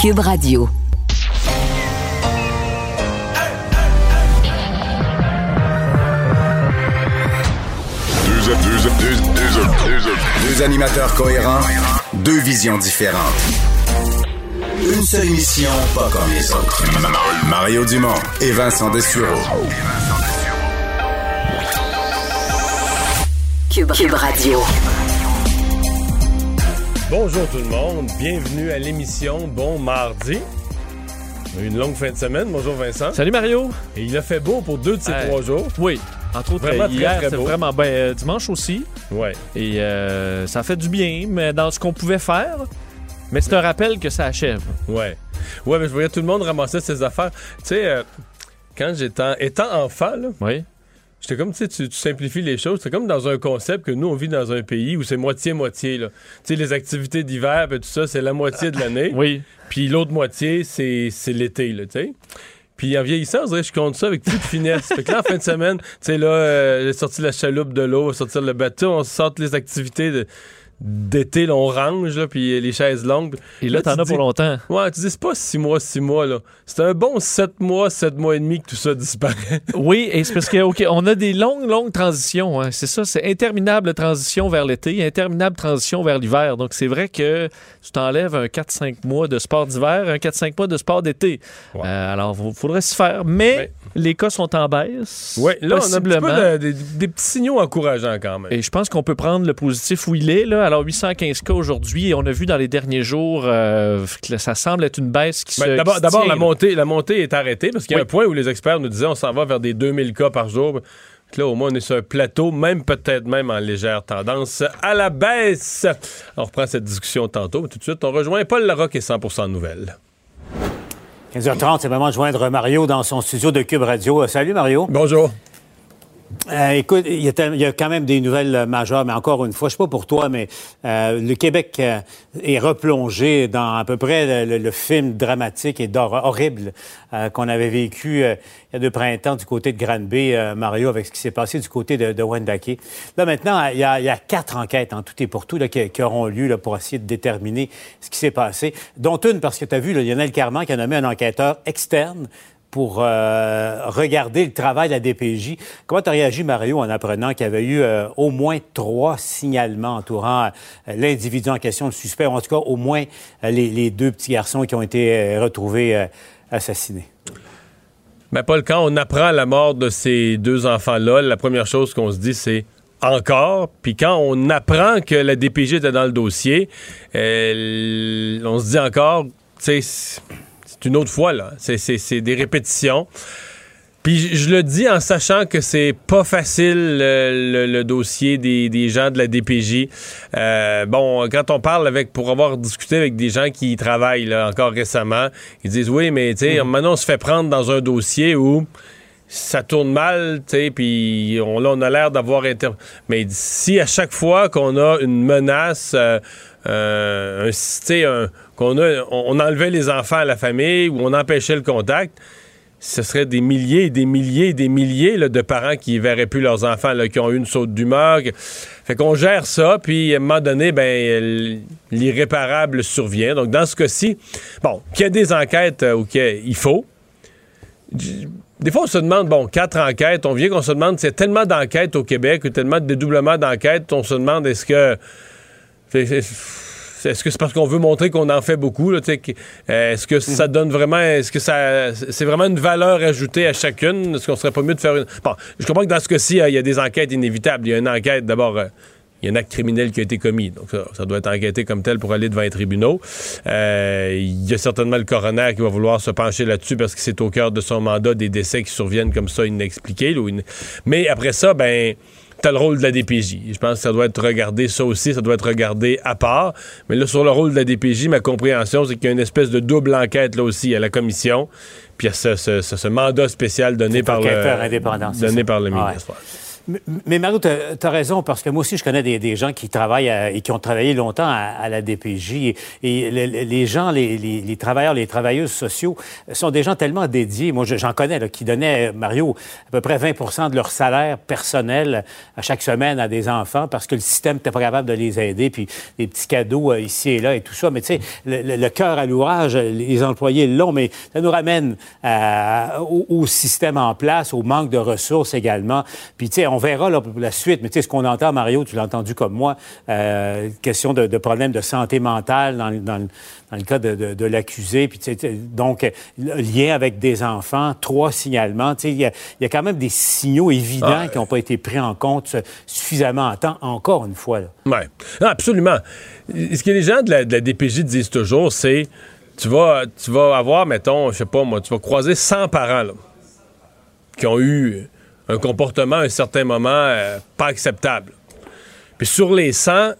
Cube Radio. Deux animateurs cohérents, deux visions différentes. Une seule émission, pas comme les autres. Mario Dumont et Vincent Dessureault. Cube Radio. Bonjour tout le monde, bienvenue à l'émission. Bon mardi. Une longue fin de semaine. Bonjour Vincent. Salut Mario. Et il a fait beau pour deux de ces 3 jours. Oui. Entre autres, vraiment hier, très, très beau. Vraiment bien. Dimanche aussi. Ouais. Et ça fait du bien, mais dans ce qu'on pouvait faire. Mais c'est un rappel que ça achève. Ouais. Ouais, mais je voyais tout le monde ramasser ses affaires. Tu sais, quand étant enfant, là. Oui. J'étais comme, tu simplifies les choses. C'est comme dans un concept que nous, on vit dans un pays où c'est moitié-moitié, là. Tu sais, les activités d'hiver, ben, tout ça, c'est la moitié de l'année. Oui. Puis l'autre moitié, c'est l'été, là, tu sais. Puis en vieillissant, on dirait que je compte ça avec toute finesse. Fait que là, en fin de semaine, tu sais, là, j'ai sorti la chaloupe de l'eau, sortir le bateau, on sort les activités d'été, là, on range, là, puis les chaises longues. Et là, t'en as pour longtemps. Ouais, tu dis, c'est pas 6 mois, là. C'est un bon 7 mois et demi que tout ça disparaît. Oui, et c'est parce que, OK, on a des longues transitions, hein. C'est ça, c'est interminable transition vers l'été, interminable transition vers l'hiver. Donc, c'est vrai que tu t'enlèves un 4-5 mois de sport d'hiver, un 4-5 mois de sport d'été. Ouais. Alors, il faudrait s'y faire, mais les cas sont en baisse. Oui, là, possiblement. On a un petit peu des petits signaux encourageants, quand même. Et je pense qu'on peut prendre le positif où il est, là. Alors, 815 cas aujourd'hui, et on a vu dans les derniers jours que ça semble être une baisse qui se tient. D'abord, la montée est arrêtée, parce qu'il y a un point où les experts nous disaient on s'en va vers des 2000 cas par jour. Là, au moins, on est sur un plateau, peut-être même en légère tendance à la baisse. On reprend cette discussion tantôt. Tout de suite, on rejoint Paul Larocque et 100% nouvelles. 15h30, c'est le moment de joindre Mario dans son studio de Cube Radio. Salut, Mario. Bonjour. Écoute, il y a quand même des nouvelles majeures, mais encore une fois, je ne sais pas pour toi, mais le Québec est replongé dans à peu près le film dramatique et horrible qu'on avait vécu il y a 2 printemps du côté de Granby, Mario, avec ce qui s'est passé du côté de Wendake. Là, maintenant, il y a 4 enquêtes en tout et pour tout là, qui auront lieu là, pour essayer de déterminer ce qui s'est passé, dont une, parce que tu as vu, là, Lionel Carmant qui a nommé un enquêteur externe pour regarder le travail de la DPJ. Comment tu as réagi, Mario, en apprenant qu'il y avait eu au moins 3 signalements entourant l'individu en question, le suspect, ou en tout cas au moins les 2 petits garçons qui ont été retrouvés assassinés? Ben Paul, quand on apprend la mort de ces 2 enfants-là, la première chose qu'on se dit, c'est encore. Puis quand on apprend que la DPJ était dans le dossier, on se dit encore, tu sais... C'est une autre fois, là. C'est des répétitions. Puis je le dis en sachant que c'est pas facile, le dossier des gens de la DPJ. Bon, quand on parle pour avoir discuté avec des gens qui y travaillent, là, encore récemment, ils disent, oui, mais tu sais, maintenant, on se fait prendre dans un dossier où ça tourne mal, tu sais, puis on a l'air d'avoir... Mais si à chaque fois qu'on a une menace... on enlevait les enfants à la famille ou on empêchait le contact, ce serait des milliers et des milliers et des milliers là, de parents qui ne verraient plus leurs enfants, là, qui ont eu une saute d'humeur. Fait qu'on gère ça, puis à un moment donné, l'irréparable survient. Donc, dans ce cas-ci, bon, qu'il y ait des enquêtes ou qu'il faut... Des fois, on se demande, 4 enquêtes, on vient qu'on se demande, c'est tellement d'enquêtes au Québec ou tellement de dédoublements d'enquêtes, on se demande, est-ce que c'est parce qu'on veut montrer qu'on en fait beaucoup? Là, est-ce que ça donne vraiment... Est-ce que ça, c'est vraiment une valeur ajoutée à chacune? Est-ce qu'on serait pas mieux de faire une... Bon, je comprends que dans ce cas-ci, il y a des enquêtes inévitables. Il y a une enquête, d'abord... Il y a un acte criminel qui a été commis. Donc, ça doit être enquêté comme tel pour aller devant les tribunaux. Il y a certainement le coroner qui va vouloir se pencher là-dessus parce que c'est au cœur de son mandat des décès qui surviennent comme ça inexpliqués. Mais après ça, t'as le rôle de la DPJ. Je pense que ça doit être regardé, ça aussi, ça doit être regardé à part. Mais là, sur le rôle de la DPJ, ma compréhension, c'est qu'il y a une espèce de double enquête, là aussi, à la commission. Puis il y a ce mandat spécial donné par le ministre. Mais Mario, tu as raison, parce que moi aussi, je connais des gens qui travaillent et qui ont travaillé longtemps à la DPJ. Et les gens, les travailleurs, les travailleuses sociaux sont des gens tellement dédiés. Moi, j'en connais là, qui donnaient, Mario, à peu près 20 % de leur salaire personnel à chaque semaine à des enfants parce que le système n'était pas capable de les aider. Puis des petits cadeaux ici et là et tout ça. Mais tu sais, le cœur à l'ouvrage, les employés l'ont, mais ça nous ramène au système en place, au manque de ressources également. Puis tu sais, on verra là, pour la suite, mais tu sais, ce qu'on entend, Mario, tu l'as entendu comme moi, question de problèmes de santé mentale dans le cas de l'accusé, puis tu sais, donc, lien avec des enfants, 3 signalements, tu sais, il y a quand même des signaux évidents qui n'ont pas été pris en compte suffisamment en temps, encore une fois. Oui, absolument. Ce que les gens de la DPJ disent toujours, c'est, tu vas avoir, mettons, je sais pas moi, tu vas croiser 100 parents, là, qui ont eu un comportement à un certain moment pas acceptable. Puis sur les 100,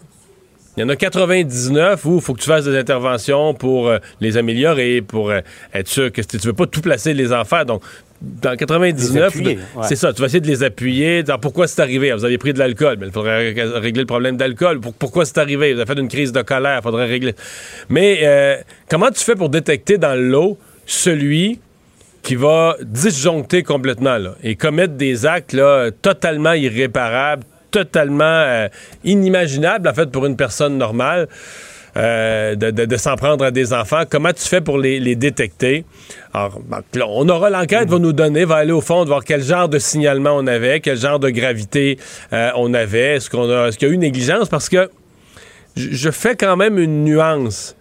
il y en a 99 où il faut que tu fasses des interventions pour les améliorer, pour être sûr que tu ne veux pas tout placer les enfants. Donc, dans 99, appuyer, c'est ça, tu vas essayer de les appuyer. Dans pourquoi c'est arrivé? Vous avez pris de l'alcool, mais il faudrait régler le problème d'alcool. Pourquoi c'est arrivé? Vous avez fait une crise de colère, il faudrait régler. Mais comment tu fais pour détecter dans le lot celui qui va disjoncter complètement là, et commettre des actes là, totalement irréparables, totalement inimaginable, en fait, pour une personne normale, de s'en prendre à des enfants. Comment tu fais pour les détecter? Alors, on aura l'enquête, va nous donner, va aller au fond, voir quel genre de signalement on avait, quel genre de gravité on avait, est-ce qu'il y a eu négligence? Parce que je fais quand même une nuance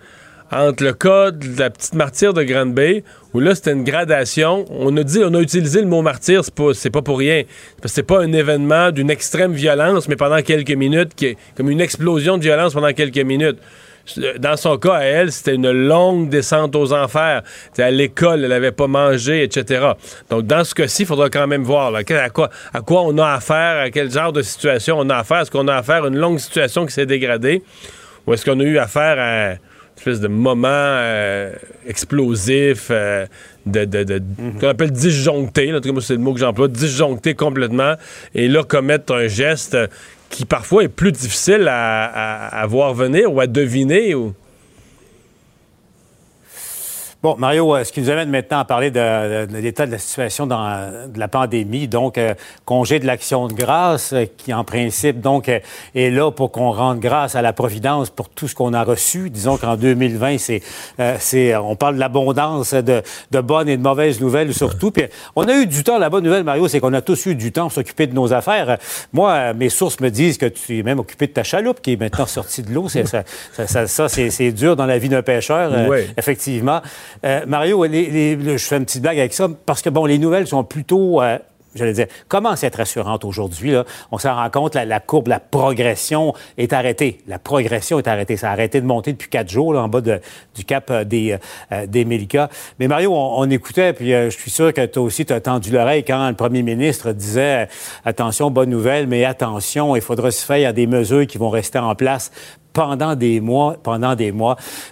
entre le cas de la petite martyre de Granby, où là, c'était une gradation. On a utilisé le mot martyr, c'est pas pour rien. C'est pas un événement d'une extrême violence, mais pendant quelques minutes, comme une explosion de violence pendant quelques minutes. Dans son cas, à elle, c'était une longue descente aux enfers. C'était à l'école, elle n'avait pas mangé, etc. Donc, dans ce cas-ci, il faudra quand même voir là, à quoi on a affaire, à quel genre de situation on a affaire. Est-ce qu'on a affaire à une longue situation qui s'est dégradée, ou est-ce qu'on a eu affaire à espèce de moment explosif, qu'on appelle disjoncté, en tout cas, c'est le mot que j'emploie, disjoncté complètement, et là, commettre un geste qui, parfois, est plus difficile à voir venir ou à deviner. Bon, Mario, ce qui nous amène maintenant à parler de l'état de la situation de la pandémie, donc congé de l'action de grâce, qui en principe donc est là pour qu'on rende grâce à la Providence pour tout ce qu'on a reçu. Disons qu'en 2020, on parle de l'abondance de bonnes et de mauvaises nouvelles surtout. Puis on a eu du temps. La bonne nouvelle, Mario, c'est qu'on a tous eu du temps pour s'occuper de nos affaires. Moi, mes sources me disent que tu es même occupé de ta chaloupe qui est maintenant sortie de l'eau. C'est dur dans la vie d'un pêcheur, oui. Effectivement. Mario, je fais une petite blague avec ça, parce que, bon, les nouvelles sont plutôt, commencent à être rassurantes aujourd'hui, là. On s'en rend compte, la courbe, la progression est arrêtée. Ça a arrêté de monter depuis 4 jours, là, en bas du cap des 1000 cas. Mais Mario, on écoutait, puis je suis sûr que toi aussi, tu as tendu l'oreille quand le premier ministre disait « Attention, bonne nouvelle, mais attention, il faudra se faire des mesures qui vont rester en place » pendant des mois.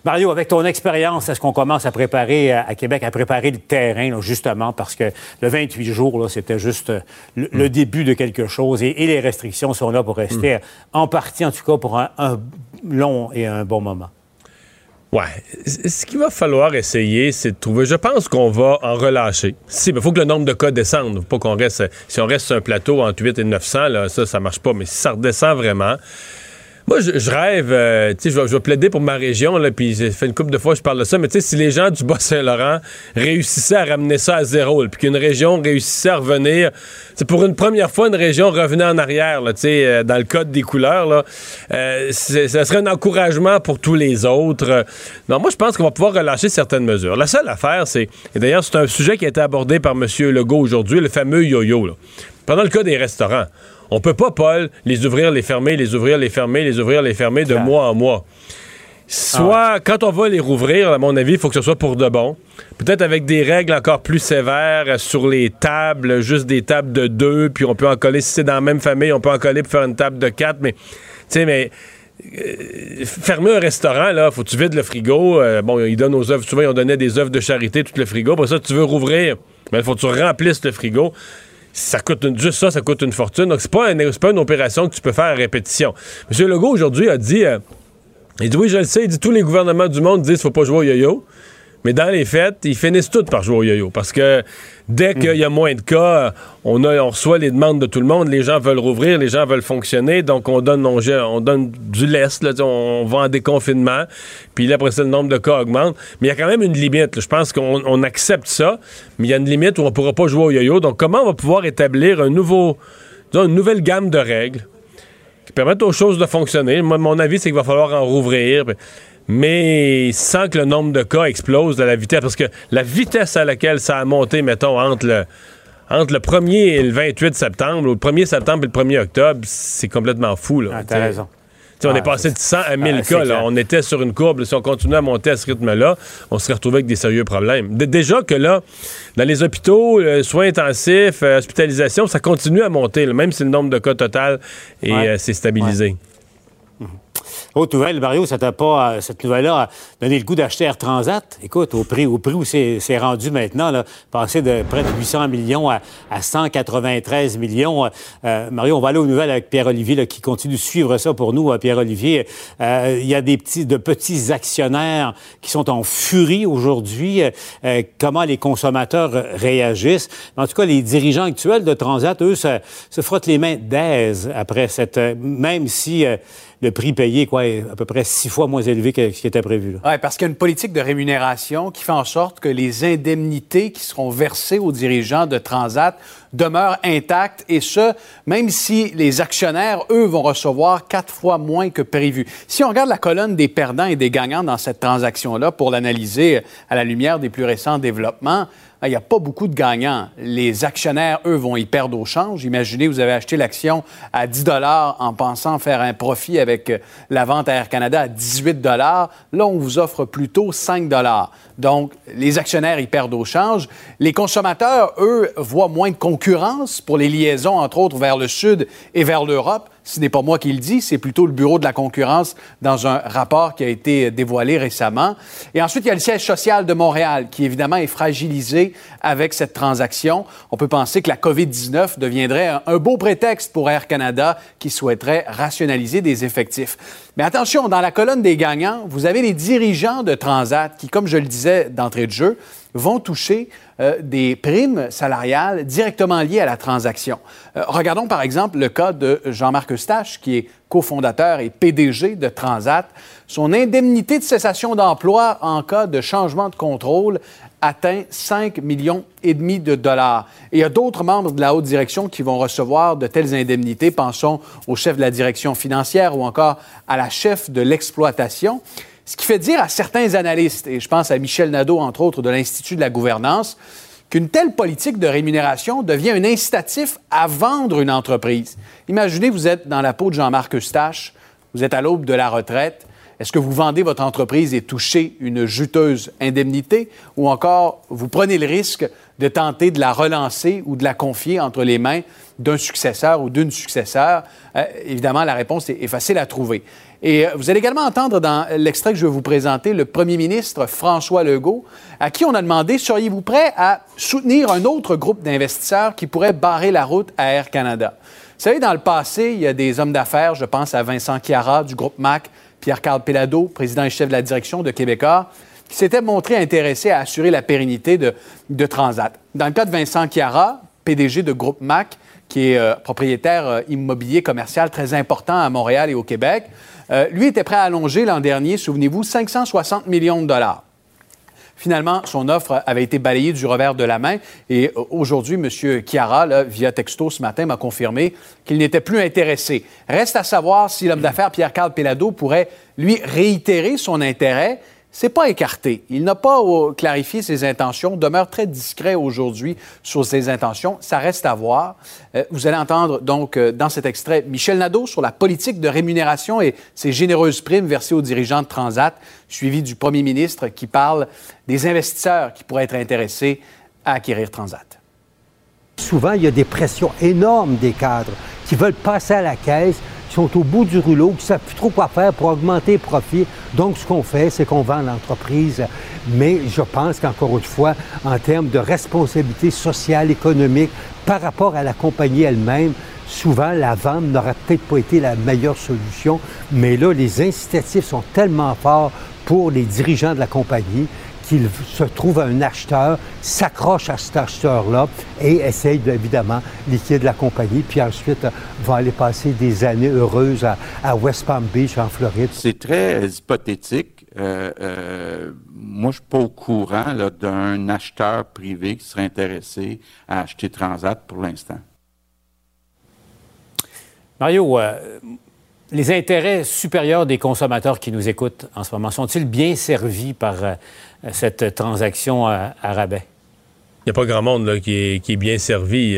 Mario, avec ton expérience, est-ce qu'on commence à préparer, à Québec, à préparer le terrain, là, justement, parce que le 28 jours, là, c'était juste le début de quelque chose et les restrictions sont là pour rester, en partie, en tout cas, pour un long et un bon moment. Ouais. Ce qu'il va falloir essayer, c'est de trouver... Je pense qu'on va en relâcher. Si, mais il faut que le nombre de cas descende. Faut pas qu'on reste... Si on reste sur un plateau entre 8 et 900, là, ça marche pas. Mais si ça redescend vraiment... Moi, je rêve, tu sais, je vais plaider pour ma région, là, puis j'ai fait une couple de fois, je parle de ça, mais tu sais, si les gens du Bas-Saint-Laurent réussissaient à ramener ça à zéro, puis qu'une région réussissait à revenir, c'est pour une première fois, une région revenait en arrière, là, tu sais, dans le code des couleurs, là, ça serait un encouragement pour tous les autres. Non, moi, je pense qu'on va pouvoir relâcher certaines mesures. La seule affaire, c'est, et d'ailleurs, c'est un sujet qui a été abordé par M. Legault aujourd'hui, le fameux yo-yo, là. Pendant le cas des restaurants, on peut pas, Paul, les ouvrir, les fermer, les ouvrir, les fermer, les ouvrir, les fermer de mois en mois. Soit, quand on va les rouvrir, à mon avis, il faut que ce soit pour de bon. Peut-être avec des règles encore plus sévères sur les tables, juste des tables de 2, puis on peut en coller, si c'est dans la même famille, on peut en coller pour faire une table de 4, mais, tu sais, fermer un restaurant, là, faut que tu vides le frigo. Bon, ils donnent aux œuvres, souvent, ils ont donné des œuvres de charité, tout le frigo. Pour ça, tu veux rouvrir, mais il faut que tu remplisses le frigo. ça coûte juste ça coûte une fortune. Donc c'est pas une opération que tu peux faire à répétition. M. Legault aujourd'hui a dit il dit oui, je le sais, il dit tous les gouvernements du monde disent faut pas jouer au yo-yo. Mais dans les fêtes, ils finissent tous par jouer au yo-yo. Parce que dès qu'il y a moins de cas, on reçoit les demandes de tout le monde. Les gens veulent rouvrir, les gens veulent fonctionner. Donc, on donne du lest. Là, on va en déconfinement. Puis là, après ça, le nombre de cas augmente. Mais il y a quand même une limite. Là. Je pense qu'on accepte ça. Mais il y a une limite où on ne pourra pas jouer au yo-yo. Donc, comment on va pouvoir établir une nouvelle gamme de règles qui permettent aux choses de fonctionner? Moi, mon avis, c'est qu'il va falloir en rouvrir. Mais sans que le nombre de cas explose à la vitesse, parce que la vitesse à laquelle ça a monté, mettons, entre le 1er et le 28 septembre, ou le 1er septembre et le 1er octobre, c'est complètement fou. Là. Ah, t'as raison. On est passé de 100 à 1000 cas. Là. On était sur une courbe. Si on continuait à monter à ce rythme-là, on serait retrouvé avec des sérieux problèmes. Déjà que là, dans les hôpitaux, soins intensifs, hospitalisation, ça continue à monter, là, même si le nombre de cas total s'est stabilisé. Ouais. Autre nouvelle, Mario, ça t'a pas, cette nouvelle-là, a donné le goût d'acheter Air Transat? Écoute, au prix où c'est rendu maintenant, là, passer de près de 800 millions à 193 millions. Mario, on va aller aux nouvelles avec Pierre-Olivier, là, qui continue de suivre ça pour nous. Pierre-Olivier, il y a de petits actionnaires qui sont en furie aujourd'hui. Comment les consommateurs réagissent? En tout cas, les dirigeants actuels de Transat, eux, se frottent les mains d'aise après cette... même si... le prix payé est à peu près 6 fois moins élevé que ce qui était prévu. Oui, parce qu'il y a une politique de rémunération qui fait en sorte que les indemnités qui seront versées aux dirigeants de Transat demeurent intactes, et ce, même si les actionnaires, eux, vont recevoir 4 fois moins que prévu. Si on regarde la colonne des perdants et des gagnants dans cette transaction-là pour l'analyser à la lumière des plus récents développements, il n'y a pas beaucoup de gagnants. Les actionnaires, eux, vont y perdre au change. Imaginez, vous avez acheté l'action à 10 $ en pensant faire un profit avec la vente à Air Canada à 18 $. Là, on vous offre plutôt 5 $. Donc, les actionnaires y perdent au change. Les consommateurs, eux, voient moins de concurrence pour les liaisons, entre autres, vers le sud et vers l'Europe. Ce n'est pas moi qui le dis, c'est plutôt le Bureau de la concurrence dans un rapport qui a été dévoilé récemment. Et ensuite, il y a le siège social de Montréal qui, évidemment, est fragilisé avec cette transaction. On peut penser que la COVID-19 deviendrait un beau prétexte pour Air Canada qui souhaiterait rationaliser des effectifs. Mais attention, dans la colonne des gagnants, vous avez les dirigeants de Transat qui, comme je le disais d'entrée de jeu, vont toucher des primes salariales directement liées à la transaction. Regardons par exemple le cas de Jean-Marc Eustache, qui est cofondateur et PDG de Transat. Son indemnité de cessation d'emploi en cas de changement de contrôle atteint 5,5 millions de dollars. Et il y a d'autres membres de la haute direction qui vont recevoir de telles indemnités. Pensons au chef de la direction financière ou encore à la chef de l'exploitation. Ce qui fait dire à certains analystes, et je pense à Michel Nadeau, entre autres, de l'Institut de la gouvernance, qu'une telle politique de rémunération devient un incitatif à vendre une entreprise. Imaginez, vous êtes dans la peau de Jean-Marc Eustache, vous êtes à l'aube de la retraite. Est-ce que vous vendez votre entreprise et touchez une juteuse indemnité, ou encore vous prenez le risque de tenter de la relancer ou de la confier entre les mains d'un successeur ou d'une successeur? Évidemment, la réponse est facile à trouver. Et vous allez également entendre dans l'extrait que je vais vous présenter le premier ministre François Legault, à qui on a demandé « Seriez-vous prêt à soutenir un autre groupe d'investisseurs qui pourrait barrer la route à Air Canada? » Vous savez, dans le passé, il y a des hommes d'affaires, je pense à Vincent Chiara du Groupe MACH, Pierre Karl Péladeau, président et chef de la direction de Québécois, qui s'était montré intéressé à assurer la pérennité de Transat. Dans le cas de Vincent Chiara, PDG de Groupe MACH, qui est propriétaire immobilier commercial très important à Montréal et au Québec, lui était prêt à allonger l'an dernier, souvenez-vous, 560 millions de dollars. Finalement, son offre avait été balayée du revers de la main, et aujourd'hui, M. Chiara, là, via texto ce matin, m'a confirmé qu'il n'était plus intéressé. Reste à savoir si l'homme d'affaires Pierre Karl Péladeau pourrait, lui, réitérer son intérêt. C'est pas écarté. Il n'a pas clarifié ses intentions, demeure très discret aujourd'hui sur ses intentions. Ça reste à voir. Vous allez entendre donc dans cet extrait Michel Nadeau sur la politique de rémunération et ses généreuses primes versées aux dirigeants de Transat, suivi du premier ministre qui parle des investisseurs qui pourraient être intéressés à acquérir Transat. Souvent, il y a des pressions énormes des cadres qui veulent passer à la caisse qui sont au bout du rouleau, qui ne savent plus trop quoi faire pour augmenter les profits. Donc, ce qu'on fait, c'est qu'on vend l'entreprise. Mais je pense qu'encore une fois, en termes de responsabilité sociale, économique, par rapport à la compagnie elle-même, souvent, la vente n'aurait peut-être pas été la meilleure solution. Mais là, les incitatifs sont tellement forts pour les dirigeants de la compagnie qu'ils se trouvent à un acheteur, s'accrochent à cet acheteur-là et essayent évidemment liquider la compagnie. Puis ensuite, vont aller passer des années heureuses à West Palm Beach, en Floride. C'est très hypothétique. Moi, je ne suis pas au courant là, d'un acheteur privé qui serait intéressé à acheter Transat pour l'instant. Mario, les intérêts supérieurs des consommateurs qui nous écoutent en ce moment, sont-ils bien servis par cette transaction à rabais? Il n'y a pas grand monde là, qui est bien servi.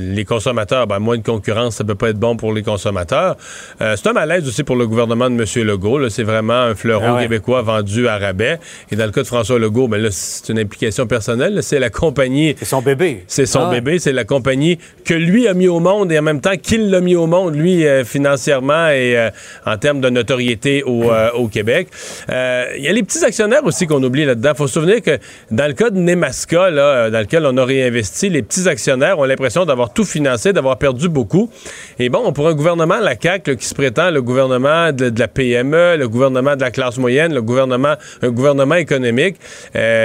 Les consommateurs, ben, moins de concurrence, ça ne peut pas être bon pour les consommateurs. C'est un malaise aussi pour le gouvernement de M. Legault. Là, c'est vraiment un fleuron québécois vendu à rabais. Et dans le cas de François Legault, ben, là, c'est une implication personnelle. Là, c'est la compagnie... C'est son bébé. C'est son bébé. C'est la compagnie que lui a mis au monde et en même temps qu'il l'a mis au monde, lui, financièrement et en termes de notoriété au Québec. Il y a les petits actionnaires aussi qu'on oublie là-dedans. Il faut se souvenir que dans le cas de Nemaska, là, dans lequel on a réinvesti, les petits actionnaires ont l'impression d'avoir tout financé, d'avoir perdu beaucoup. Et bon, pour un gouvernement, la CAQ, là, qui se prétend le gouvernement de la PME, le gouvernement de la classe moyenne, un gouvernement économique,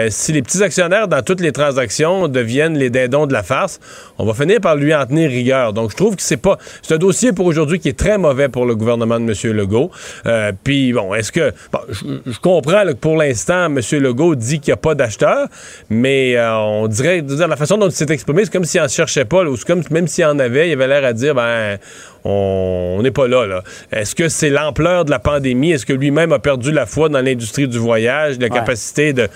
si les petits actionnaires dans toutes les transactions deviennent les dindons de la farce, on va finir par lui en tenir rigueur. Donc, je trouve que c'est un dossier pour aujourd'hui qui est très mauvais pour le gouvernement de M. Legault. Puis, bon, je comprends là, que pour l'instant, M. Legault dit qu'il n'y a pas d'acheteur, mais on dirait la façon dont il s'est exprimé, c'est comme s'il n'en cherchait pas, là, ou c'est comme même s'il en avait, il avait l'air à dire, ben, on n'est pas là, là. Est-ce que c'est l'ampleur de la pandémie? Est-ce que lui-même a perdu la foi dans l'industrie du voyage, la capacité de...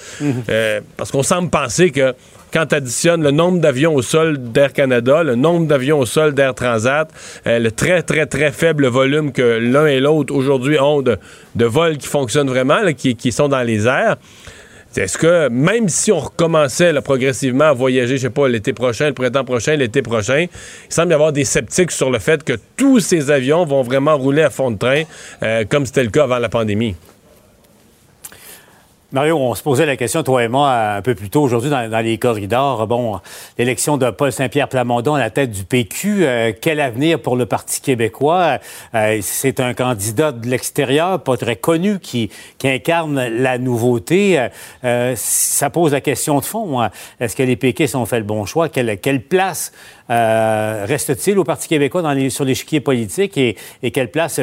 parce qu'on semble penser que quand tu additionnes le nombre d'avions au sol d'Air Canada, le nombre d'avions au sol d'Air Transat, le très, très, très faible volume que l'un et l'autre aujourd'hui ont de vols qui fonctionnent vraiment, là, qui sont dans les airs, est-ce que, même si on recommençait là, progressivement à voyager, je sais pas, l'été prochain, le printemps prochain, l'été prochain, il semble y avoir des sceptiques sur le fait que tous ces avions vont vraiment rouler à fond de train, comme c'était le cas avant la pandémie. Mario, on se posait la question, toi et moi, un peu plus tôt aujourd'hui dans les corridors. Bon, l'élection de Paul Saint-Pierre Plamondon à la tête du PQ, quel avenir pour le Parti québécois? C'est un candidat de l'extérieur, pas très connu, qui incarne la nouveauté. Ça pose la question de fond. Hein. Est-ce que les péquistes ont fait le bon choix? Quelle place reste-t-il au Parti québécois sur l'échiquier politique? Et quelle place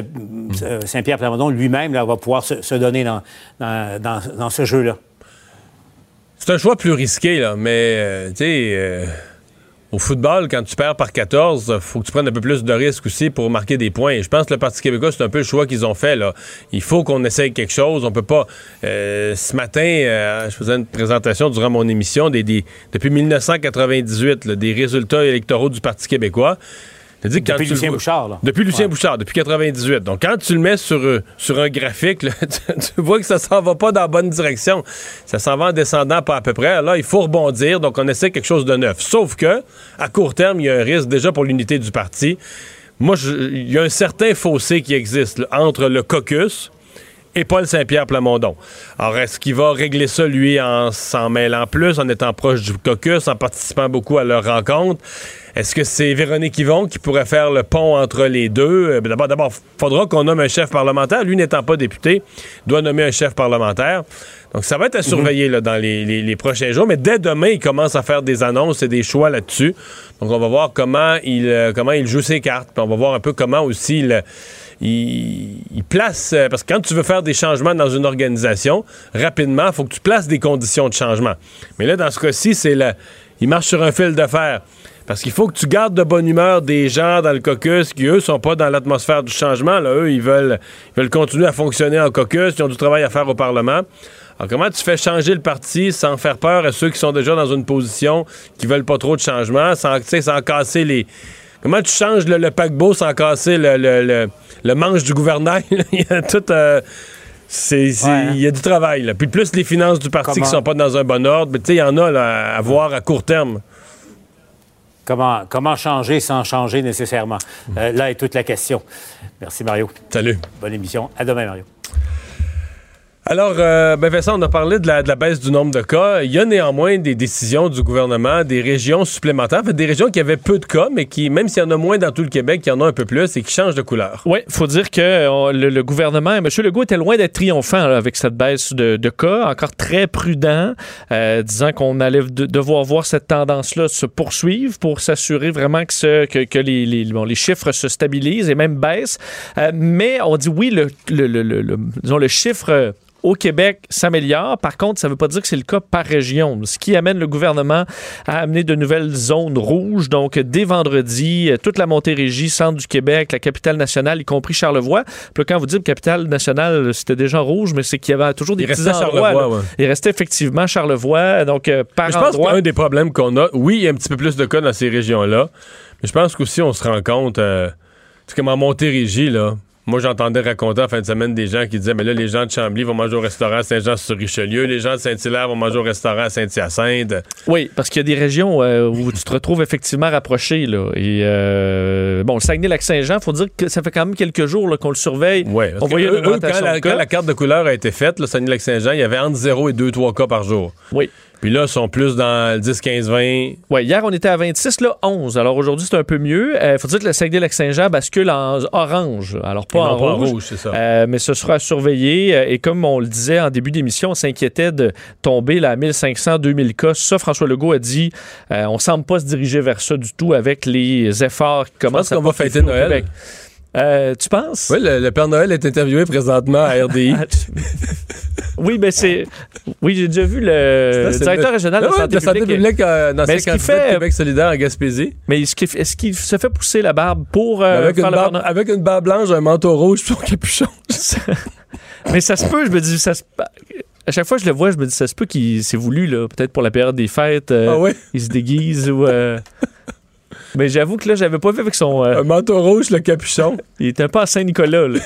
Saint-Pierre Plamondon lui-même là, va pouvoir se donner dans ce jeu-là? C'est un choix plus risqué, là, mais tu sais, au football, quand tu perds par 14, faut que tu prennes un peu plus de risques aussi pour marquer des points. Et je pense que le Parti québécois, c'est un peu le choix qu'ils ont fait, là. Il faut qu'on essaye quelque chose. On peut pas... ce matin, je faisais une présentation durant mon émission depuis 1998, là, des résultats électoraux du Parti québécois. Depuis Lucien Bouchard, là. Depuis Lucien Bouchard, depuis 98. Donc, quand tu le mets sur un graphique, là, tu vois que ça s'en va pas dans la bonne direction. Ça s'en va en descendant pas à peu près. Là, il faut rebondir. Donc, on essaie quelque chose de neuf. Sauf que, à court terme, il y a un risque déjà pour l'unité du parti. Moi, il y a un certain fossé qui existe là, entre le caucus et Paul Saint-Pierre Plamondon. Alors, est-ce qu'il va régler ça, lui, en s'en mêlant plus, en étant proche du caucus, en participant beaucoup à leurs rencontres? Est-ce que c'est Véronique Hivon qui pourrait faire le pont entre les deux? D'abord, il faudra qu'on nomme un chef parlementaire. Lui, n'étant pas député, doit nommer un chef parlementaire. Donc, ça va être à surveiller là, dans les prochains jours. Mais dès demain, il commence à faire des annonces et des choix là-dessus. Donc, on va voir comment il joue ses cartes. Puis on va voir un peu comment aussi il place... Parce que quand tu veux faire des changements dans une organisation, rapidement, il faut que tu places des conditions de changement. Mais là, dans ce cas-ci, il marche sur un fil de fer. Parce qu'il faut que tu gardes de bonne humeur des gens dans le caucus qui, eux, sont pas dans l'atmosphère du changement. Là, eux, ils veulent continuer à fonctionner en caucus. Ils ont du travail à faire au Parlement. Alors, comment tu fais changer le parti sans faire peur à ceux qui sont déjà dans une position qui veulent pas trop de changement, sans casser les... Comment tu changes le paquebot sans casser le manche du gouvernail? Il y a tout... Il y a du travail. Là. Puis plus les finances du parti qui sont pas dans un bon ordre, il y en a là, à voir à court terme. Comment changer sans changer nécessairement? Là est toute la question. Merci, Mario. Salut. Bonne émission. À demain, Mario. Alors, Vincent, on a parlé de la baisse du nombre de cas. Il y a néanmoins des décisions du gouvernement, des régions supplémentaires, en fait, des régions qui avaient peu de cas, mais qui, même s'il y en a moins dans tout le Québec, il y en a un peu plus et qui changent de couleur. Oui, il faut dire que le gouvernement, M. Legault était loin d'être triomphant là, avec cette baisse de cas, encore très prudent, disant qu'on allait devoir voir cette tendance-là se poursuivre pour s'assurer vraiment que les chiffres se stabilisent et même baissent. Mais on dit oui, le chiffre au Québec s'améliore. Par contre, ça ne veut pas dire que c'est le cas par région, ce qui amène le gouvernement à amener de nouvelles zones rouges. Donc, dès vendredi, toute la Montérégie, centre du Québec, la capitale nationale, y compris Charlevoix. Puis quand vous dites capitale nationale, c'était déjà rouge, mais c'est qu'il y avait toujours des petits endroits. Ouais. Il restait effectivement Charlevoix. Donc, par endroit. Je pense qu'un des problèmes qu'on a, oui, il y a un petit peu plus de cas dans ces régions-là, mais je pense qu'aussi on se rend compte, c'est comme en Montérégie, là. Moi, j'entendais raconter en fin de semaine des gens qui disaient « Mais là, les gens de Chambly vont manger au restaurant Saint-Jean-sur-Richelieu, les gens de Saint-Hilaire vont manger au restaurant Saint-Hyacinthe. » Oui, parce qu'il y a des régions où tu te retrouves effectivement rapproché. Là. Et bon, le Saguenay-Lac-Saint-Jean, il faut dire que ça fait quand même quelques jours là, qu'on le surveille. Oui, parce quand la carte de couleur a été faite, le Saguenay-Lac-Saint-Jean, il y avait entre 0 et 2-3 cas par jour. Oui. Puis là, ils sont plus dans 10, 15, 20. Oui, hier, on était à 26, là, 11. Alors aujourd'hui, c'est un peu mieux. Il faut dire que le Saguenay-Lac-Saint-Jean bascule en orange. Alors, pas en rouge. Pas en rouge, c'est ça. Mais ce sera à surveiller. Et comme on le disait en début d'émission, on s'inquiétait de tomber là, à 1500, 2000 cas. Ça, François Legault a dit, on ne semble pas se diriger vers ça du tout avec les efforts qui commencent à porter fête au Québec. Je pense qu'on va fêter Noël. Tu penses? Oui, le Père Noël est interviewé présentement à RDI. Oui, mais c'est... Oui, j'ai déjà vu le directeur régional de la santé publique dans ce qu'il fait Québec solidaire à Gaspésie. Mais est-ce qu'il se fait pousser la barbe pour faire le Père Noël? Avec une barbe blanche, un manteau rouge, son capuchon. Mais ça se peut, je me dis... À chaque fois que je le vois, je me dis, ça se peut qu'il s'est voulu, là, peut-être pour la période des fêtes. Il se déguise ou... Mais j'avoue que là, j'avais pas vu avec son... Un manteau rouge, le capuchon. Il était un peu à Saint-Nicolas, là,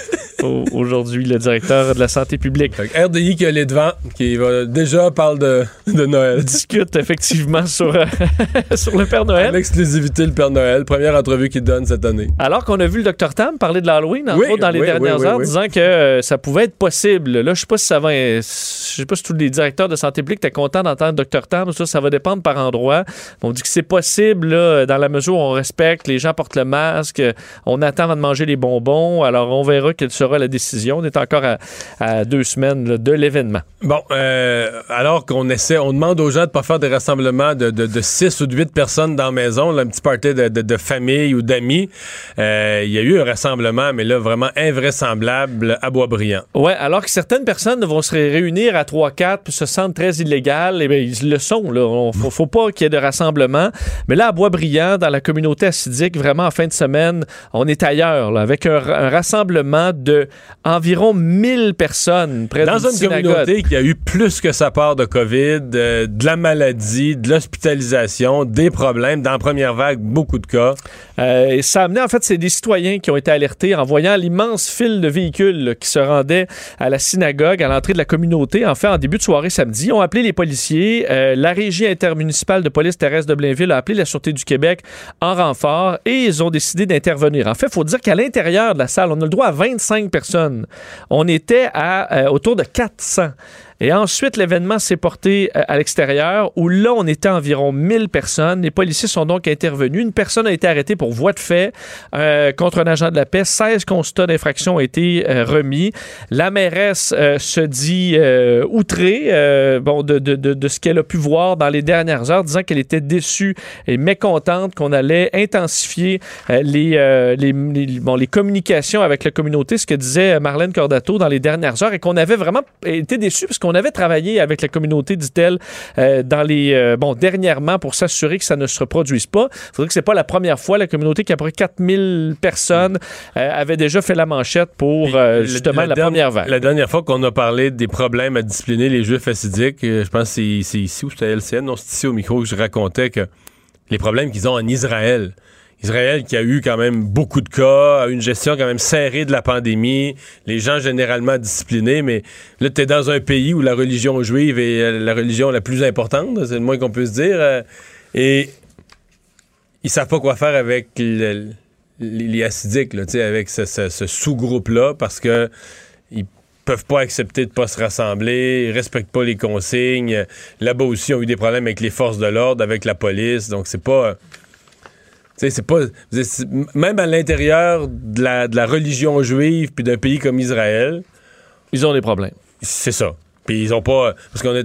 aujourd'hui, le directeur de la santé publique. Donc, RDI qui est allé devant, qui déjà parle de Noël. Discute effectivement sur le Père Noël. À l'exclusivité, le Père Noël. Première entrevue qu'il donne cette année. Alors qu'on a vu le Dr Tam parler de l'Halloween, entre autres, dans les dernières heures, disant que ça pouvait être possible. Là, je sais pas si ça va... Je sais pas si tous les directeurs de santé publique étaient contents d'entendre Dr Tam. Ça va dépendre par endroit. On dit que c'est possible, là, dans la mesure on respecte, les gens portent le masque, on attend avant de manger les bonbons, alors on verra quelle sera la décision. On est encore à 2 semaines là, de l'événement. Bon, alors qu'on essaie, on demande aux gens de ne pas faire des rassemblements de 6 ou de 8 personnes dans la maison, là, un petit party de famille ou d'amis. Il y a eu un rassemblement, mais là, vraiment invraisemblable à Boisbriand. Oui, alors que certaines personnes vont se réunir à 3-4 puis se sentent très illégales, et bien, ils le sont, là. Il ne faut pas qu'il y ait de rassemblement. Mais là, à Boisbriand, dans la communauté assidique, vraiment en fin de semaine, on est ailleurs, là, avec un rassemblement d'environ 1000 personnes près d'une synagogue. Dans une communauté qui a eu plus que sa part de COVID, de la maladie, de l'hospitalisation, des problèmes. Dans la première vague, beaucoup de cas. Et ça a amené, en fait, c'est des citoyens qui ont été alertés en voyant l'immense file de véhicules là, qui se rendaient à la synagogue, à l'entrée de la communauté. En fait, en début de soirée samedi, on a appelé les policiers. La régie intermunicipale de police terrestre de Blainville a appelé la Sûreté du Québec en renfort, et ils ont décidé d'intervenir. En fait, il faut dire qu'à l'intérieur de la salle, on a le droit à 25 personnes. On était à autour de 400. Et ensuite, l'événement s'est porté à l'extérieur, où là, on était environ 1000 personnes. Les policiers sont donc intervenus. Une personne a été arrêtée pour voie de fait contre un agent de la paix. 16 constats d'infraction ont été remis. La mairesse se dit outrée de ce qu'elle a pu voir dans les dernières heures, disant qu'elle était déçue et mécontente qu'on allait intensifier les communications avec la communauté, ce que disait Marlène Cordato dans les dernières heures, et qu'on avait vraiment été déçus parce qu'on avait travaillé avec la communauté, dit-elle, dernièrement pour s'assurer que ça ne se reproduise pas. Il faudrait que c'est pas la première fois. La communauté qui a près 4000 personnes avait déjà fait la manchette pour justement la première vague. La dernière fois qu'on a parlé des problèmes à discipliner les Juifs assidiques, je pense que c'est ici ou c'était à LCN, non, c'est ici au micro que je racontais que les problèmes qu'ils ont en Israël. Israël qui a eu quand même beaucoup de cas, une gestion quand même serrée de la pandémie, les gens généralement disciplinés, mais là, t'es dans un pays où la religion juive est la religion la plus importante, c'est le moins qu'on peut se dire, et... ils savent pas quoi faire avec les acidiques, là, avec ce sous-groupe-là, parce que ils peuvent pas accepter de pas se rassembler, ils respectent pas les consignes. Là-bas aussi, ils ont eu des problèmes avec les forces de l'ordre, avec la police, donc c'est pas... C'est pas, même à l'intérieur de la religion juive puis d'un pays comme Israël, ils ont des problèmes. C'est ça. Puis ils ont pas... Parce qu'on a,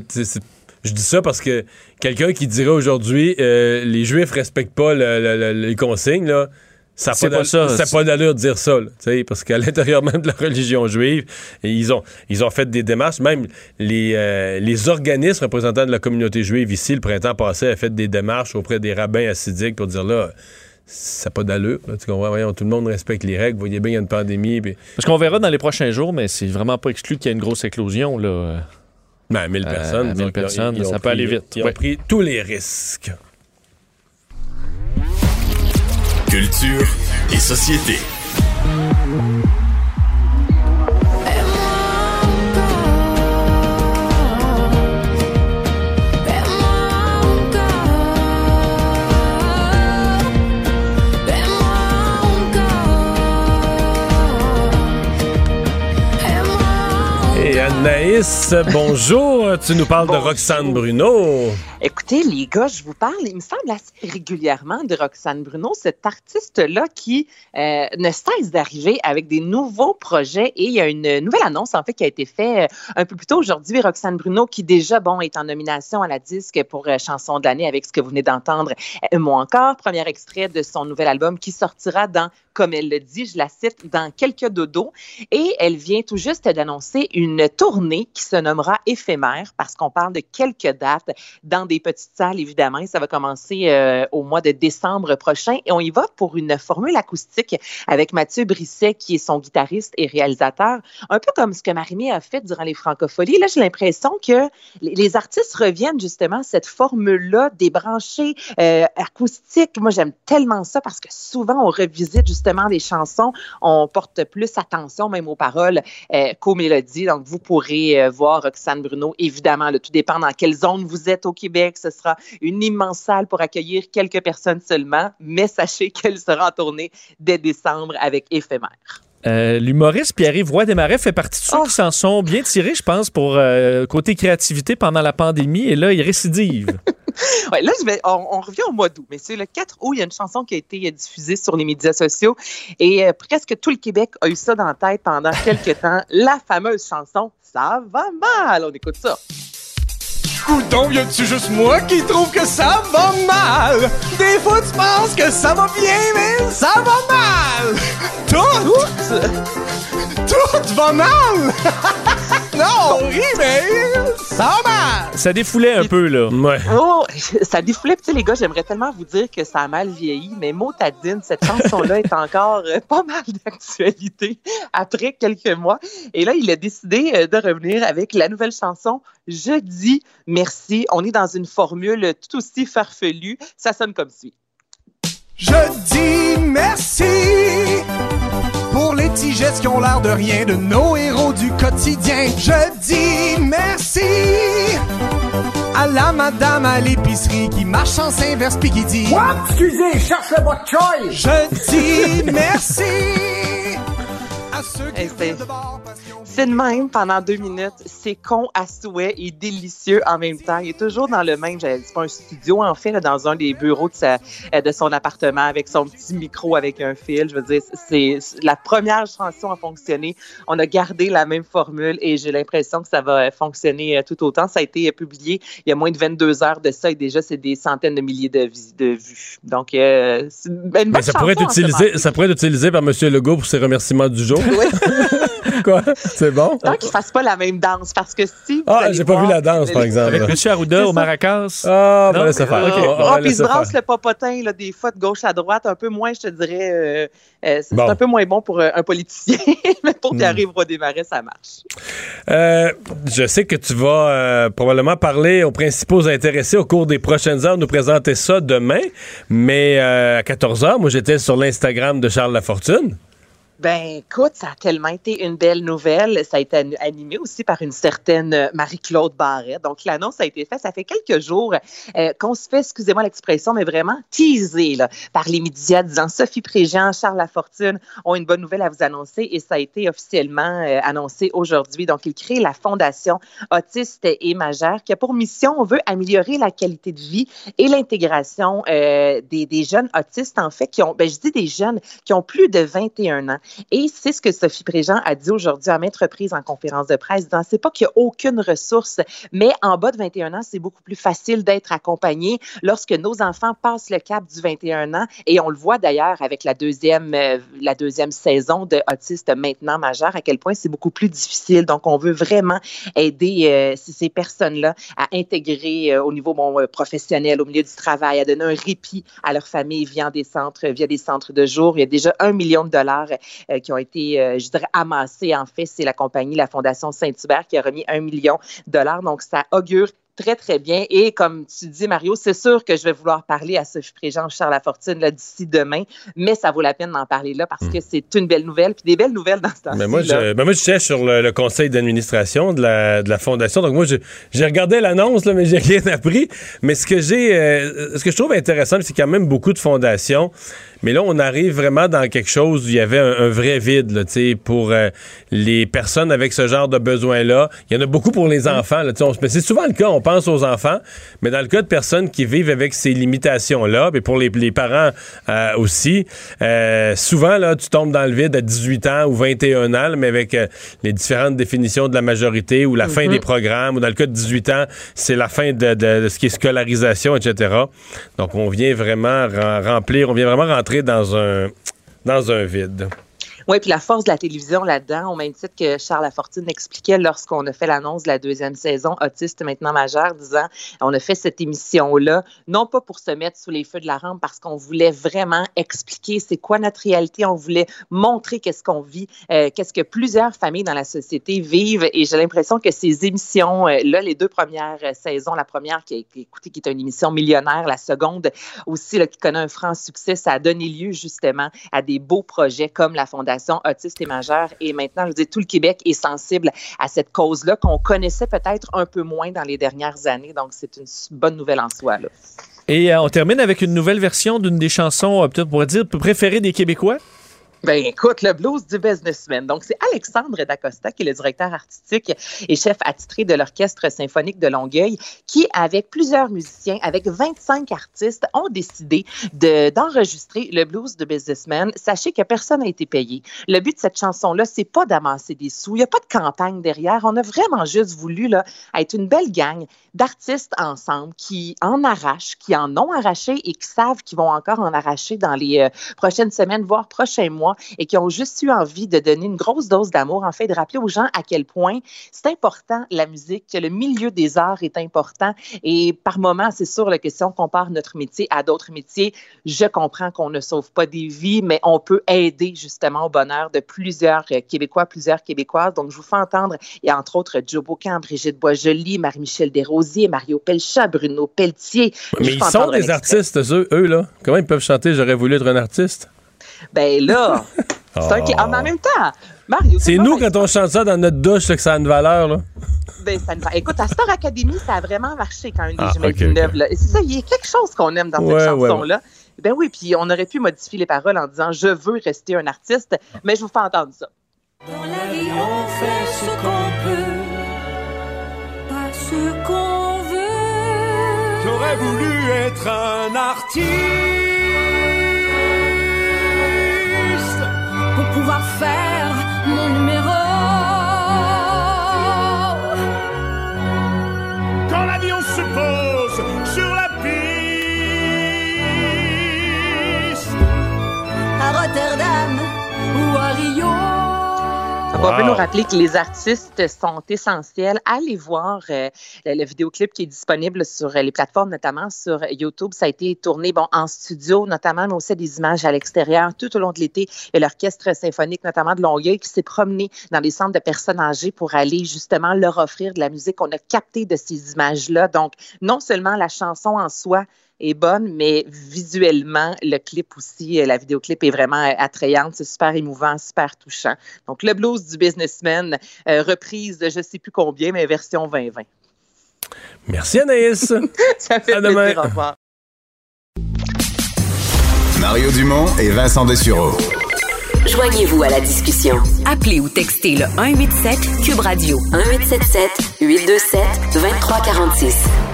je dis ça parce que quelqu'un qui dirait aujourd'hui les Juifs respectent pas les consignes, là, ça n'a pas d'allure de dire ça. Là, parce qu'à l'intérieur même de la religion juive, ils ont fait des démarches. Même les organismes représentants de la communauté juive ici, le printemps passé, a fait des démarches auprès des rabbins hassidiques pour dire là... Ça n'a pas d'allure. Là, tu comprends? Voyons, tout le monde respecte les règles. Vous voyez bien, il y a une pandémie. Puis... Parce qu'on verra dans les prochains jours, mais c'est vraiment pas exclu qu'il y ait une grosse éclosion. Là. Ben, à 1000 personnes. À 1000 personnes, ça peut aller vite. Ils ont pris tous les risques. Culture et société. Anaïs, bonjour. Tu nous parles de Roxane Bruno. Écoutez, les gars, je vous parle, il me semble assez régulièrement de Roxane Bruno, cette artiste-là qui ne cesse d'arriver avec des nouveaux projets. Et il y a une nouvelle annonce, en fait, qui a été faite un peu plus tôt aujourd'hui. Roxane Bruno, qui déjà, est en nomination à la Disque pour Chanson de l'année avec ce que vous venez d'entendre, Moi encore. Premier extrait de son nouvel album qui sortira dans, comme elle le dit, je la cite, dans quelques dodos. Et elle vient tout juste d'annoncer une tournée qui se nommera Éphémère, parce qu'on parle de quelques dates dans des petites salles, évidemment. Ça va commencer au mois de décembre prochain. Et on y va pour une formule acoustique avec Mathieu Brisset, qui est son guitariste et réalisateur. Un peu comme ce que Marimé a fait durant les Francopholies. Là, j'ai l'impression que les artistes reviennent justement à cette formule-là débranchée, acoustique. Moi, j'aime tellement ça parce que souvent, on revisite justement des chansons. On porte plus attention même aux paroles qu'aux mélodies. Donc, vous pourrez voir Roxane Bruno, évidemment, là, tout dépend dans quelle zone vous êtes au Québec. Ce sera une immense salle pour accueillir quelques personnes seulement, mais sachez qu'elle sera en tournée dès décembre avec Éphémère. L'humoriste Pierre-Yves Roy-Desmarais fait partie de ceux qui s'en sont bien tirés, je pense, pour côté créativité pendant la pandémie, et là, il récidive. Ouais, là, on revient au mois d'août, mais c'est le 4 août, il y a une chanson qui a été diffusée sur les médias sociaux et presque tout le Québec a eu ça dans la tête pendant quelques temps, la fameuse chanson « Ça va mal ». On écoute ça. Coudon, y a-tu juste moi qui trouve que ça va mal? Des fois, tu penses que ça va bien, mais ça va mal! Tout va mal! Non, on rit, mais ça va mal! Ça défoulait un peu, là. Ouais. Oh, ça défoulait. Puis, les gars, j'aimerais tellement vous dire que ça a mal vieilli, mais motadine, cette chanson-là est encore pas mal d'actualité après quelques mois. Et là, il a décidé de revenir avec la nouvelle chanson « Je dis merci ». On est dans une formule tout aussi farfelue. Ça sonne comme suit. Je dis merci pour les petits gestes qui ont l'air de rien de nos héros du quotidien. Je dis merci à la madame à l'épicerie qui marche en sens inverse puis qui dit « What? Excusez, cherche le bot de choix! » Je dis merci à ceux qui viennent de bord. C'est de même pendant 2 minutes, c'est con à souhait et délicieux en même temps. Il est toujours dans le même, c'est pas un studio en fait, là, dans un des bureaux de son appartement avec son petit micro avec un fil. Je veux dire, c'est la première chanson a fonctionné. On a gardé la même formule et j'ai l'impression que ça va fonctionner tout autant. Ça a été publié il y a moins de 22 heures de ça et déjà c'est des centaines de milliers de vues. Donc, c'est une bonne chanson. Ça pourrait être utilisé par M. Legault pour ses remerciements du jour. Oui. Quoi? C'est bon? Tant qu'ils ne fassent pas la même danse, parce que si... Ah, j'ai pas vu la danse, par exemple. Avec Michel Arruda au Maracas. Ah, on va laisser faire. Puis ils se brassent le papotin, là, des fois, de gauche à droite, un peu moins, je te dirais... c'est un peu moins bon pour un politicien, mais pour Pierre-Yves Roy-Desmarais, ça marche. Je sais que tu vas probablement parler aux principaux intéressés au cours des prochaines heures, nous présenter ça demain, mais à 14h, moi, j'étais sur l'Instagram de Charles LaFortune. Ben écoute, ça a tellement été une belle nouvelle. Ça a été animé aussi par une certaine Marie-Claude Barret. Donc, l'annonce a été faite. Ça fait quelques jours qu'on se fait, excusez-moi l'expression, mais vraiment teaser là, par les médias disant Sophie Prégent, Charles LaFortune ont une bonne nouvelle à vous annoncer et ça a été officiellement annoncé aujourd'hui. Donc, ils créent la Fondation Autiste et Majeur qui a pour mission, on veut améliorer la qualité de vie et l'intégration des jeunes autistes, en fait, qui ont, ben je dis des jeunes, qui ont plus de 21 ans. Et c'est ce que Sophie Prégent a dit aujourd'hui à maintes reprises en conférence de presse, disant, c'est pas qu'il n'y a aucune ressource, mais en bas de 21 ans, c'est beaucoup plus facile d'être accompagné lorsque nos enfants passent le cap du 21 ans. Et on le voit d'ailleurs avec la deuxième saison de Autistes maintenant majeurs, à quel point c'est beaucoup plus difficile. Donc, on veut vraiment aider ces personnes-là à intégrer au niveau professionnel, au milieu du travail, à donner un répit à leur famille via des centres de jour. Il y a déjà $1 million qui ont été, je dirais, amassés. En fait, c'est la compagnie, la Fondation Saint-Hubert qui a remis $1 million. Donc, ça augure très, très bien. Et comme tu dis, Mario, c'est sûr que je vais vouloir parler à Sophie Prégent, Charles LaFortune, là, d'ici demain, mais ça vaut la peine d'en parler là parce que c'est une belle nouvelle, puis des belles nouvelles dans ce temps-ci. Mais moi, je cherche sur le conseil d'administration de la Fondation. Donc, moi, j'ai regardé l'annonce, là, mais j'ai rien appris. Mais ce que je trouve intéressant, c'est quand même beaucoup de fondations. Mais là, on arrive vraiment dans quelque chose où il y avait un vrai vide, là, tu sais, pour les personnes avec ce genre de besoins-là. Il y en a beaucoup pour les enfants, là, tu sais, c'est souvent le cas, on pense aux enfants, mais dans le cas de personnes qui vivent avec ces limitations-là, et pour les parents aussi, souvent, là, tu tombes dans le vide à 18 ans ou 21 ans, là, mais avec les différentes définitions de la majorité ou la fin des programmes, ou dans le cas de 18 ans, c'est la fin de ce qui est scolarisation, etc. Donc, on vient vraiment rentrer dans un vide. Oui, puis la force de la télévision là-dedans, au même titre que Charles Lafortune expliquait lorsqu'on a fait l'annonce de la deuxième saison, Autistes maintenant majeurs, disant on a fait cette émission-là, non pas pour se mettre sous les feux de la rampe, parce qu'on voulait vraiment expliquer c'est quoi notre réalité, on voulait montrer qu'est-ce qu'on vit, qu'est-ce que plusieurs familles dans la société vivent, et j'ai l'impression que ces émissions-là, les deux premières saisons, la première qui a été écoutée, qui est une émission millionnaire, la seconde aussi, là, qui connaît un franc succès, ça a donné lieu justement à des beaux projets comme la Fondation Autistes et Majeurs. Et maintenant, je veux dire, tout le Québec est sensible à cette cause-là qu'on connaissait peut-être un peu moins dans les dernières années. Donc, c'est une bonne nouvelle en soi, là. Et on termine avec une nouvelle version d'une des chansons, peut-être, on pourrait dire, préférée des Québécois. Ben écoute, le blues du businessman. Donc, c'est Alexandre Dacosta, qui est le directeur artistique et chef attitré de l'Orchestre symphonique de Longueuil, qui, avec plusieurs musiciens, avec 25 artistes, ont décidé d'enregistrer le blues du businessman. Sachez que personne n'a été payé. Le but de cette chanson-là, c'est pas d'amasser des sous. Il n'y a pas de campagne derrière. On a vraiment juste voulu là être une belle gang d'artistes ensemble qui en arrachent, qui en ont arraché et qui savent qu'ils vont encore en arracher dans les prochaines semaines, voire prochains mois, et qui ont juste eu envie de donner une grosse dose d'amour, en fait, de rappeler aux gens à quel point c'est important, la musique, que le milieu des arts est important. Et par moments, c'est sûr, la question, si on compare notre métier à d'autres métiers, je comprends qu'on ne sauve pas des vies, mais on peut aider justement au bonheur de plusieurs Québécois, plusieurs Québécoises. Donc, je vous fais entendre, il y a entre autres Joe Beaucamp, Brigitte Boisjoli, Marie-Michel Desrosiers, Mario Pelchat, Bruno Pelletier. Mais ils sont des artistes, eux, là. Comment ils peuvent chanter « J'aurais voulu être un artiste » ? Ben là, en même temps, Mario... C'est nous, quand on chante ça dans notre douche, là, que ça a une valeur, là. Ben, ça nous va. Écoute, à Star Academy, ça a vraiment marché quand une des jumelles du neuf, là. Et c'est ça, il y a quelque chose qu'on aime dans cette chanson-là. Ouais. Ben oui, puis on aurait pu modifier les paroles en disant « Je veux rester un artiste », mais je vous fais entendre ça. Dans la vie, on fait ce qu'on peut, pas ce qu'on veut. J'aurais voulu être un artiste pour pouvoir faire mon numéro. Quand l'avion se pose sur la piste, à Rotterdam ou à Rio. Wow. On peut nous rappeler que les artistes sont essentiels. Allez voir le vidéoclip qui est disponible sur les plateformes, notamment sur YouTube. Ça a été tourné en studio, notamment, mais aussi des images à l'extérieur tout au long de l'été. Et l'Orchestre symphonique, notamment de Longueuil, qui s'est promené dans les centres de personnes âgées pour aller justement leur offrir de la musique. On a capté de ces images-là. Donc, non seulement la chanson en soi est bonne, mais visuellement, le clip aussi, la vidéoclip est vraiment attrayante. C'est super émouvant, super touchant. Donc, le blues du businessman, reprise de je ne sais plus combien, mais version 2020. Merci Anaïs. Ça fait plaisir, au revoir. Mario Dumont et Vincent Dessureault. Joignez-vous à la discussion. Appelez ou textez le 187 Cube Radio 1877-827-2346.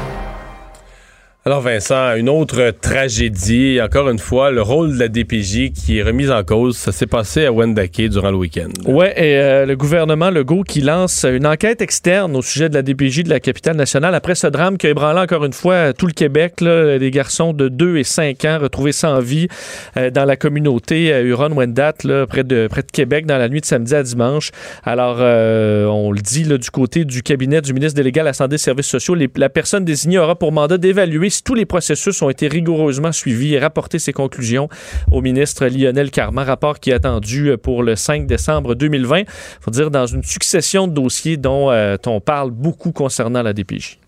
Alors Vincent, une autre tragédie, encore une fois, le rôle de la DPJ qui est remise en cause. Ça s'est passé à Wendake durant le week-end. Oui, et le gouvernement Legault qui lance une enquête externe au sujet de la DPJ de la capitale nationale après ce drame qui a ébranlé encore une fois tout le Québec. Là, des garçons de 2 et 5 ans retrouvés sans vie dans la communauté Huron-Wendat, là, près de Québec, dans la nuit de samedi à dimanche. Alors, on le dit là, du côté du cabinet du ministre délégué à la Santé et Services sociaux, la personne désignée aura pour mandat d'évaluer si tous les processus ont été rigoureusement suivis et rapporter ses conclusions au ministre Lionel Carmant, rapport qui est attendu pour le 5 décembre 2020. Il faut dire dans une succession de dossiers dont on parle beaucoup concernant la DPJ.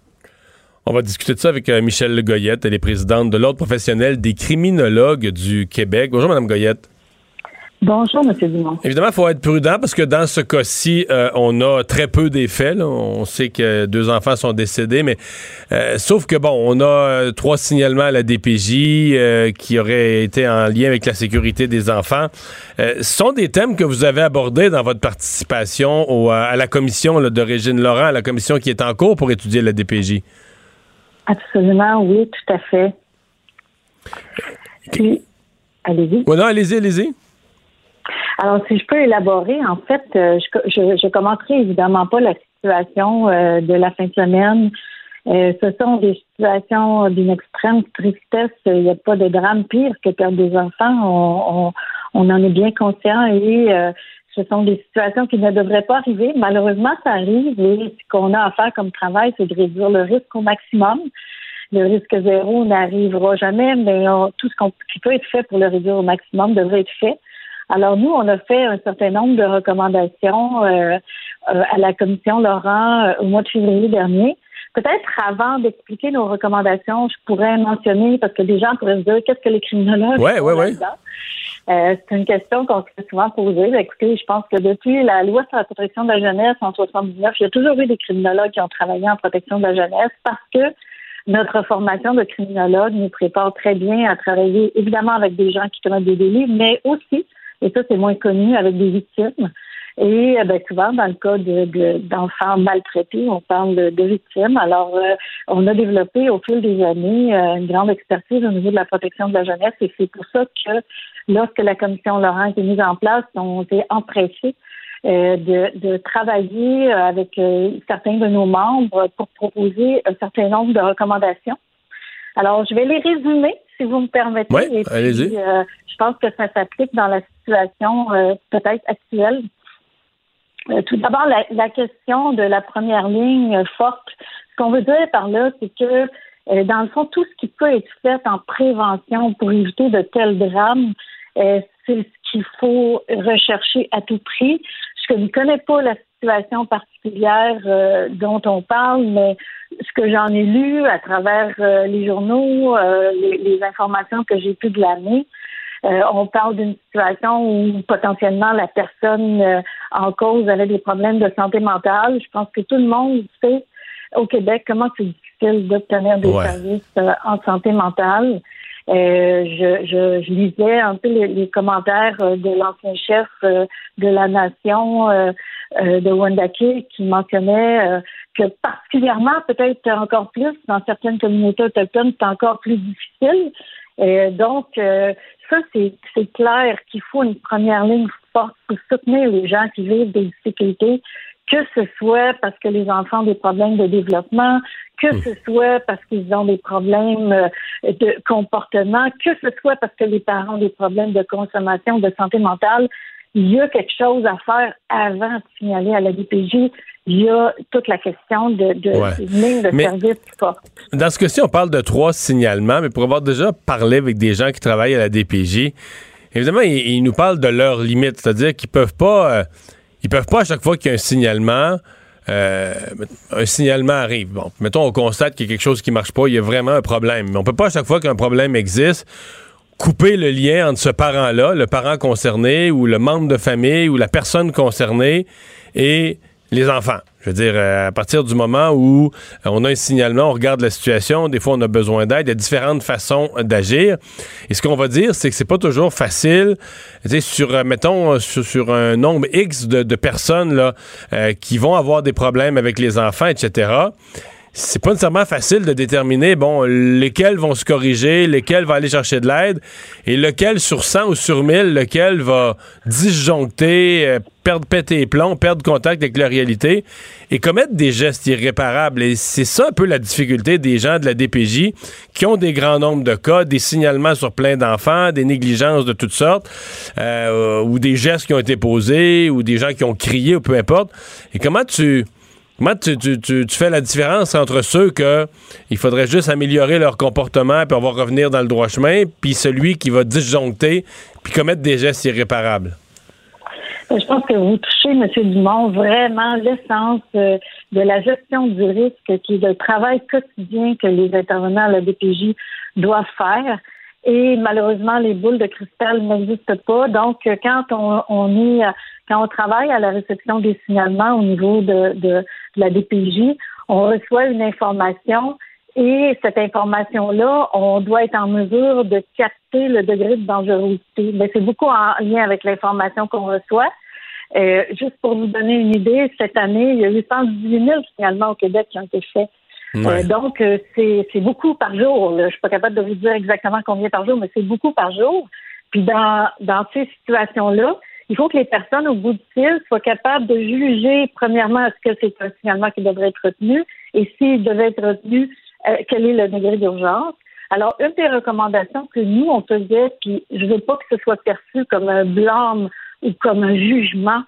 On va discuter de ça avec Michel Goyette, elle est présidente de l'Ordre professionnel des criminologues du Québec. Bonjour Mme Goyette. Bonjour M. Dumont. Évidemment, il faut être prudent parce que dans ce cas-ci, on a très peu des faits. Là. On sait que 2 enfants sont décédés, mais sauf que bon, on a 3 signalements à la DPJ qui auraient été en lien avec la sécurité des enfants. Ce sont des thèmes que vous avez abordés dans votre participation à la commission là, de Régine Laurent, à la commission qui est en cours pour étudier la DPJ. Absolument, oui, tout à fait. Puis, allez-y. Ouais, non, allez-y. Alors, si je peux élaborer, en fait, je commenterai évidemment pas la situation de la fin de semaine. Ce sont des situations d'une extrême tristesse. Il n'y a pas de drame pire que perdre des enfants. On en est bien conscient et ce sont des situations qui ne devraient pas arriver. Malheureusement, ça arrive et ce qu'on a à faire comme travail, c'est de réduire le risque au maximum. Le risque zéro n'arrivera jamais, mais tout ce qui peut être fait pour le réduire au maximum devrait être fait. Alors, nous, on a fait un certain nombre de recommandations à la Commission Laurent au mois de février dernier. Peut-être avant d'expliquer nos recommandations, je pourrais mentionner, parce que des gens pourraient se dire « Qu'est-ce que les criminologues font là-dedans? » C'est une question qu'on s'est souvent posée. Écoutez, je pense que depuis la loi sur la protection de la jeunesse en 1979, il y a toujours eu des criminologues qui ont travaillé en protection de la jeunesse parce que notre formation de criminologue nous prépare très bien à travailler, évidemment, avec des gens qui commettent des délits, mais aussi... Et ça, c'est moins connu avec des victimes. Et souvent, dans le cas d'enfants maltraités, on parle de victimes. Alors, on a développé au fil des années une grande expertise au niveau de la protection de la jeunesse. Et c'est pour ça que lorsque la Commission Laurent a été mise en place, on s'est empressé de travailler avec certains de nos membres pour proposer un certain nombre de recommandations. Alors, je vais les résumer, si vous me permettez. Oui, allez-y. Je pense que ça s'applique dans la situation peut-être actuelle. Tout d'abord, la question de la première ligne forte. Ce qu'on veut dire par là, c'est que, dans le fond, tout ce qui peut être fait en prévention pour éviter de tels drames, c'est ce qu'il faut rechercher à tout prix. Je ne connais pas la situation particulière dont on parle, mais ce que j'en ai lu à travers les journaux, les informations que j'ai pu glaner, on parle d'une situation où potentiellement la personne en cause avait des problèmes de santé mentale. Je pense que tout le monde sait au Québec comment c'est difficile d'obtenir des services en santé mentale. Je lisais un peu les commentaires de l'ancien chef de la nation de Wendake qui mentionnait que particulièrement, peut-être encore plus, dans certaines communautés autochtones, c'est encore plus difficile. Donc, ça, c'est clair qu'il faut une première ligne forte pour soutenir les gens qui vivent des difficultés, que ce soit parce que les enfants ont des problèmes de développement, que ce soit parce qu'ils ont des problèmes de comportement, que ce soit parce que les parents ont des problèmes de consommation, de santé mentale, il y a quelque chose à faire avant de signaler à la DPJ. Il y a toute la question de ligne de service forte. Dans ce cas-ci, on parle de 3 signalements, mais pour avoir déjà parlé avec des gens qui travaillent à la DPJ, évidemment, ils nous parlent de leurs limites, c'est-à-dire qu'ils peuvent pas à chaque fois qu'il y a un signalement... un signalement arrive. Bon, mettons, on constate qu'il y a quelque chose qui marche pas, il y a vraiment un problème. Mais on peut pas, à chaque fois qu'un problème existe, couper le lien entre ce parent-là, le parent concerné, ou le membre de famille, ou la personne concernée, et les enfants. Je veux dire, à partir du moment où on a un signalement, on regarde la situation, des fois on a besoin d'aide, il y a différentes façons d'agir. Et ce qu'on va dire, c'est que c'est pas toujours facile, tu sais, sur, mettons, sur un nombre X de personnes là, qui vont avoir des problèmes avec les enfants, etc. C'est pas nécessairement facile de déterminer, bon, lesquels vont se corriger, lesquels vont aller chercher de l'aide, et lequel sur 100 ou sur 1000, lequel va disjoncter, péter les plombs, perdre contact avec la réalité et commettre des gestes irréparables. Et c'est ça un peu la difficulté des gens de la DPJ qui ont des grands nombres de cas, des signalements sur plein d'enfants, des négligences de toutes sortes, ou des gestes qui ont été posés, ou des gens qui ont crié, ou peu importe. Et comment tu fais la différence entre ceux que il faudrait juste améliorer leur comportement puis avoir revenir dans le droit chemin, puis celui qui va disjoncter puis commettre des gestes irréparables? Je pense que vous touchez, M. Dumont, vraiment l'essence de la gestion du risque, qui est le travail quotidien que les intervenants à la DPJ doivent faire. Et malheureusement, les boules de cristal n'existent pas. Donc, quand on travaille à la réception des signalements au niveau de la DPJ, on reçoit une information et cette information-là, on doit être en mesure de capter le degré de dangerosité. Mais c'est beaucoup en lien avec l'information qu'on reçoit. Juste pour vous donner une idée, cette année, il y a 818 000 signalements au Québec qui ont été faits. Ouais. Donc, c'est beaucoup par jour. Là. Je suis pas capable de vous dire exactement combien par jour, mais c'est beaucoup par jour. Puis dans ces situations-là, il faut que les personnes au bout du fil soient capables de juger, premièrement, est-ce que c'est un signalement qui devrait être retenu, et s'il devait être retenu, quel est le degré d'urgence. Alors, une des recommandations que nous, on faisait, puis je veux pas que ce soit perçu comme un blâme ou comme un jugement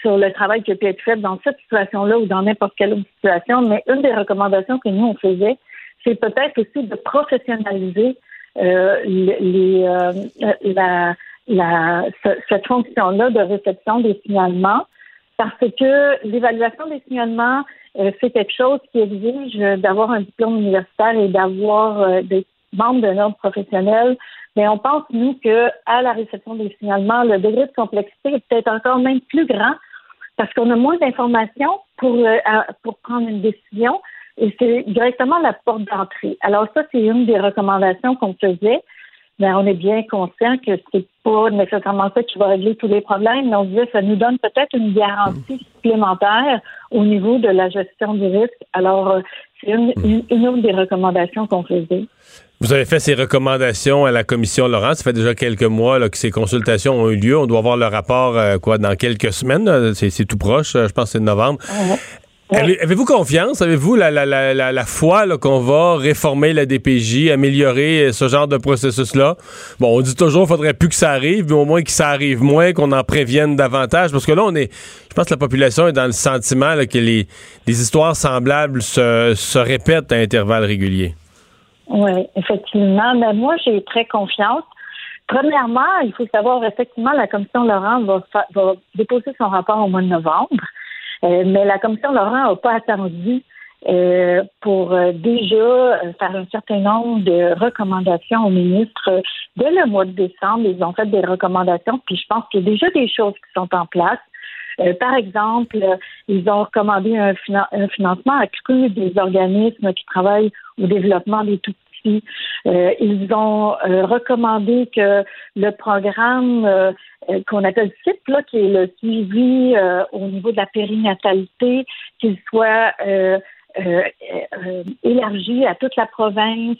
sur le travail qui a pu être fait dans cette situation-là ou dans n'importe quelle autre situation, mais une des recommandations que nous, on faisait, c'est peut-être aussi de professionnaliser cette fonction-là de réception des signalements, parce que l'évaluation des signalements, c'est quelque chose qui exige d'avoir un diplôme universitaire et d'avoir des membres d'un ordre professionnel. Mais on pense, nous, que à la réception des signalements, le degré de complexité est peut-être encore même plus grand parce qu'on a moins d'informations pour prendre une décision et c'est directement la porte d'entrée. Alors ça, c'est une des recommandations qu'on faisait. Mais on est bien conscient que c'est pas nécessairement ça qui va régler tous les problèmes, mais on disait que ça nous donne peut-être une garantie supplémentaire au niveau de la gestion du risque. Alors, c'est une autre des recommandations qu'on faisait. Vous avez fait ces recommandations à la Commission Laurent. Ça fait déjà quelques mois là, que ces consultations ont eu lieu. On doit avoir le rapport dans quelques semaines. C'est tout proche. Je pense que c'est novembre. Mm-hmm. Ouais. Avez-vous confiance? Avez-vous la foi là, qu'on va réformer la DPJ, améliorer ce genre de processus-là? Bon, on dit toujours qu'il faudrait plus que ça arrive, mais au moins que ça arrive moins, qu'on en prévienne davantage. Parce que là, je pense que la population est dans le sentiment là, que les histoires semblables se répètent à intervalles réguliers. Oui, effectivement. Mais moi, j'ai très confiance. Premièrement, il faut savoir, effectivement, la Commission Laurent va déposer son rapport au mois de novembre. Mais la Commission Laurent n'a pas attendu pour déjà faire un certain nombre de recommandations au ministre. Dès le mois de décembre, ils ont fait des recommandations, puis je pense qu'il y a déjà des choses qui sont en place. Par exemple, ils ont recommandé un financement accru des organismes qui travaillent au développement des tout-petits. Ils ont recommandé que le programme qu'on appelle CIP, là, qui est le suivi au niveau de la périnatalité, qu'il soit élargi à toute la province,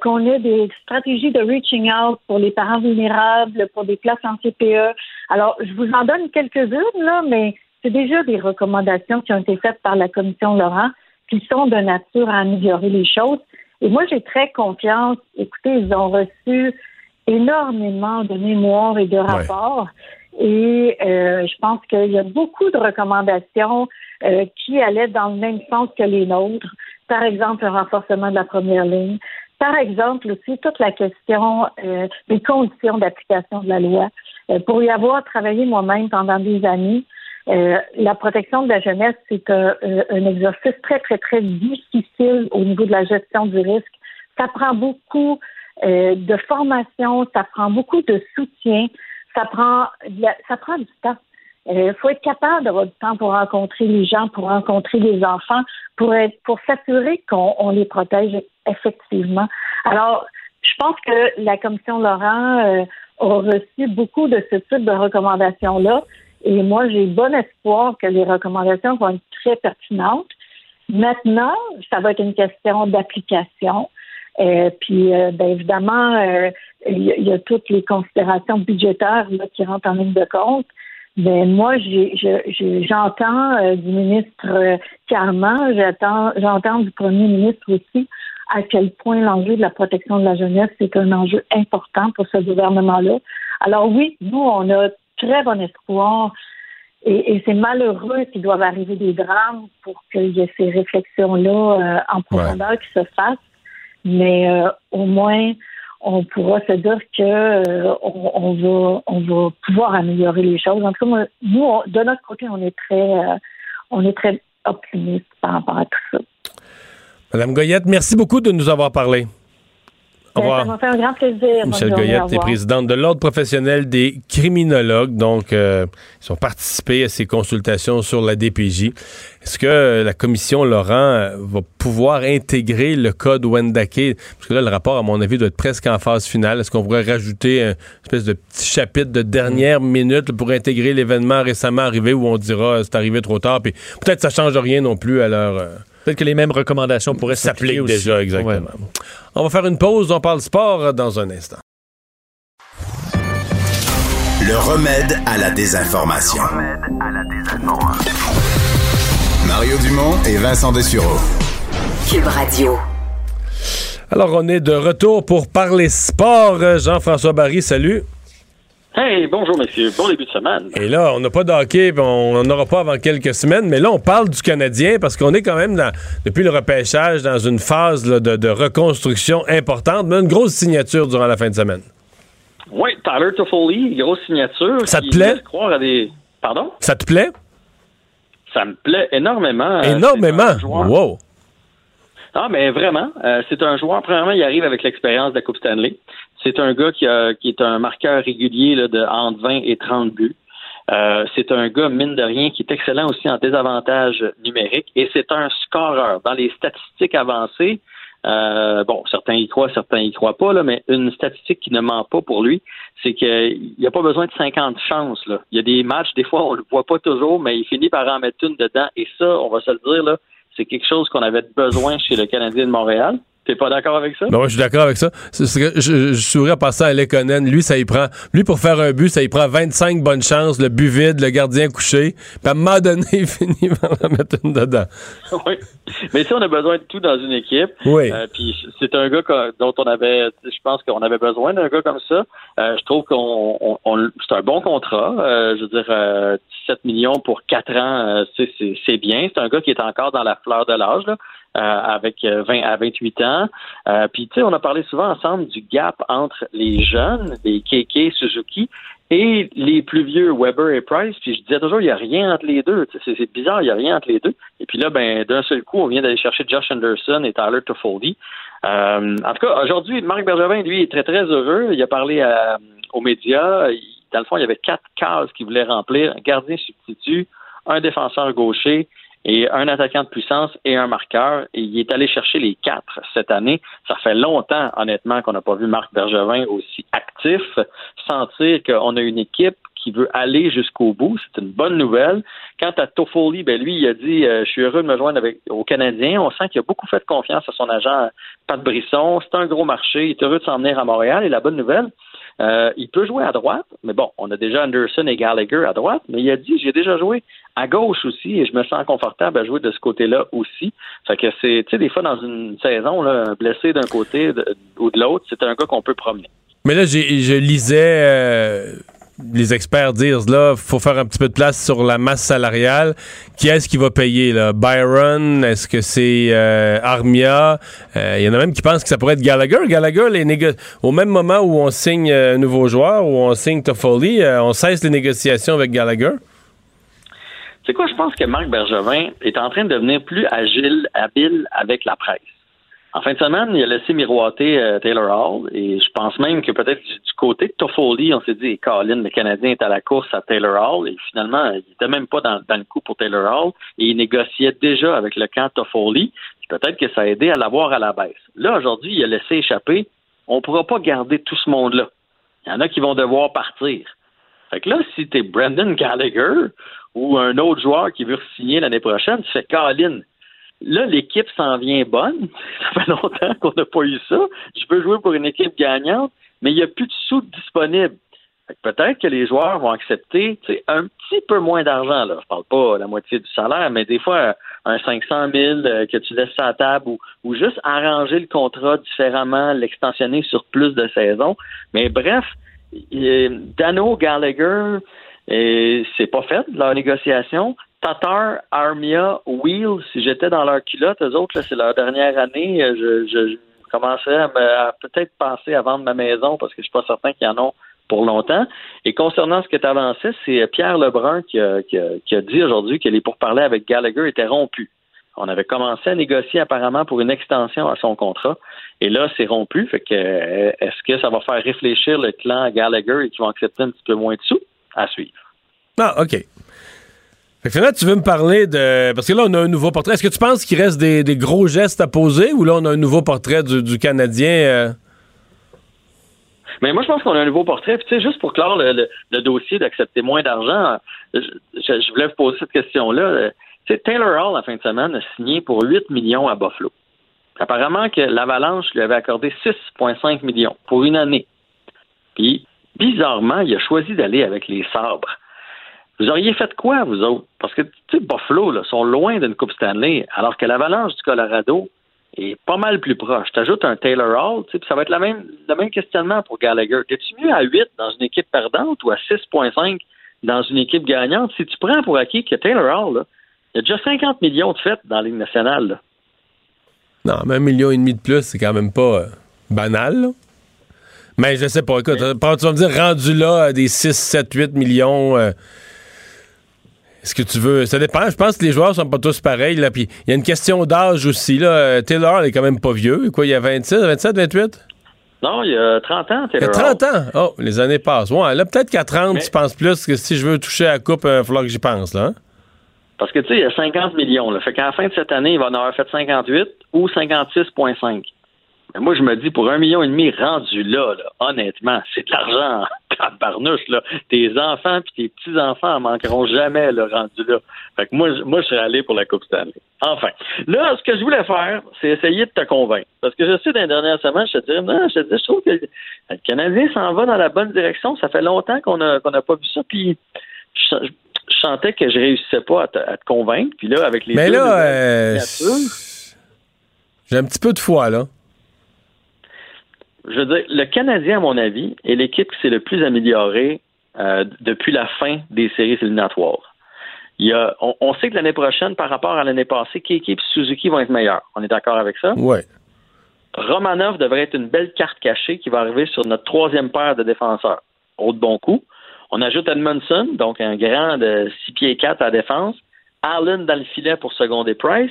qu'on ait des stratégies de reaching out pour les parents vulnérables, pour des places en CPE. Alors, je vous en donne quelques-unes, là, mais c'est déjà des recommandations qui ont été faites par la Commission Laurent qui sont de nature à améliorer les choses. Et moi, j'ai très confiance. Écoutez, ils ont reçu énormément de mémoires et de rapports. Ouais. Et je pense qu'il y a beaucoup de recommandations qui allaient dans le même sens que les nôtres. Par exemple, le renforcement de la première ligne. Par exemple, aussi, toute la question des conditions d'application de la loi. Pour y avoir travaillé moi-même pendant des années, La protection de la jeunesse, c'est un exercice très, très, très difficile au niveau de la gestion du risque. Ça prend beaucoup de formation, ça prend beaucoup de soutien, ça prend du temps. Faut être capable d'avoir du temps pour rencontrer les gens, pour rencontrer les enfants, pour s'assurer qu'on les protège effectivement. Alors, je pense que la Commission Laurent a reçu beaucoup de ce type de recommandations-là, et moi, j'ai bon espoir que les recommandations vont être très pertinentes. Maintenant, ça va être une question d'application. Puis, évidemment, il y a toutes les considérations budgétaires là, qui rentrent en ligne de compte. Mais moi, j'entends du ministre Carmant, j'entends du premier ministre aussi à quel point l'enjeu de la protection de la jeunesse, c'est un enjeu important pour ce gouvernement-là. Alors oui, nous, on a très bon espoir et c'est malheureux qu'il doive arriver des drames pour qu'il y ait ces réflexions-là en profondeur qui se fassent. Mais au moins, on pourra se dire que on va pouvoir améliorer les choses. En tout cas, nous, de notre côté, on est très optimiste par rapport à tout ça. Madame Goyette, merci beaucoup de nous avoir parlé. Au revoir. Ça m'a fait un grand plaisir. Michel Goyette est présidente de l'Ordre professionnel des criminologues. Donc, ils ont participé à ces consultations sur la DPJ. Est-ce que la commission Laurent va pouvoir intégrer le code Wendake? Parce que là, le rapport, à mon avis, doit être presque en phase finale. Est-ce qu'on pourrait rajouter une espèce de petit chapitre de dernière minute pour intégrer l'événement récemment arrivé où on dira c'est arrivé trop tard? Puis peut-être que ça change rien non plus à leur... Peut-être que les mêmes recommandations pourraient s'appliquer déjà, exactement. Ouais. On va faire une pause, on parle sport dans un instant. Le remède à la désinformation. Mario Dumont et Vincent Dessureault. Cube Radio. Alors, on est de retour pour parler sport. Jean-François Barry, salut. Hey, bonjour messieurs, bon début de semaine. Et là, on n'a pas de hockey, on n'en aura pas avant quelques semaines, mais là, on parle du Canadien parce qu'on est quand même, depuis le repêchage, dans une phase là, de reconstruction importante, mais une grosse signature durant la fin de semaine. Oui, Tyler Toffoli, grosse signature. Ça te plaît? Pardon? Ça te plaît? Ça me plaît énormément. Énormément? Wow! Non, mais vraiment, c'est un joueur, premièrement, il arrive avec l'expérience de la Coupe Stanley. C'est un gars qui est un marqueur régulier là, de entre 20 et 30 buts. C'est un gars, mine de rien, qui est excellent aussi en désavantage numérique. Et c'est un scoreur. Dans les statistiques avancées, bon, certains y croient pas, là, mais une statistique qui ne ment pas pour lui, c'est qu'il n'y a pas besoin de 50 chances. Là. Il y a des matchs, des fois, on le voit pas toujours, mais il finit par en mettre une dedans. Et ça, on va se le dire, là, c'est quelque chose qu'on avait besoin chez le Canadien de Montréal. T'es pas d'accord avec ça? Non, je suis d'accord avec ça. Je souris en passant à Lekonen. Lui, ça y prend. Lui, pour faire un but, ça y prend 25 bonnes chances, le but vide, le gardien couché. Puis à un moment donné, il finit par la mettre une dedans. Oui. Mais si on a besoin de tout dans une équipe. Oui. Puis c'est un gars dont on avait, je pense qu'on avait besoin d'un gars comme ça. Je trouve qu'on c'est un bon contrat. Je veux dire, 17 millions pour 4 ans, c'est bien. C'est un gars qui est encore dans la fleur de l'âge, là. Avec 20 à 28 ans. Puis, tu sais, on a parlé souvent ensemble du gap entre les jeunes, les Keke, Suzuki, et les plus vieux, Weber et Price. Puis, je disais toujours, il n'y a rien entre les deux. C'est bizarre, il n'y a rien entre les deux. Et puis là, ben d'un seul coup, on vient d'aller chercher Josh Anderson et Tyler Toffoli. En tout cas, aujourd'hui, Marc Bergevin, lui, est très, très heureux. Il a parlé aux médias. Dans le fond, il y avait 4 cases qu'il voulait remplir. Un gardien substitut, un défenseur gaucher, et un attaquant de puissance et un marqueur. Et il est allé chercher les 4 cette année. Ça fait longtemps, honnêtement, qu'on n'a pas vu Marc Bergevin aussi actif, sentir qu'on a une équipe qui veut aller jusqu'au bout. C'est une bonne nouvelle. Quant à Toffoli, ben lui, il a dit « Je suis heureux de me joindre aux Canadiens ». On sent qu'il a beaucoup fait confiance à son agent Pat Brisson. C'est un gros marché. Il est heureux de s'en venir à Montréal. Et la bonne nouvelle, il peut jouer à droite, mais bon, on a déjà Anderson et Gallagher à droite, mais il a dit « J'ai déjà joué à gauche aussi et je me sens confortable à jouer de ce côté-là aussi ». Fait que c'est, tu sais, des fois dans une saison, là, blessé d'un côté ou de l'autre, c'est un gars qu'on peut promener. Mais là, je lisais... les experts disent, là, faut faire un petit peu de place sur la masse salariale. Qui est-ce qui va payer, là? Byron? Est-ce que c'est Armia? Il y en a même qui pensent que ça pourrait être Gallagher. Gallagher, au même moment où on signe un nouveau joueur, où on signe Toffoli, on cesse les négociations avec Gallagher? C'est quoi, je pense que Marc Bergevin est en train de devenir plus agile, habile avec la presse. En fin de semaine, il a laissé miroiter Taylor Hall, et je pense même que peut-être du côté de Toffoli, on s'est dit, Colin, le Canadien est à la course à Taylor Hall, et finalement, il n'était même pas dans le coup pour Taylor Hall, et il négociait déjà avec le camp Toffoli, peut-être que ça a aidé à l'avoir à la baisse. Là, aujourd'hui, il a laissé échapper, on ne pourra pas garder tout ce monde-là. Il y en a qui vont devoir partir. Fait que là, si t'es Brendan Gallagher ou un autre joueur qui veut signer l'année prochaine, tu fais Colin. Là, l'équipe s'en vient bonne. Ça fait longtemps qu'on n'a pas eu ça. Je veux jouer pour une équipe gagnante, mais il n'y a plus de sous disponibles. Fait que peut-être que les joueurs vont accepter un petit peu moins d'argent. Là. Je parle pas la moitié du salaire, mais des fois, un 500 000 que tu laisses sur la table ou juste arranger le contrat différemment, l'extensionner sur plus de saisons. Mais bref, Dano, Gallagher, c'est pas fait, leur négociation. Tatar, Armia, Wheel, si j'étais dans leur culotte, eux autres, là, c'est leur dernière année, je commencerais à peut-être penser à vendre ma maison parce que je suis pas certain qu'ils en ont pour longtemps. Et concernant ce que tu avançais, c'est Pierre Lebrun qui a dit aujourd'hui que les pourparlers avec Gallagher étaient rompus. On avait commencé à négocier apparemment pour une extension à son contrat. Et là, c'est rompu. Fait que, est-ce que ça va faire réfléchir le clan Gallagher et qu'ils vont accepter un petit peu moins de sous? À suivre. Ah, OK. Fait que là, tu veux me parler de... Parce que là, on a un nouveau portrait. Est-ce que tu penses qu'il reste des gros gestes à poser ou là, on a un nouveau portrait du Canadien... Mais moi, je pense qu'on a un nouveau portrait. Puis, tu sais, juste pour clore le dossier d'accepter moins d'argent, je voulais vous poser cette question-là. Tu sais, Taylor Hall, la fin de semaine, a signé pour 8 millions à Buffalo. Apparemment que l'Avalanche lui avait accordé 6,5 millions pour une année. Puis, bizarrement, il a choisi d'aller avec les Sabres. Vous auriez fait quoi, vous autres? Parce que, tu sais, Buffalo, là, sont loin d'une Coupe Stanley, alors que l'Avalanche du Colorado est pas mal plus proche. T'ajoutes un Taylor Hall, puis ça va être le même questionnement pour Gallagher. T'es-tu mieux à 8 dans une équipe perdante ou à 6,5 dans une équipe gagnante? Si tu prends pour acquis que Taylor Hall, là, il y a déjà 50 millions de fêtes dans la Ligue nationale. Là. Non, mais 1,5 million de plus, c'est quand même pas banal. Là. Mais je sais pas, écoute, tu vas me dire, rendu là à des 6, 7, 8 millions... Est-ce que tu veux... Ça dépend. Je pense que les joueurs sont pas tous pareils. Là. Puis il y a une question d'âge aussi. Là. Taylor, il est quand même pas vieux. Quoi, il y a 26, 27, 28? Non, il y a 30 ans, Taylor. Il y a 30 ans? Oh, les années passent. Ouais, là, peut-être qu'à 30, tu penses plus que si je veux toucher à la coupe, il va falloir que j'y pense. Là. Hein? Parce que, tu sais, il y a 50 millions. Là. Fait qu'à la fin de cette année, il va en avoir fait 58 ou 56,5. Mais moi, je me dis, pour 1,5 million rendu là, honnêtement, c'est de l'argent en tabarnouche, là. Tes enfants puis tes petits-enfants en manqueront jamais, là, rendu là. Fait que moi, je serais allé pour la Coupe Stanley. Enfin. Là, ce que je voulais faire, c'est essayer de te convaincre. Parce que je sais, dans les dernières semaines, je trouve que le Canadien s'en va dans la bonne direction. Ça fait longtemps qu'on n'a pas vu ça. Puis, je sentais que je réussissais pas à te convaincre. Puis là, avec les... Mais là, j'ai un petit peu de foi, là. Je veux dire, le Canadien, à mon avis, est l'équipe qui s'est le plus améliorée depuis la fin des séries éliminatoires. On sait que l'année prochaine, par rapport à l'année passée, Keke et Suzuki vont être meilleurs. On est d'accord avec ça? Oui. Romanov devrait être une belle carte cachée qui va arriver sur notre troisième paire de défenseurs. Autre bon coup. On ajoute Edmondson, donc un grand de 6 pieds 4 à la défense. Allen dans le filet pour seconder Price.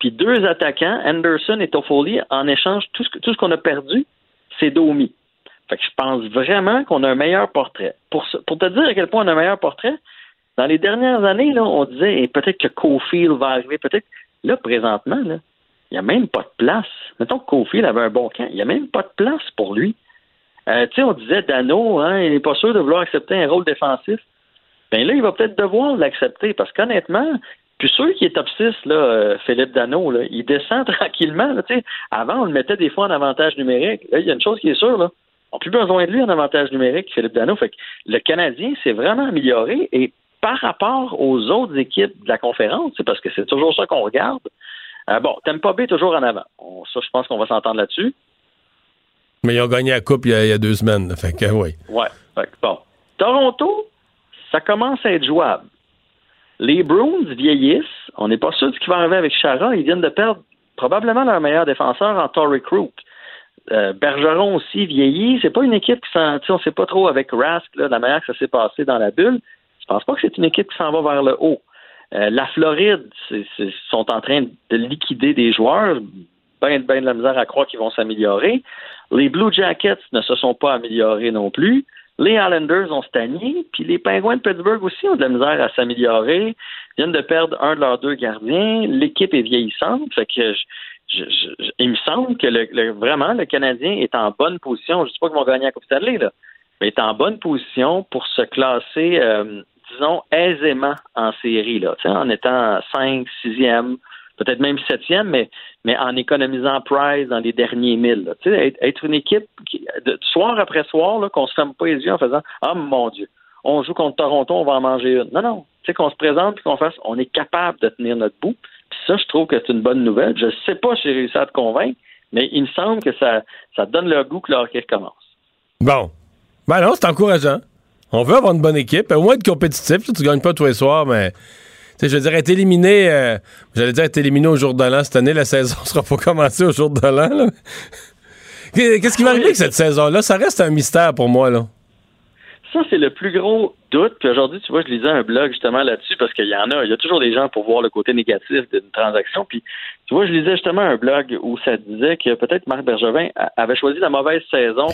Puis deux attaquants, Anderson et Toffoli, en échange, tout ce qu'on a perdu, c'est Domi. Fait que je pense vraiment qu'on a un meilleur portrait. Pour te dire à quel point on a un meilleur portrait, dans les dernières années, là, on disait peut-être que Cofield va arriver, peut-être. Là, présentement, il n'y a même pas de place. Mettons que Cofield avait un bon camp. Il n'y a même pas de place pour lui. On disait Dano, hein, il n'est pas sûr de vouloir accepter un rôle défensif. Bien là, il va peut-être devoir l'accepter parce qu'honnêtement, puis sûr qu'il est top 6, là, Philippe Danault, là, il descend tranquillement. Là, avant, on le mettait des fois en avantage numérique. Là, il y a une chose qui est sûre, là, on n'a plus besoin de lui en avantage numérique, Philippe Danault. Fait que le Canadien s'est vraiment amélioré. Et par rapport aux autres équipes de la conférence, c'est parce que c'est toujours ça qu'on regarde. Tampa Bay toujours en avant. Ça, je pense qu'on va s'entendre là-dessus. Mais ils ont gagné la coupe il y a 2 semaines. Fait que, oui. Ouais. Fait que, bon. Toronto, ça commence à être jouable. Les Bruins vieillissent. On n'est pas sûr de ce qui va arriver avec Chiara. Ils viennent de perdre probablement leur meilleur défenseur en Torrey Krug. Bergeron aussi vieillit. C'est pas une équipe qui s'en... On ne sait pas trop avec Rask, là, la manière que ça s'est passé dans la bulle. Je pense pas que c'est une équipe qui s'en va vers le haut. La Floride, sont en train de liquider des joueurs. Ben de la misère à croire qu'ils vont s'améliorer. Les Blue Jackets ne se sont pas améliorés non plus. Les Islanders ont stagné, puis les Penguins de Pittsburgh aussi ont de la misère à s'améliorer. Ils viennent de perdre un de leurs deux gardiens. L'équipe est vieillissante, fait que il me semble que vraiment le Canadien est en bonne position. Je ne dis pas qu'ils vont gagner la Coupe Stanley, là, mais est en bonne position pour se classer, disons, aisément en série, là, en étant 5e, 6e, peut-être même 7e, mais en économisant Price dans les derniers 1000. Être une équipe qui, soir après soir, là, qu'on se ferme pas les yeux en faisant « Ah, mon Dieu, on joue contre Toronto, on va en manger une. » Non, non. Tu sais, qu'on se présente et qu'on fasse « On est capable de tenir notre bout. » Puis ça, je trouve que c'est une bonne nouvelle. Je sais pas si j'ai réussi à te convaincre, mais il me semble que ça donne le goût que leur hockey commence. Bon. Ben non, c'est encourageant. On veut avoir une bonne équipe. Au moins être compétitif. Tu gagnes pas tous les soirs, mais... Je veux dire, être éliminé, au jour de l'an cette année, la saison sera pas commencée au jour de l'an, là. Qu'est-ce qui va arriver avec cette saison-là? Ça reste un mystère pour moi, là. Ça, c'est le plus gros doute. Puis aujourd'hui, tu vois, je lisais un blog justement là-dessus, parce qu'il y en a. Il y a toujours des gens pour voir le côté négatif d'une transaction. Puis tu vois, je lisais justement un blog où ça disait que peut-être Marc Bergevin avait choisi la mauvaise saison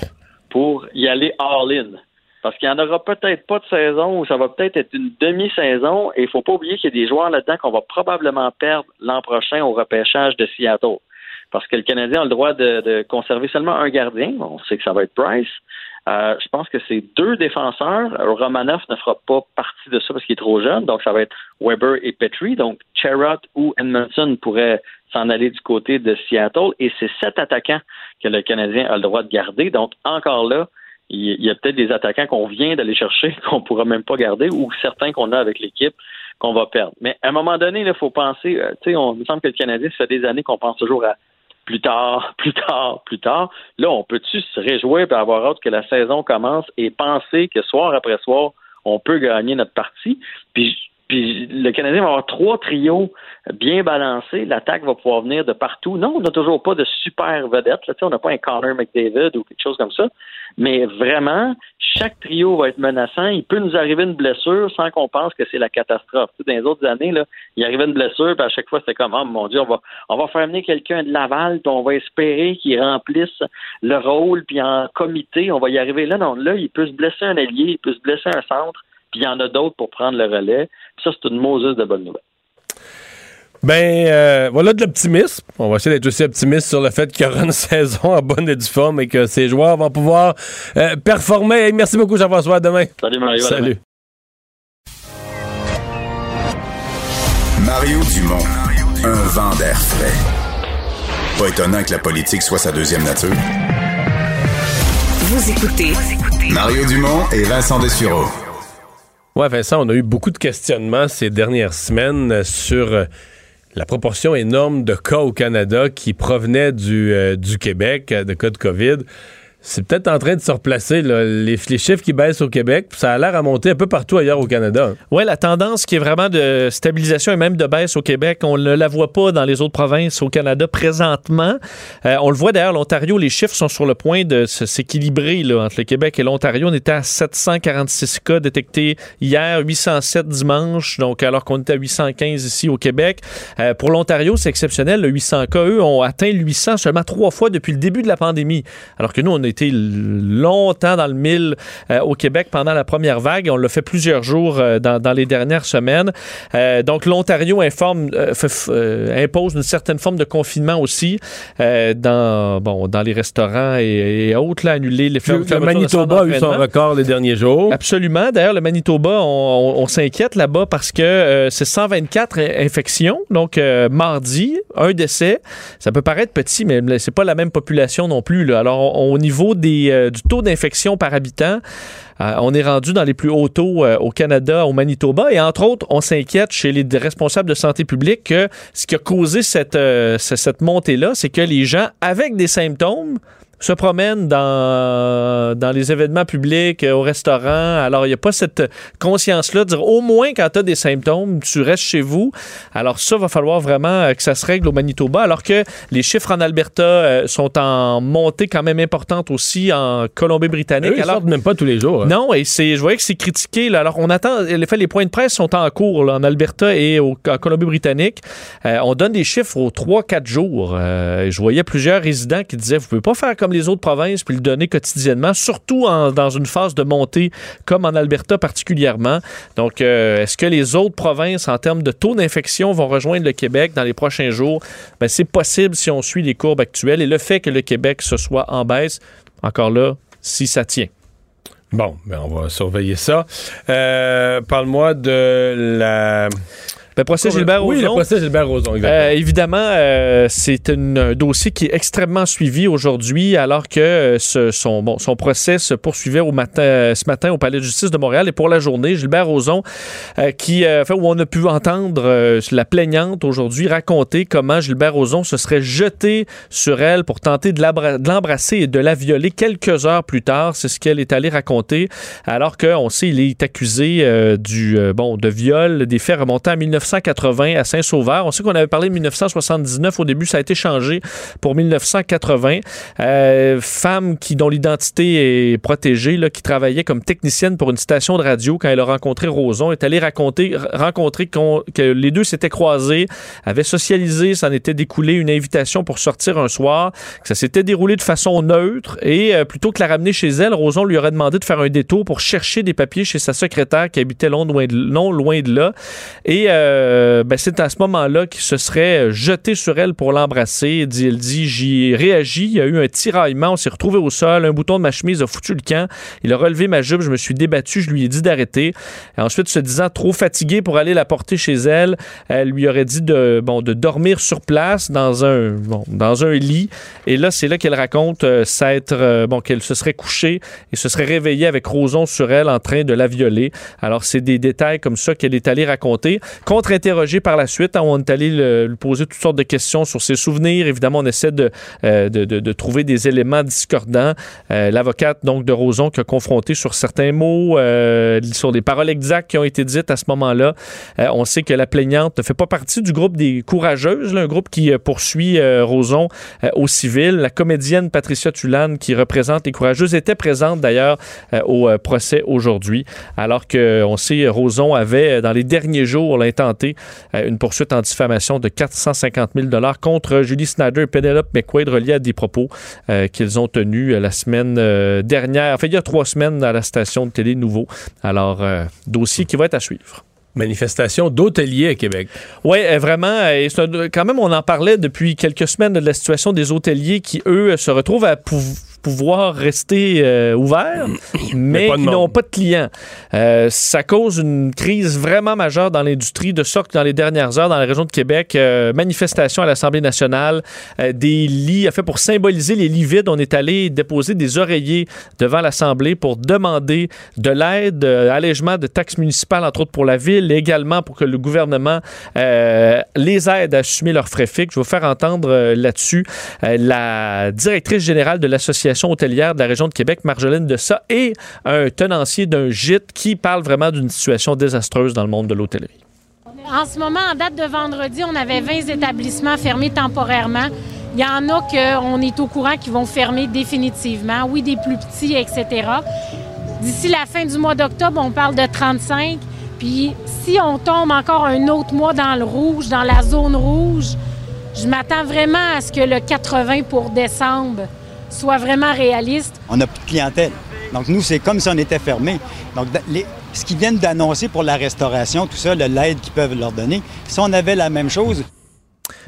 pour y aller all-in. Parce qu'il n'y en aura peut-être pas de saison ou ça va peut-être être une demi-saison et il ne faut pas oublier qu'il y a des joueurs là-dedans qu'on va probablement perdre l'an prochain au repêchage de Seattle. Parce que le Canadien a le droit de conserver seulement un gardien. On sait que ça va être Price. Je pense que c'est deux défenseurs. Romanov ne fera pas partie de ça parce qu'il est trop jeune. Donc, ça va être Weber et Petrie. Donc, Chariot ou Edmondson pourraient s'en aller du côté de Seattle. Et c'est 7 attaquants que le Canadien a le droit de garder. Donc, encore là, il y a peut-être des attaquants qu'on vient d'aller chercher, qu'on ne pourra même pas garder, ou certains qu'on a avec l'équipe, qu'on va perdre. Mais à un moment donné, il faut penser, il me semble que le Canadien, ça fait des années qu'on pense toujours à plus tard. Là, on peut-tu se réjouir et avoir hâte que la saison commence et penser que soir après soir, on peut gagner notre partie? Puis le Canadien va avoir 3 trios bien balancés. L'attaque va pouvoir venir de partout. Non, on n'a toujours pas de super vedette. Là, on n'a pas un Connor McDavid ou quelque chose comme ça. Mais vraiment, chaque trio va être menaçant. Il peut nous arriver une blessure sans qu'on pense que c'est la catastrophe. T'sais, dans les autres années, là, il arrivait une blessure, puis à chaque fois, c'était comme « Oh mon Dieu, on va faire venir quelqu'un de Laval, puis on va espérer qu'il remplisse le rôle, puis en comité, on va y arriver. » Là, non, là, il peut se blesser un ailier, il peut se blesser un centre. Puis il y en a d'autres pour prendre le relais. Puis ça, c'est une Moses de bonne nouvelle. Ben, voilà de l'optimisme. On va essayer d'être aussi optimiste sur le fait qu'il y aura une saison en bonne et due forme et que ces joueurs vont pouvoir performer. Et merci beaucoup, Jean-François. À demain. Salut, Mario. Salut. Mario Dumont, un vent d'air frais. Pas étonnant que la politique soit sa deuxième nature. Vous écoutez Mario Dumont et Vincent Dessureault. Ouais, Vincent, on a eu beaucoup de questionnements ces dernières semaines sur la proportion énorme de cas au Canada qui provenaient du Québec, de cas de COVID. C'est peut-être en train de se replacer, là, les chiffres qui baissent au Québec, ça a l'air à monter un peu partout ailleurs au Canada. Oui, la tendance qui est vraiment de stabilisation et même de baisse au Québec, on ne la voit pas dans les autres provinces au Canada présentement. On le voit d'ailleurs, l'Ontario, les chiffres sont sur le point de s'équilibrer là, entre le Québec et l'Ontario. On était à 746 cas détectés hier, 807 dimanche, donc alors qu'on était à 815 ici au Québec. Pour l'Ontario, c'est exceptionnel, le 800 cas, eux, ont atteint 800 seulement 3 fois depuis le début de la pandémie, alors que nous, on a été longtemps dans le 1000 au Québec pendant la première vague. On l'a fait plusieurs jours dans les dernières semaines. Donc, l'Ontario impose une certaine forme de confinement aussi dans les restaurants et autres, là, annuler les fermetures. Le Manitoba a eu son record les derniers jours. Absolument. D'ailleurs, le Manitoba, on s'inquiète là-bas parce que c'est 124 infections. Donc, mardi, un décès. Ça peut paraître petit, mais c'est pas la même population non plus, là. Alors, au niveau du taux d'infection par habitant, on est rendu dans les plus hauts taux au Canada, au Manitoba, et entre autres, on s'inquiète chez les responsables de santé publique que ce qui a causé cette montée-là, c'est que les gens avec des symptômes se promènent dans les événements publics, au restaurant. Alors, il n'y a pas cette conscience-là de dire au moins quand tu as des symptômes, tu restes chez vous. Alors ça, va falloir vraiment que ça se règle au Manitoba, alors que les chiffres en Alberta sont en montée quand même importante aussi en Colombie-Britannique. Eux, ils sortent même pas tous les jours. Hein. Non, et je voyais que c'est critiqué. Là. Alors, on attend... Les points de presse sont en cours là, en Alberta et en Colombie-Britannique. On donne des chiffres aux 3-4 jours. Je voyais plusieurs résidents qui disaient « Vous ne pouvez pas faire comme les autres provinces puis le donner quotidiennement, surtout dans une phase de montée comme en Alberta particulièrement. » Donc, est-ce que les autres provinces, en termes de taux d'infection, vont rejoindre le Québec dans les prochains jours? Ben, c'est possible si on suit les courbes actuelles. Et le fait que le Québec se soit en baisse, encore là, si ça tient. Bon, ben on va surveiller ça. Parle-moi de la... Le procès Gilbert-Rozon. Oui, le procès Gilbert-Rozon, exactement. Évidemment, c'est un dossier qui est extrêmement suivi aujourd'hui, alors que son procès se poursuivait ce matin au Palais de justice de Montréal et pour la journée. Gilbert-Rozon, où on a pu entendre la plaignante aujourd'hui raconter comment Gilbert-Rozon se serait jeté sur elle pour tenter de l'embrasser et de la violer quelques heures plus tard. C'est ce qu'elle est allée raconter, alors qu'on sait qu'il est accusé de viol, des faits remontant à 1980 à Saint-Sauveur. On sait qu'on avait parlé de 1979. Au début, ça a été changé pour 1980. Femme dont l'identité est protégée, là, qui travaillait comme technicienne pour une station de radio quand elle a rencontré Rozon, est allée rencontrer que les deux s'étaient croisés, avaient socialisé, s'en était découlé une invitation pour sortir un soir, que ça s'était déroulé de façon neutre et plutôt que la ramener chez elle, Rozon lui aurait demandé de faire un détour pour chercher des papiers chez sa secrétaire qui habitait non loin de là. Et c'est à ce moment-là qu'il se serait jeté sur elle pour l'embrasser. Il dit « J'y réagis, il y a eu un tiraillement, on s'est retrouvé au sol, un bouton de ma chemise a foutu le camp, il a relevé ma jupe, je me suis débattu, je lui ai dit d'arrêter. » Ensuite, se disant trop fatigué pour aller la porter chez elle, elle lui aurait dit de dormir sur place dans un lit. Et là, c'est là qu'elle raconte qu'elle se serait couchée et se serait réveillée avec Rozon sur elle en train de la violer. Alors, c'est des détails comme ça qu'elle est allée raconter. Contre-interrogé par la suite, on est allé lui poser toutes sortes de questions sur ses souvenirs. Évidemment, on essaie de trouver des éléments discordants. L'avocate donc de Rozon qui a confronté sur certains mots, sur des paroles exactes qui ont été dites à ce moment-là. On sait que la plaignante ne fait pas partie du groupe des courageuses, là, un groupe qui poursuit Rozon au civil. La comédienne Patricia Tulane qui représente les courageuses était présente d'ailleurs au procès aujourd'hui. Alors qu'on sait Rozon avait dans les derniers jours a intenté une poursuite en diffamation de 450 000 $ contre Julie Snyder et Penelope McQuaid reliés à des propos qu'ils ont tenus la semaine dernière, il y a 3 semaines à la station de télé Nouveau. Alors, dossier qui va être à suivre. Manifestation d'hôteliers à Québec. Oui, vraiment. Et quand même, on en parlait depuis quelques semaines de la situation des hôteliers qui, eux, se retrouvent à pouvoir rester ouverts, mais qui n'ont pas de clients. Ça cause une crise vraiment majeure dans l'industrie, de sorte que dans les dernières heures, dans la région de Québec, manifestation à l'Assemblée nationale, des lits, pour symboliser les lits vides, on est allé déposer des oreillers devant l'Assemblée pour demander de l'aide, allègement de taxes municipales, entre autres pour la ville, et également pour que le gouvernement les aide à assumer leurs frais fixes. Je vais vous faire entendre là-dessus la directrice générale de l'Association hôtelière de la région de Québec, Marjolaine Dessat, et un tenancier d'un gîte qui parle vraiment d'une situation désastreuse dans le monde de l'hôtellerie. En ce moment, en date de vendredi, on avait 20 établissements fermés temporairement. Il y en a qu'on est au courant qui vont fermer définitivement, oui, des plus petits, etc. D'ici la fin du mois d'octobre, on parle de 35. Puis si on tombe encore un autre mois dans le rouge, dans la zone rouge, je m'attends vraiment à ce que le 80 pour décembre soit vraiment réaliste. On n'a plus de clientèle. Donc nous, c'est comme si on était fermé. Donc ce qu'ils viennent d'annoncer pour la restauration, tout ça, l'aide qu'ils peuvent leur donner, si on avait la même chose...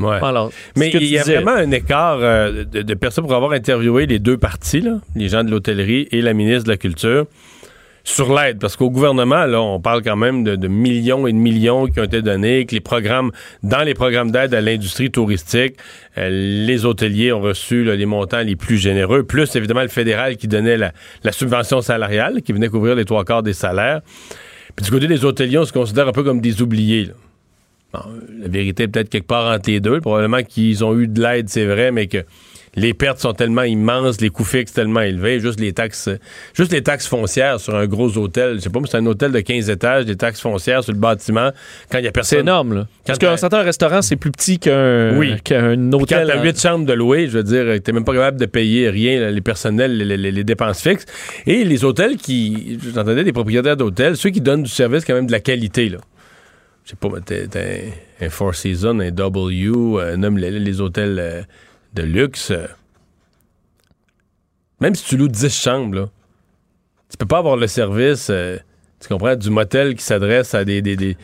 Ouais. Alors, mais il y a vraiment un écart de personnes pour avoir interviewé les deux parties, là, les gens de l'hôtellerie et la ministre de la Culture, sur l'aide, parce qu'au gouvernement, là, on parle quand même de millions et de millions qui ont été donnés, que dans les programmes d'aide à l'industrie touristique, les hôteliers ont reçu là, les montants les plus généreux, plus évidemment le fédéral qui donnait la subvention salariale, qui venait couvrir les 3/4 des salaires. Puis du côté des hôteliers, on se considère un peu comme des oubliés, là. Bon, la vérité est peut-être quelque part entre les deux. Probablement qu'ils ont eu de l'aide, c'est vrai, mais que les pertes sont tellement immenses, les coûts fixes tellement élevés, juste les taxes foncières sur un gros hôtel, je sais pas, mais c'est un hôtel de 15 étages, des taxes foncières sur le bâtiment, quand il y a personne... C'est énorme, là. Parce qu'un certain restaurant, c'est plus petit qu'un hôtel. Quand t'as 8 chambres de louer, je veux dire, t'es même pas capable de payer rien, là, les personnels, les dépenses fixes. Et les hôtels qui... J'entendais des propriétaires d'hôtels, ceux qui donnent du service quand même de la qualité, là. Je sais pas, mais t'es un Four Seasons, un W, nomme les hôtels... de luxe, même si tu loues 10 chambres, là, tu peux pas avoir le service, tu comprends, du motel qui s'adresse à des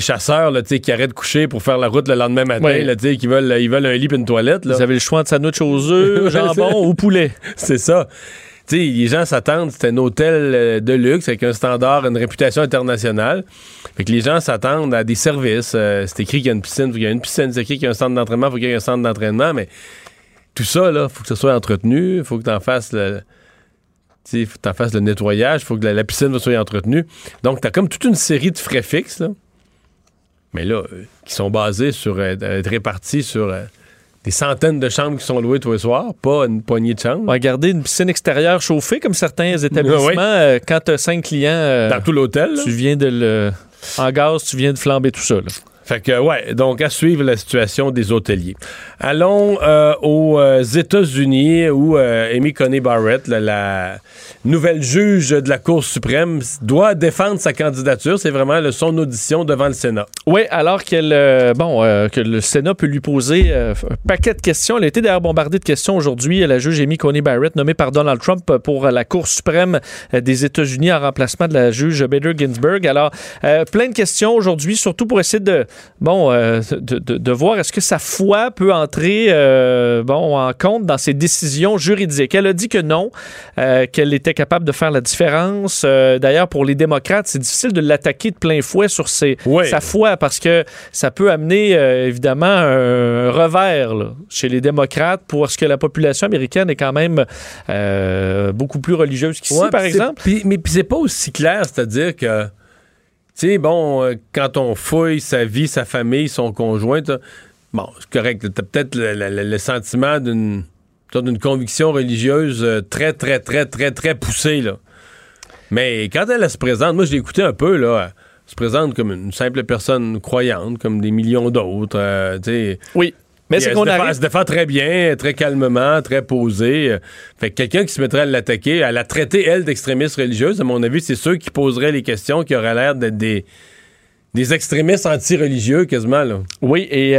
chasseurs, là, qui arrêtent de coucher pour faire la route le lendemain matin, ouais. Là, ils veulent un lit et une toilette. Là. Vous avez le choix de sandwich aux œufs, jambon ou poulet. C'est ça. T'sais, les gens s'attendent, c'est un hôtel de luxe avec un standard, une réputation internationale. Fait que les gens s'attendent à des services. C'est écrit qu'il y a une piscine, faut qu'il y ait une piscine. C'est écrit qu'il y a un centre d'entraînement, faut qu'il y ait un centre d'entraînement. Mais tout ça, là, faut que ce soit entretenu. Faut que t'en fasses le nettoyage. Faut que la piscine soit entretenue. Donc, t'as comme toute une série de frais fixes, là. Mais là, qui sont basés sur être répartis sur... des centaines de chambres qui sont louées tous les soirs, pas une poignée de chambres. Regardez une piscine extérieure chauffée, comme certains établissements. Oui. Quand tu as 5 clients... dans tout l'hôtel. Tu viens de le... En gaz, tu viens de flamber tout ça. Là. Fait que, ouais, donc à suivre la situation des hôteliers. Allons aux États-Unis où Amy Coney Barrett, la nouvelle juge de la Cour suprême, doit défendre sa candidature. C'est vraiment son audition devant le Sénat. Oui, alors que le Sénat peut lui poser un paquet de questions. Elle a été d'ailleurs bombardée de questions aujourd'hui. La juge Amy Coney Barrett, nommée par Donald Trump pour la Cour suprême des États-Unis en remplacement de la juge Bader Ginsburg. Alors, plein de questions aujourd'hui, surtout pour essayer de voir est-ce que sa foi peut entrer en compte dans ses décisions juridiques. Elle a dit que non, qu'elle était capable de faire la différence. D'ailleurs, pour les démocrates, c'est difficile de l'attaquer de plein fouet sur sa foi parce que ça peut amener évidemment un revers là, chez les démocrates parce que la population américaine est quand même beaucoup plus religieuse qu'ici, par exemple. Mais c'est pas aussi clair, c'est-à-dire que tu sais, quand on fouille sa vie, sa famille, son conjoint, bon, c'est correct, t'as peut-être le sentiment d'une conviction religieuse très, très, très, très, très poussée, là. Mais quand elle se présente, moi, je l'ai écouté un peu, là, elle se présente comme une simple personne croyante, comme des millions d'autres, tu sais... Oui. Mais c'est qu'on arrive. Elle se défend très bien, très calmement, très posée. Fait que quelqu'un qui se mettrait à l'attaquer, à la traiter, elle, d'extrémiste religieuse, à mon avis, c'est ceux qui poseraient les questions qui auraient l'air d'être des extrémistes anti-religieux, quasiment, là. Oui, et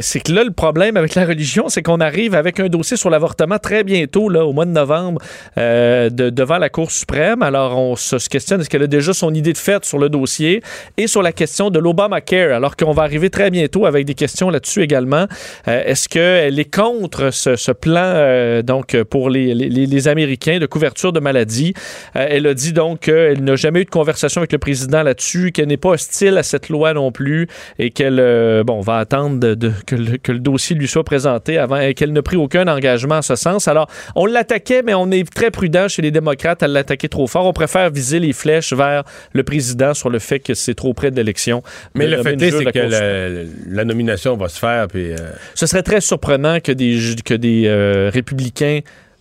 c'est que là, le problème avec la religion, c'est qu'on arrive avec un dossier sur l'avortement très bientôt, là, au mois de novembre, devant la Cour suprême. Alors, on se questionne, est-ce qu'elle a déjà son idée de fait sur le dossier et sur la question de l'Obamacare, alors qu'on va arriver très bientôt avec des questions là-dessus également. Est-ce qu'elle est contre ce plan, donc, pour les Américains de couverture de maladie? Elle a dit, donc, qu'elle n'a jamais eu de conversation avec le président là-dessus, qu'elle n'est pas hostile à cette loi non plus et qu'elle va attendre que le dossier lui soit présenté avant et qu'elle ne prit aucun engagement en ce sens. Alors, on l'attaquait, mais on est très prudent chez les démocrates à l'attaquer trop fort. On préfère viser les flèches vers le président sur le fait que c'est trop près de l'élection. Mais le fait c'est que la nomination va se faire. Puis, ce serait très surprenant que des républicains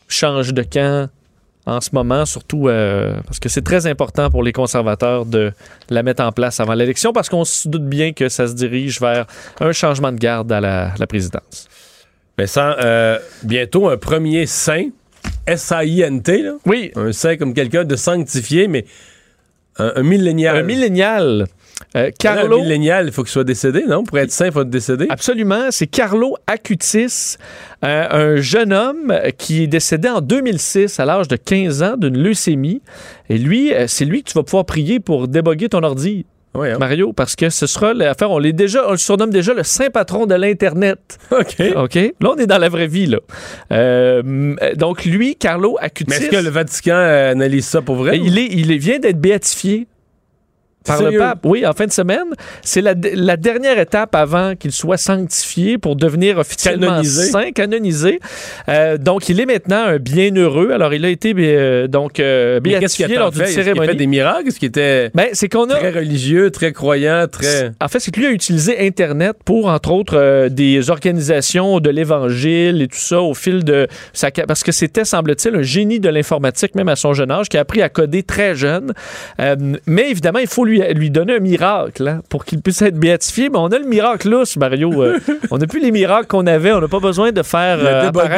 changent de camp en ce moment, surtout parce que c'est très important pour les conservateurs de la mettre en place avant l'élection, parce qu'on se doute bien que ça se dirige vers un changement de garde à la présidence. Mais bientôt un premier saint, S-A-I-N-T, là. Oui. Un saint comme quelqu'un de sanctifié, mais un millénial. Un millénial. Carlo, un millénial, il faut qu'il soit décédé, non? Pour être saint, il faut être décédé. Absolument. C'est Carlo Acutis, un jeune homme qui est décédé en 2006 à l'âge de 15 ans d'une leucémie. Et lui, c'est lui que tu vas pouvoir prier pour déboguer ton ordi. Oui, hein. Mario, parce que ce sera l'affaire, on le surnomme déjà le saint patron de l'Internet. OK. Là, on est dans la vraie vie, là. Donc, lui, Carlo Acutis... Mais est-ce que le Vatican analyse ça pour vrai? Il vient d'être béatifié par le pape, oui, en fin de semaine. C'est la dernière étape avant qu'il soit sanctifié pour devenir officiellement saint, canonisé. Donc, il est maintenant un bienheureux. Alors, il a été béatifié lors d'une cérémonie. Il a fait des miracles, ce qui était très religieux, très croyant, très... En fait, c'est que lui a utilisé Internet pour, entre autres, des organisations de l'Évangile et tout ça au fil de... Parce que c'était, semble-t-il, un génie de l'informatique, même à son jeune âge, qui a appris à coder très jeune. Mais évidemment, il faut lui donner un miracle pour qu'il puisse être béatifié. Mais on a le miracle lousse, Mario. On n'a plus les miracles qu'on avait. On n'a pas besoin de faire...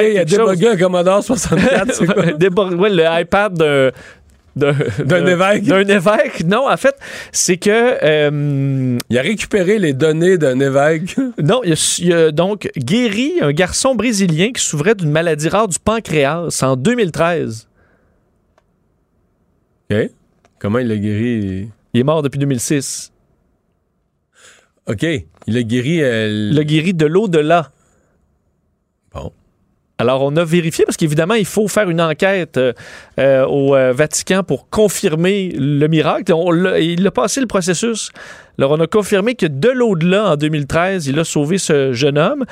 Il a débogué un Commodore 64. C'est quoi? Le iPad d'un évêque. D'un évêque. Non, en fait, c'est que... il a récupéré les données d'un évêque. Non, il a donc guéri un garçon brésilien qui souffrait d'une maladie rare du pancréas en 2013. OK. Comment il l'a guéri? Il est mort depuis 2006. OK. Il l'a guéri... Il l'a guéri de l'au-delà. Bon. Alors, on a vérifié, parce qu'évidemment, il faut faire une enquête au Vatican pour confirmer le miracle. Il a passé le processus. Alors, on a confirmé que de l'au-delà, en 2013, il a sauvé ce jeune homme.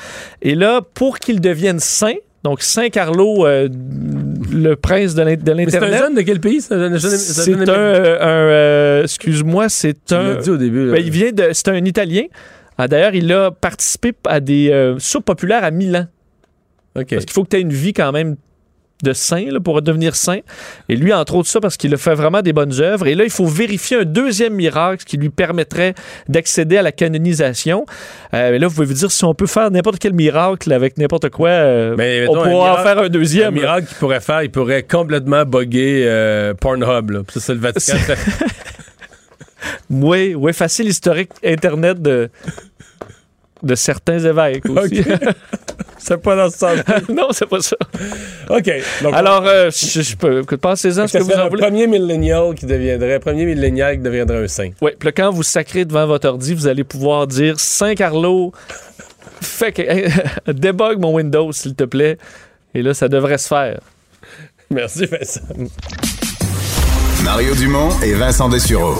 Et là, pour qu'il devienne saint, donc Saint Carlo, le prince de l'Internet... Mais c'est un jeune de quel pays? C'est un Italien. Ah, d'ailleurs, il a participé à des soupes populaires à Milan. Okay. Parce qu'il faut que tu aies une vie quand même de saint là, pour devenir saint. Et lui, entre autres, ça, parce qu'il a fait vraiment des bonnes œuvres. Et là, il faut vérifier un deuxième miracle qui lui permettrait d'accéder à la canonisation. Et là, vous pouvez vous dire, si on peut faire n'importe quel miracle avec n'importe quoi, on pourra en faire un deuxième. Un miracle qu'il pourrait faire, il pourrait complètement bugger Pornhub. Là. Ça, c'est le Vatican. Oui, facile historique Internet de certains évêques aussi. Okay. C'est pas dans ce sens. Non, c'est pas ça. OK. Donc, alors, je peux... Pensez-en ce que vous en voulez. Premier millénial qui deviendrait un saint. Oui. Puis quand vous sacrez devant votre ordi, vous allez pouvoir dire « Saint Carlo, débogue mon Windows, s'il te plaît. » Et là, ça devrait se faire. Merci, Vincent. Mario Dumont et Vincent Dessureault.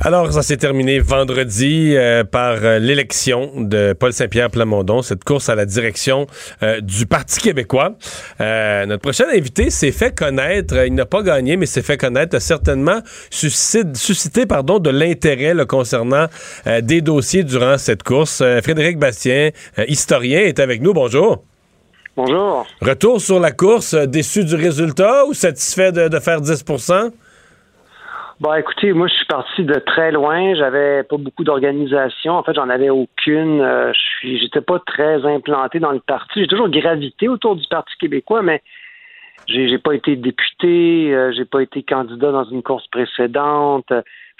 Alors, ça s'est terminé vendredi par l'élection de Paul Saint-Pierre Plamondon, cette course à la direction du Parti québécois. Notre prochain invité s'est fait connaître, il n'a pas gagné, mais s'est fait connaître, a certainement suscité de l'intérêt concernant des dossiers durant cette course. Frédéric Bastien, historien, est avec nous. Bonjour. Bonjour. Retour sur la course, déçu du résultat ou satisfait de faire 10%? Bon, écoutez, moi, je suis parti de très loin. J'avais pas beaucoup d'organisation. En fait, j'en avais aucune. J'étais pas très implanté dans le parti. J'ai toujours gravité autour du Parti québécois, mais j'ai pas été député, j'ai pas été candidat dans une course précédente,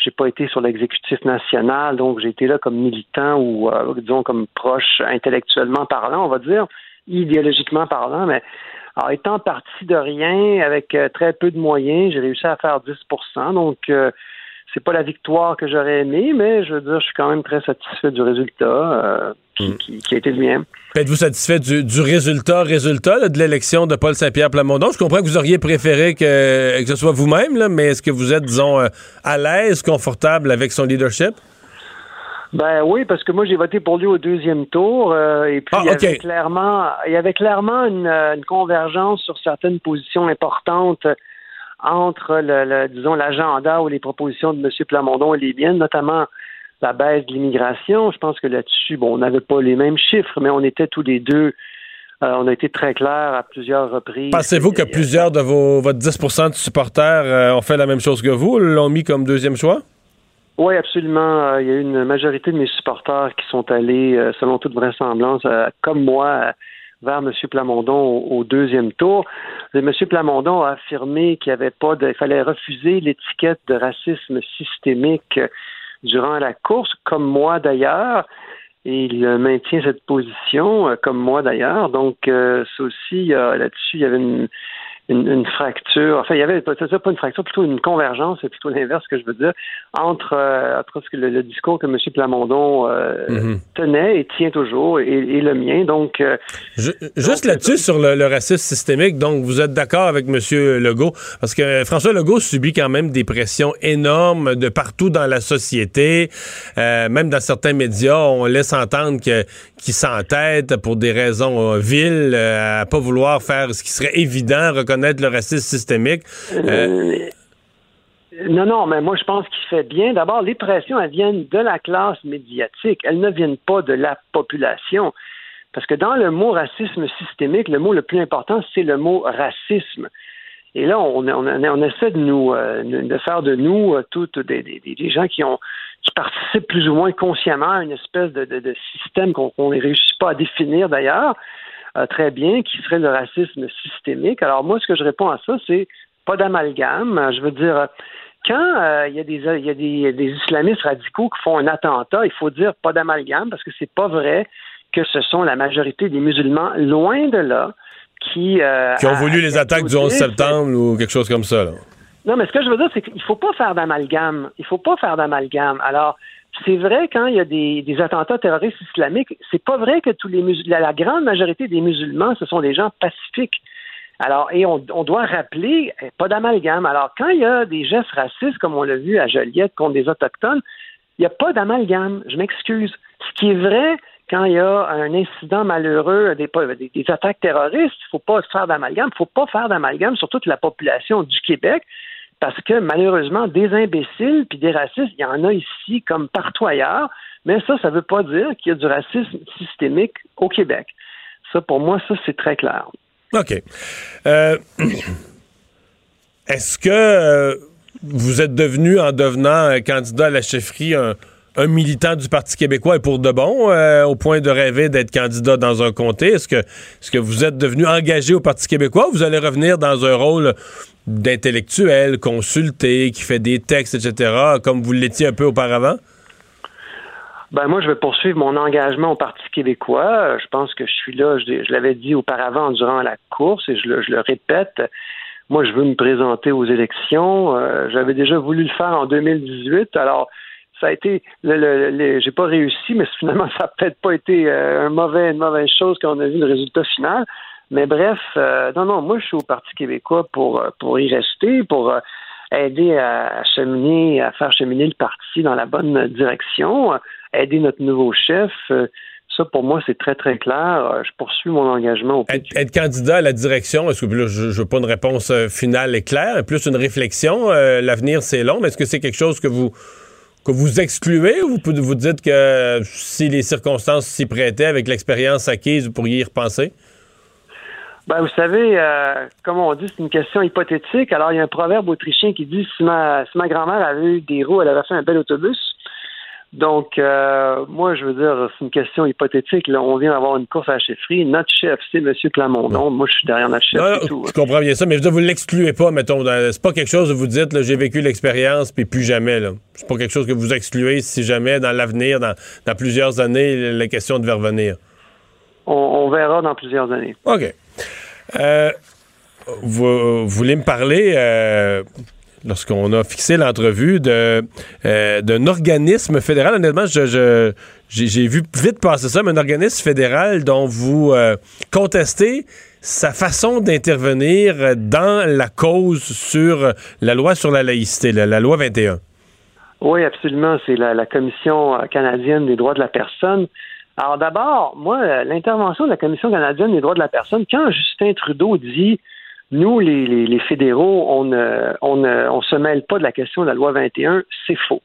j'ai pas été sur l'exécutif national. Donc, j'ai été là comme militant ou, disons, comme proche intellectuellement parlant, on va dire, idéologiquement parlant, mais... Alors, étant parti de rien, avec très peu de moyens, j'ai réussi à faire 10%. Donc, c'est pas la victoire que j'aurais aimée, mais je veux dire, je suis quand même très satisfait du résultat qui a été le mien. Êtes-vous satisfait du résultat de l'élection de Paul Saint-Pierre Plamondon? Je comprends que vous auriez préféré que ce soit vous-même, là, mais est-ce que vous êtes, disons, à l'aise, confortable avec son leadership? Ben oui, parce que moi, j'ai voté pour lui au deuxième tour. Et puis, il y avait clairement une convergence sur certaines positions importantes entre, disons, l'agenda ou les propositions de M. Plamondon et les miennes, notamment la baisse de l'immigration. Je pense que là-dessus, on n'avait pas les mêmes chiffres, mais on était tous les deux, on a été très clairs à plusieurs reprises. Pensez-vous que plusieurs de votre 10% de supporters ont fait la même chose que vous, l'ont mis comme deuxième choix? Oui, absolument. Il y a une majorité de mes supporters qui sont allés, selon toute vraisemblance, comme moi, vers M. Plamondon au deuxième tour. M. Plamondon a affirmé qu'il fallait refuser l'étiquette de racisme systémique durant la course, comme moi d'ailleurs. Et il maintient cette position, comme moi d'ailleurs. Donc, ça aussi, là-dessus, il y avait une une fracture, enfin il y avait pas une fracture, plutôt une convergence, c'est plutôt l'inverse que je veux dire, entre ce que le discours que M. Plamondon tenait et tient toujours et le mien, donc... Juste là-dessus, sur le racisme systémique, donc vous êtes d'accord avec M. Legault, parce que François Legault subit quand même des pressions énormes de partout dans la société, même dans certains médias, on laisse entendre qu'il s'entête pour des raisons viles, à pas vouloir faire ce qui serait évident, connaître le racisme systémique. Non, mais moi, je pense qu'il fait bien. D'abord, les pressions, elles viennent de la classe médiatique. Elles ne viennent pas de la population. Parce que dans le mot racisme systémique, le mot le plus important, c'est le mot racisme. Et là, on essaie de faire de nous toutes des gens qui participent plus ou moins consciemment à une espèce de système qu'on ne réussit pas à définir, d'ailleurs. Très bien, qui serait le racisme systémique. Alors moi, ce que je réponds à ça, c'est pas d'amalgame. Je veux dire, quand il y a des islamistes radicaux qui font un attentat, il faut dire pas d'amalgame, parce que c'est pas vrai que ce sont la majorité des musulmans, loin de là, qui ont voulu les attaques du 11 septembre ou quelque chose comme ça, là. Non, mais ce que je veux dire, c'est qu'il faut pas faire d'amalgame. Il faut pas faire d'amalgame. Alors, c'est vrai, quand il y a des attentats terroristes islamiques, c'est pas vrai que la grande majorité des musulmans, ce sont des gens pacifiques. Alors, et on doit rappeler, pas d'amalgame. Alors, quand il y a des gestes racistes, comme on l'a vu à Joliette, contre des Autochtones, il n'y a pas d'amalgame. Je m'excuse. Ce qui est vrai, quand il y a un incident malheureux, des attaques terroristes, il ne faut pas faire d'amalgame. Il ne faut pas faire d'amalgame sur toute la population du Québec. Parce que, malheureusement, des imbéciles puis des racistes, il y en a ici comme partout ailleurs, mais ça ne veut pas dire qu'il y a du racisme systémique au Québec. Ça, pour moi, c'est très clair. OK. Est-ce que vous êtes devenu, en devenant candidat à la chefferie, un militant du Parti québécois et pour de bon, au point de rêver d'être candidat dans un comté? Est-ce que vous êtes devenu engagé au Parti québécois ou vous allez revenir dans un rôle d'intellectuel, consulté, qui fait des textes, etc., comme vous l'étiez un peu auparavant? Ben moi, je vais poursuivre mon engagement au Parti québécois. Je pense que je suis là, je l'avais dit auparavant durant la course, et je le répète, moi, je veux me présenter aux élections. J'avais déjà voulu le faire en 2018, alors... Ça a été, j'ai pas réussi, mais finalement, ça n'a peut-être pas été une mauvaise chose quand on a vu le résultat final. Mais bref, non, moi, je suis au Parti québécois pour y rester, pour aider à faire cheminer le parti dans la bonne direction, aider notre nouveau chef. Ça, pour moi, c'est très, très clair. Je poursuis mon engagement au PQ. Être candidat à la direction, est-ce que là, je veux pas une réponse finale et claire, plus une réflexion. L'avenir, c'est long, mais est-ce que c'est quelque chose que vous excluez ou vous dites que si les circonstances s'y prêtaient, avec l'expérience acquise, vous pourriez y repenser? Ben, vous savez, comme on dit, c'est une question hypothétique. Alors, il y a un proverbe autrichien qui dit « Si ma grand-mère avait eu des roues, elle avait fait un bel autobus ». Donc, moi, je veux dire, c'est une question hypothétique. Là, on vient d'avoir une course à la chefferie. Notre chef, c'est M. Plamondon. Moi, je suis derrière notre chef et tout. Je comprends bien ça, mais je veux dire, vous ne l'excluez pas, mettons. C'est pas quelque chose où vous dites, là, j'ai vécu l'expérience, puis plus jamais, là. C'est pas quelque chose que vous excluez si jamais, dans l'avenir, dans plusieurs années, la question devait revenir. On verra dans plusieurs années. OK. Vous voulez me parler... lorsqu'on a fixé l'entrevue d'un organisme fédéral, honnêtement, j'ai vu vite passer ça, mais un organisme fédéral dont vous contestez sa façon d'intervenir dans la cause sur la loi sur la laïcité, la loi 21. Oui, absolument. C'est la Commission canadienne des droits de la personne. Alors d'abord, moi, l'intervention de la Commission canadienne des droits de la personne, quand Justin Trudeau dit... Nous, les fédéraux, on se mêle pas de la question de la loi 21, c'est faux.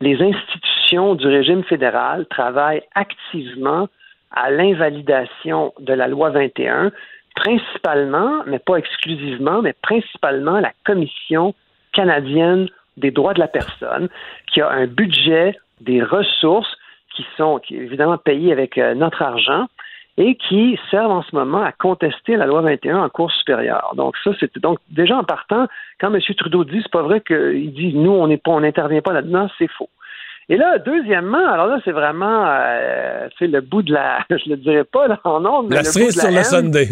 Les institutions du régime fédéral travaillent activement à l'invalidation de la loi 21, principalement, mais pas exclusivement, mais principalement la Commission canadienne des droits de la personne, qui a un budget, des ressources qui sont évidemment payées avec notre argent, et qui servent en ce moment à contester la loi 21 en cour supérieure. Donc ça, c'est donc déjà en partant, quand M. Trudeau dit, c'est pas vrai qu'il dit nous on n'intervient pas là-dedans, c'est faux. Et là, deuxièmement, alors là c'est vraiment, c'est le bout de la, je le dirais pas là en ordre, mais la cerise sur le Sunday.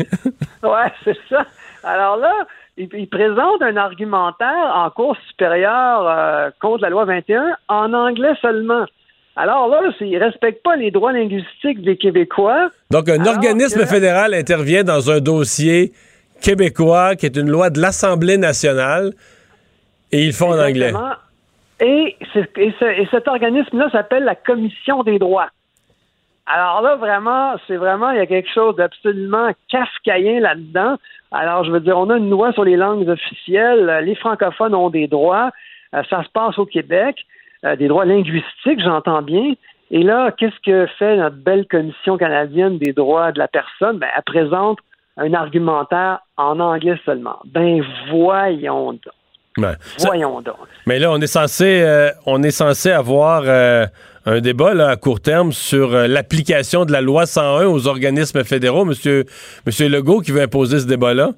Ouais, c'est ça. Alors là, il présente un argumentaire en cour supérieure contre la loi 21 en anglais seulement. Alors là, il ne respecte pas les droits linguistiques des Québécois. Donc un organisme fédéral intervient dans un dossier québécois qui est une loi de l'Assemblée nationale et ils le font en anglais. Et cet organisme-là s'appelle la Commission des droits. Alors là, vraiment, il y a quelque chose d'absolument kafkaïen là-dedans. Alors, je veux dire, on a une loi sur les langues officielles. Les francophones ont des droits. Ça se passe au Québec. Des droits linguistiques, j'entends bien. Et là, qu'est-ce que fait notre belle Commission canadienne des droits de la personne? Ben, elle présente un argumentaire en anglais seulement. Ben, voyons donc. Ben, voyons donc. Mais là, on est censé avoir un débat là, à court terme sur l'application de la loi 101 aux organismes fédéraux. Monsieur Legault qui veut imposer ce débat-là?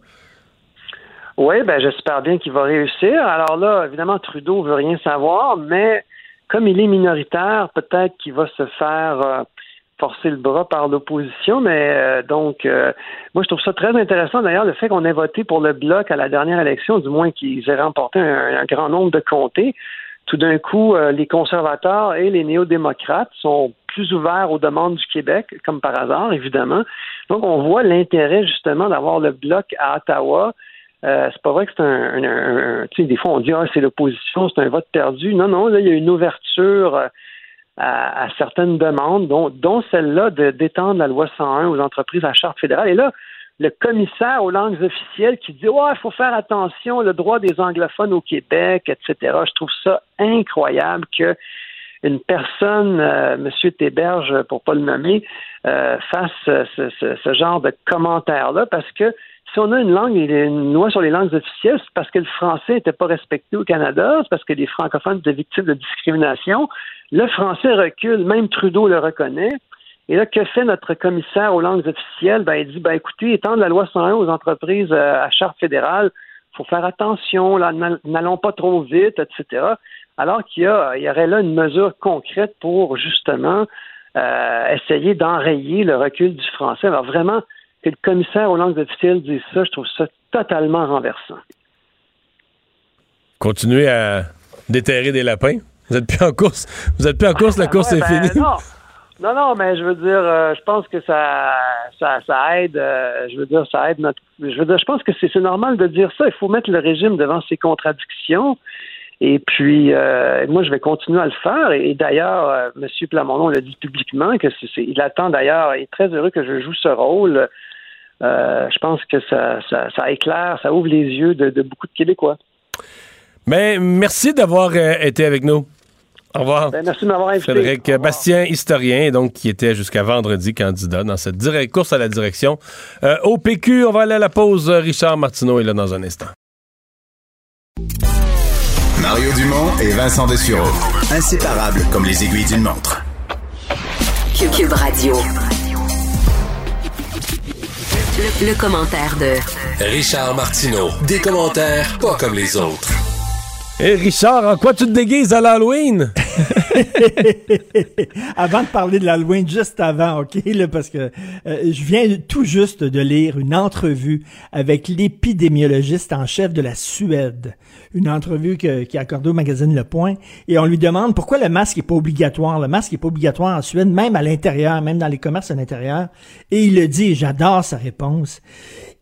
Oui, ben j'espère bien qu'il va réussir. Alors là, évidemment, Trudeau veut rien savoir, mais comme il est minoritaire, peut-être qu'il va se faire forcer le bras par l'opposition. Mais donc, moi, je trouve ça très intéressant. D'ailleurs, le fait qu'on ait voté pour le Bloc à la dernière élection, du moins qu'ils aient remporté un grand nombre de comtés, tout d'un coup, les conservateurs et les néo-démocrates sont plus ouverts aux demandes du Québec, comme par hasard, évidemment. Donc, on voit l'intérêt, justement, d'avoir le Bloc à Ottawa. C'est pas vrai que c'est un tu sais, des fois on dit c'est l'opposition, c'est un vote perdu. Non, là il y a une ouverture à certaines demandes, dont celle-là d'étendre la loi 101 aux entreprises à charte fédérale. Et là, le commissaire aux langues officielles qui dit il faut faire attention, le droit des anglophones au Québec, etc. Je trouve ça incroyable que une personne, M. Théberge, pour pas le nommer, fasse ce genre de commentaire-là, parce que si on a une loi sur les langues officielles, c'est parce que le français n'était pas respecté au Canada, c'est parce que les francophones étaient victimes de discrimination. Le français recule, même Trudeau le reconnaît. Et là, que fait notre commissaire aux langues officielles? Ben, il dit, écoutez, étendre la loi 101 aux entreprises à charte fédérale, il faut faire attention, là, n'allons pas trop vite, etc. Alors qu'il y aurait là une mesure concrète pour, justement, essayer d'enrayer le recul du français. Alors, vraiment, que le commissaire aux langues officielles dise ça, je trouve ça totalement renversant. Continuez à déterrer des lapins? Vous n'êtes plus en course? La course est finie? Non, mais je veux dire, je pense que ça aide, je pense que c'est normal de dire ça. Il faut mettre le régime devant ses contradictions. Et puis, moi, je vais continuer à le faire. Et d'ailleurs, M. Plamondon l'a dit publiquement que il attend d'ailleurs, il est très heureux que je joue ce rôle. Je pense que ça éclaire, ça ouvre les yeux de beaucoup de Québécois. Mais merci d'avoir été avec nous. Au revoir. Merci de m'avoir invité. Frédéric Bastien, historien, donc, qui était jusqu'à vendredi candidat dans cette course à la direction au PQ. On va aller à la pause. Richard Martineau est là dans un instant. Mario Dumont et Vincent Dessureault. Inséparables comme les aiguilles d'une montre. Cube Radio. Le commentaire de Richard Martineau. Des commentaires pas comme les autres. Hey Richard, en quoi tu te déguises à l'Halloween? Avant de parler de l'Halloween, juste avant, OK, là, parce que je viens tout juste de lire une entrevue avec l'épidémiologiste en chef de la Suède. Une entrevue qui est accordée au magazine Le Point. Et on lui demande pourquoi le masque n'est pas obligatoire. Le masque n'est pas obligatoire en Suède, même à l'intérieur, même dans les commerces à l'intérieur. Et il le dit, j'adore sa réponse.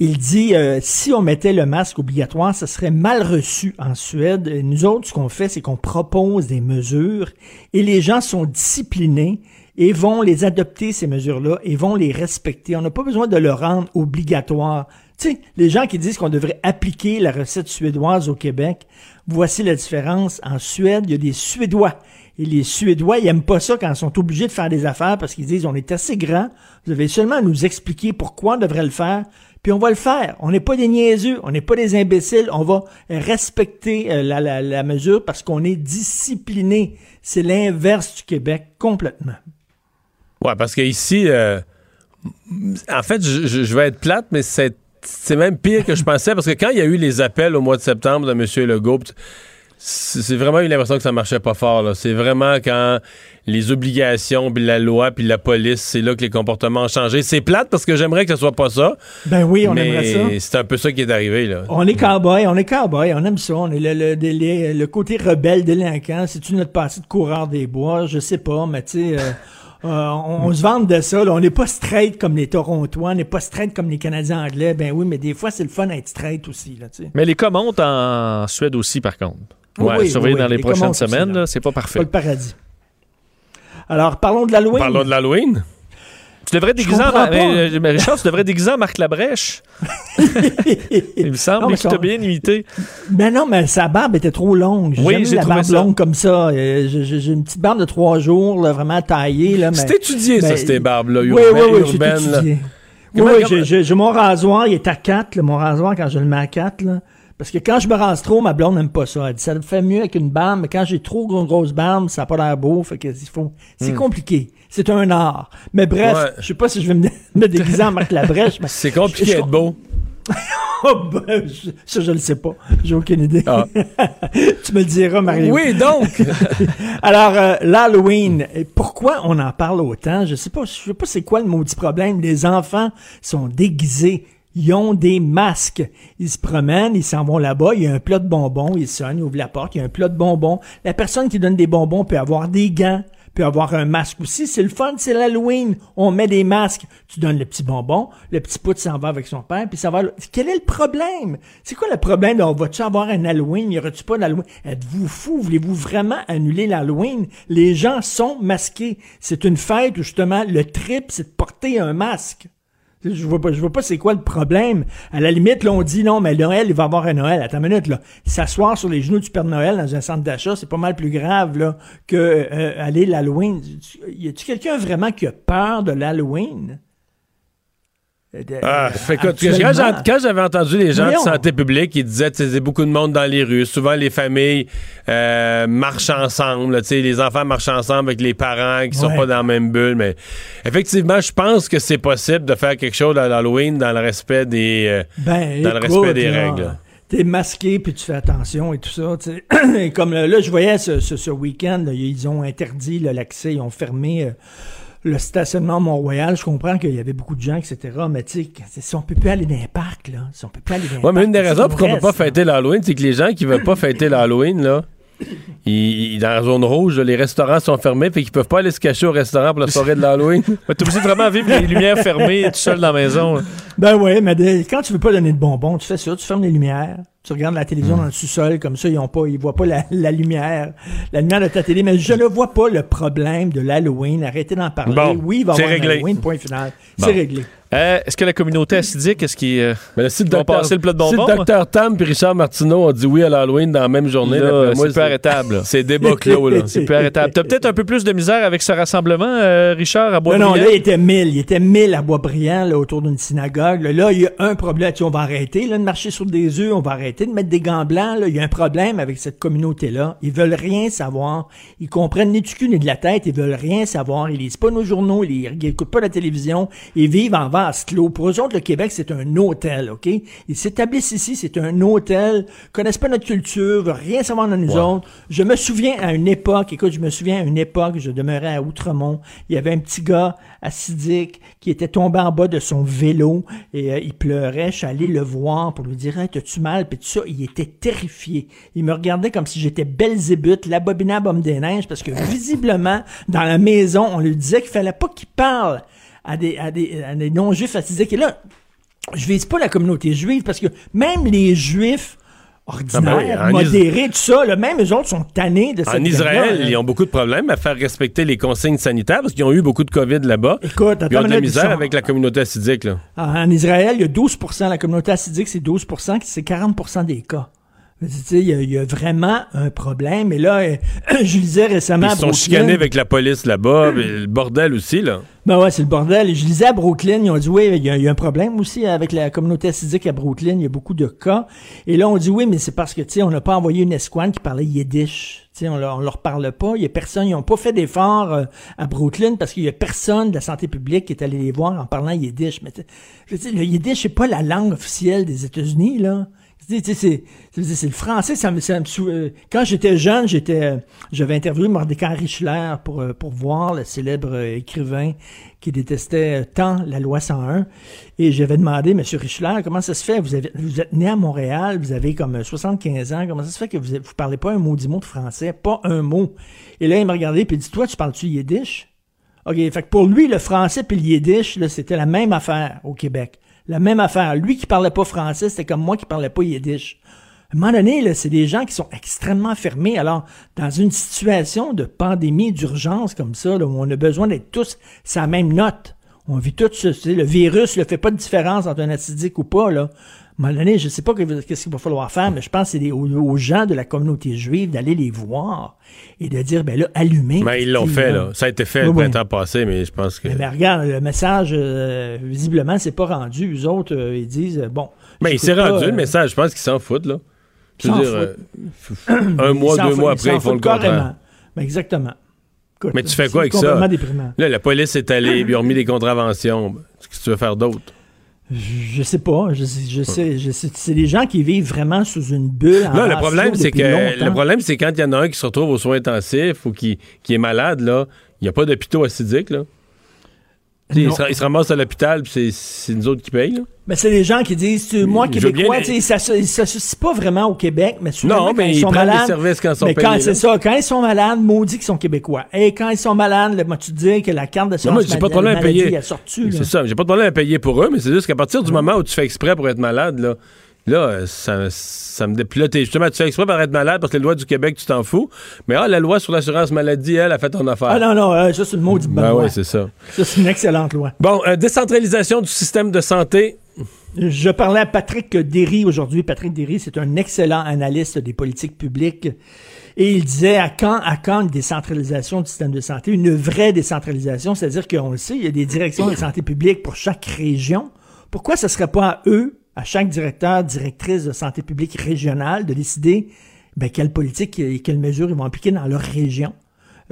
Il dit, si on mettait le masque obligatoire, ça serait mal reçu en Suède. Et nous autres, ce qu'on fait, c'est qu'on propose des mesures et les gens sont disciplinés et vont les adopter, ces mesures-là, et vont les respecter. On n'a pas besoin de le rendre obligatoire. Tu sais, les gens qui disent qu'on devrait appliquer la recette suédoise au Québec, voici la différence. En Suède, il y a des Suédois. Et les Suédois, ils aiment pas ça quand ils sont obligés de faire des affaires parce qu'ils disent, on est assez grand, vous devez seulement nous expliquer pourquoi on devrait le faire. Puis on va le faire. On n'est pas des niaiseux, on n'est pas des imbéciles. On va respecter la mesure parce qu'on est discipliné. C'est l'inverse du Québec complètement. Ouais, parce que ici, en fait, je vais être plate, mais c'est même pire que je pensais parce que quand il y a eu les appels au mois de septembre de M. Legault, c'est vraiment eu l'impression que ça marchait pas fort, là. C'est vraiment quand les obligations, puis la loi, puis la police, c'est là que les comportements ont changé. C'est plate parce que j'aimerais que ce soit pas ça. Ben oui, on aimerait ça. Mais c'est un peu ça qui est arrivé, là. On est cow-boy, on aime ça. On est le côté rebelle délinquant. C'est-tu notre partie de coureur des bois? Je sais pas, mais tu sais... on se vante de ça, là. On n'est pas straight comme les Torontois, on n'est pas straight comme les Canadiens anglais. Ben oui, mais des fois, c'est le fun d'être straight aussi, là, tu sais. Mais les cas montent en Suède aussi, par contre. Ouais, oui, surveillez dans les prochaines semaines, aussi, là. C'est pas parfait. C'est pas le paradis. Alors, parlons de l'Halloween. Tu devrais déguiser Richard, tu devrais déguiser en Marc Labrèche. Il me semble qu'il t'a bien imité. Ben non, mais sa barbe était trop longue. J'ai jamais eu la barbe longue comme ça. J'ai une petite barbe de 3 jours, là, vraiment taillée. Là, mais, c'est étudié, ça, ces barbes-là, urbaines. Oui, c'est étudié. J'ai mon rasoir, il est à 4, là, mon rasoir, quand je le mets à 4, là. Parce que quand je me rase trop, ma blonde n'aime pas ça. Elle dit, ça le fait mieux avec une barbe, mais quand j'ai trop une grosse barbe, ça n'a pas l'air beau. Fait que, c'est compliqué. C'est un art. Mais bref, je sais pas si je vais me déguiser en Marc Labrèche. Mais c'est compliqué d'être beau. Oh ben, ça, je le sais pas. J'ai aucune idée. Ah. Tu me le diras, Mario. Oui, donc! Alors, l'Halloween, pourquoi on en parle autant? Je sais pas c'est quoi le maudit problème. Les enfants sont déguisés. Ils ont des masques. Ils se promènent, ils s'en vont là-bas, il y a un plat de bonbons, ils sonnent, ils ouvrent la porte, il y a un plat de bonbons. La personne qui donne des bonbons peut avoir des gants, peut avoir un masque aussi. C'est le fun, c'est l'Halloween. On met des masques. Tu donnes le petit bonbon, le petit poutre s'en va avec son père, puis ça va... Quel est le problème? C'est quoi le problème? Donc, va-tu avoir un Halloween? Y aura-tu pas d'Halloween? Êtes-vous fous? Voulez-vous vraiment annuler l'Halloween? Les gens sont masqués. C'est une fête où, justement, le trip, c'est de porter un masque. Je vois pas c'est quoi le problème. À la limite, là, on dit, non, mais Noël, il va avoir un Noël. Attends une minute, là. S'asseoir sur les genoux du Père Noël dans un centre d'achat, c'est pas mal plus grave, là, que, aller l'Halloween. Y a-tu quelqu'un vraiment qui a peur de l'Halloween? Quand j'avais entendu les gens de santé publique, ils disaient, tu sais, beaucoup de monde dans les rues. Souvent, les familles marchent ensemble. Tu sais, les enfants marchent ensemble avec les parents qui sont pas dans la même bulle. Mais effectivement, je pense que c'est possible de faire quelque chose à l'Halloween dans le respect des règles. T'es masqué, puis tu fais attention et tout ça. Et comme là, je voyais ce week-end, là, ils ont interdit l'accès, ils ont fermé... le stationnement Mont-Royal, je comprends qu'il y avait beaucoup de gens, etc., mais tu sais, si on peut plus aller dans les parcs, là, Ouais, mais une des raisons pourquoi on peut pas fêter l'Halloween, c'est que les gens qui veulent pas fêter l'Halloween, là, dans la zone rouge, les restaurants sont fermés, fait qu'ils peuvent pas aller se cacher au restaurant pour la soirée de l'Halloween. T'es obligé de vraiment vivre les lumières fermées tout seul dans la maison. Là. Ben oui, mais quand tu veux pas donner de bonbons, tu fais ça, tu fermes les lumières. Tu regardes la télévision dans le sous-sol, comme ça, ils voient pas la lumière. La lumière de ta télé, mais je ne vois pas le problème de l'Halloween. Arrêtez d'en parler. Bon, oui, il va y avoir l'Halloween, point final. Bon. C'est réglé. Est-ce que la communauté acidique, est-ce qu'ils vont passer le plat de bonbons? Si le docteur Tam et Richard Martineau ont dit oui à l'Halloween dans la même journée, là, c'est peu arrêtable. C'est débat clos, là. C'est peu arrêtable. T'as peut-être un peu plus de misère avec ce rassemblement, Richard, à Boisbriand? Non, là, il était 1000 à Boisbriand, là, autour d'une synagogue. Là, il y a un problème. On va arrêter, là, de marcher sur des œufs, on va arrêter de mettre des gants blancs, là. Il y a un problème avec cette communauté-là. Ils veulent rien savoir. Ils comprennent ni du cul, ni de la tête. Ils veulent rien savoir. Ils lisent pas nos journaux. Ils écoutent pas la télévision. Ils vivent en pour eux autres, le Québec, c'est un hôtel, OK? Ils s'établissent ici, c'est un hôtel, connaissent pas notre culture, veulent rien savoir de nous autres. Je me souviens à une époque, je demeurais à Outremont, il y avait un petit gars acidique qui était tombé en bas de son vélo et il pleurait, je suis allé le voir pour lui dire « Hey, t'as-tu mal? » Puis tout ça, il était terrifié. Il me regardait comme si j'étais Belzébuth, l'abominable homme des neiges, parce que visiblement, dans la maison, on lui disait qu'il fallait pas qu'il parle à des non-juifs acidiques. Et là, je vise pas la communauté juive, parce que même les juifs ordinaires, modérés, tout ça, là, même eux autres sont tannés de cette période. En Israël, ils ont beaucoup de problèmes à faire respecter les consignes sanitaires, parce qu'ils ont eu beaucoup de COVID là-bas. Écoute, ils ont de la misère avec la communauté acidique. Là. En Israël, il y a 12%, la communauté acidique, c'est 12%, c'est 40% des cas. Il y a vraiment un problème. Et là, je lisais récemment à Brooklyn... Ils sont chicanés avec la police là-bas. Le bordel aussi, là. Ben ouais, c'est le bordel. Je lisais à Brooklyn, ils ont dit, oui, il y a un problème aussi avec la communauté assidique à Brooklyn. Il y a beaucoup de cas. Et là, on dit, oui, mais c'est parce que, tu sais, on n'a pas envoyé une escouade qui parlait yiddish. Tu sais, on leur parle pas. Il y a personne. Ils n'ont pas fait d'efforts à Brooklyn parce qu'il y a personne de la santé publique qui est allé les voir en parlant yiddish. Mais je veux dire, le yiddish, c'est pas la langue officielle des États-Unis, là. C'est le français, ça me quand j'étais jeune, j'avais interviewé Mordecai Richler pour voir le célèbre écrivain qui détestait tant la loi 101. Et j'avais demandé, Monsieur Richler, comment ça se fait, vous êtes né à Montréal, vous avez comme 75 ans, comment ça se fait que vous parlez pas un maudit mot de français, pas un mot? Et là, il m'a regardé et dit, toi, tu parles-tu yiddish? OK, fait que pour lui, le français puis le yiddish, là, c'était la même affaire au Québec. La même affaire. Lui qui parlait pas français, c'était comme moi qui parlais pas yiddish. À un moment donné, là, c'est des gens qui sont extrêmement fermés. Alors, dans une situation de pandémie, d'urgence comme ça, là, où on a besoin d'être tous sur la même note, on vit tous, le virus ne fait pas de différence entre un acidique ou pas, là. À un moment donné, je ne sais pas qu'est-ce qu'il va falloir faire, mais je pense que c'est aux gens de la communauté juive d'aller les voir et de dire, ben là, allumez. Mais ils l'ont fait, là. Ça a été fait le printemps passé, mais je pense que... Mais regarde, le message, visiblement, c'est pas rendu. Eux autres, ils disent, bon... Mais il s'est rendu, le message, je pense qu'ils s'en foutent, là. Je veux dire, un mois, deux mois après, ils font le contraire. Ben exactement. Écoute, mais tu fais quoi avec ça? Là, la police est allée, ils ont mis des contraventions. Qu'est-ce que tu veux faire d'autre? Je sais pas. Je sais, c'est des gens qui vivent vraiment sous une bulle. Non, le problème, c'est quand il y en a un qui se retrouve aux soins intensifs ou qui est malade, là, il n'y a pas d'hôpitaux acidiques, là. Ils se ramassent à l'hôpital, puis c'est nous autres qui payent, là. Mais c'est les gens qui disent, moi, Québécois, ils ne s'associent pas vraiment au Québec, mais non, mais ils sont malades. Services quand ils sont mais payés, c'est ça, quand ils sont malades, maudits qu'ils sont Québécois. Et quand ils sont malades, là, moi, tu te dis que la carte d'assurance maladie, elle sort-tu, c'est ça, j'ai pas de problème à payer pour eux, mais c'est juste qu'à partir du moment où tu fais exprès pour être malade, là ça me déplaît. Justement, tu fais exprès pour être malade parce que les lois du Québec, tu t'en fous. Mais la loi sur l'assurance maladie, elle a fait ton affaire. Ah non, ça, c'est une maudite bonne loi. Oui, c'est ça. Ça, c'est une excellente loi. Bon, décentralisation du système de santé. Je parlais à Patrick Derry aujourd'hui. Patrick Derry, c'est un excellent analyste des politiques publiques. Et il disait, à quand une décentralisation du système de santé? Une vraie décentralisation, c'est-à-dire qu'on le sait, il y a des directions de santé publique pour chaque région. Pourquoi ce ne serait pas à eux, à chaque directeur, directrice de santé publique régionale, de décider quelle politique et quelles mesures ils vont appliquer dans leur région?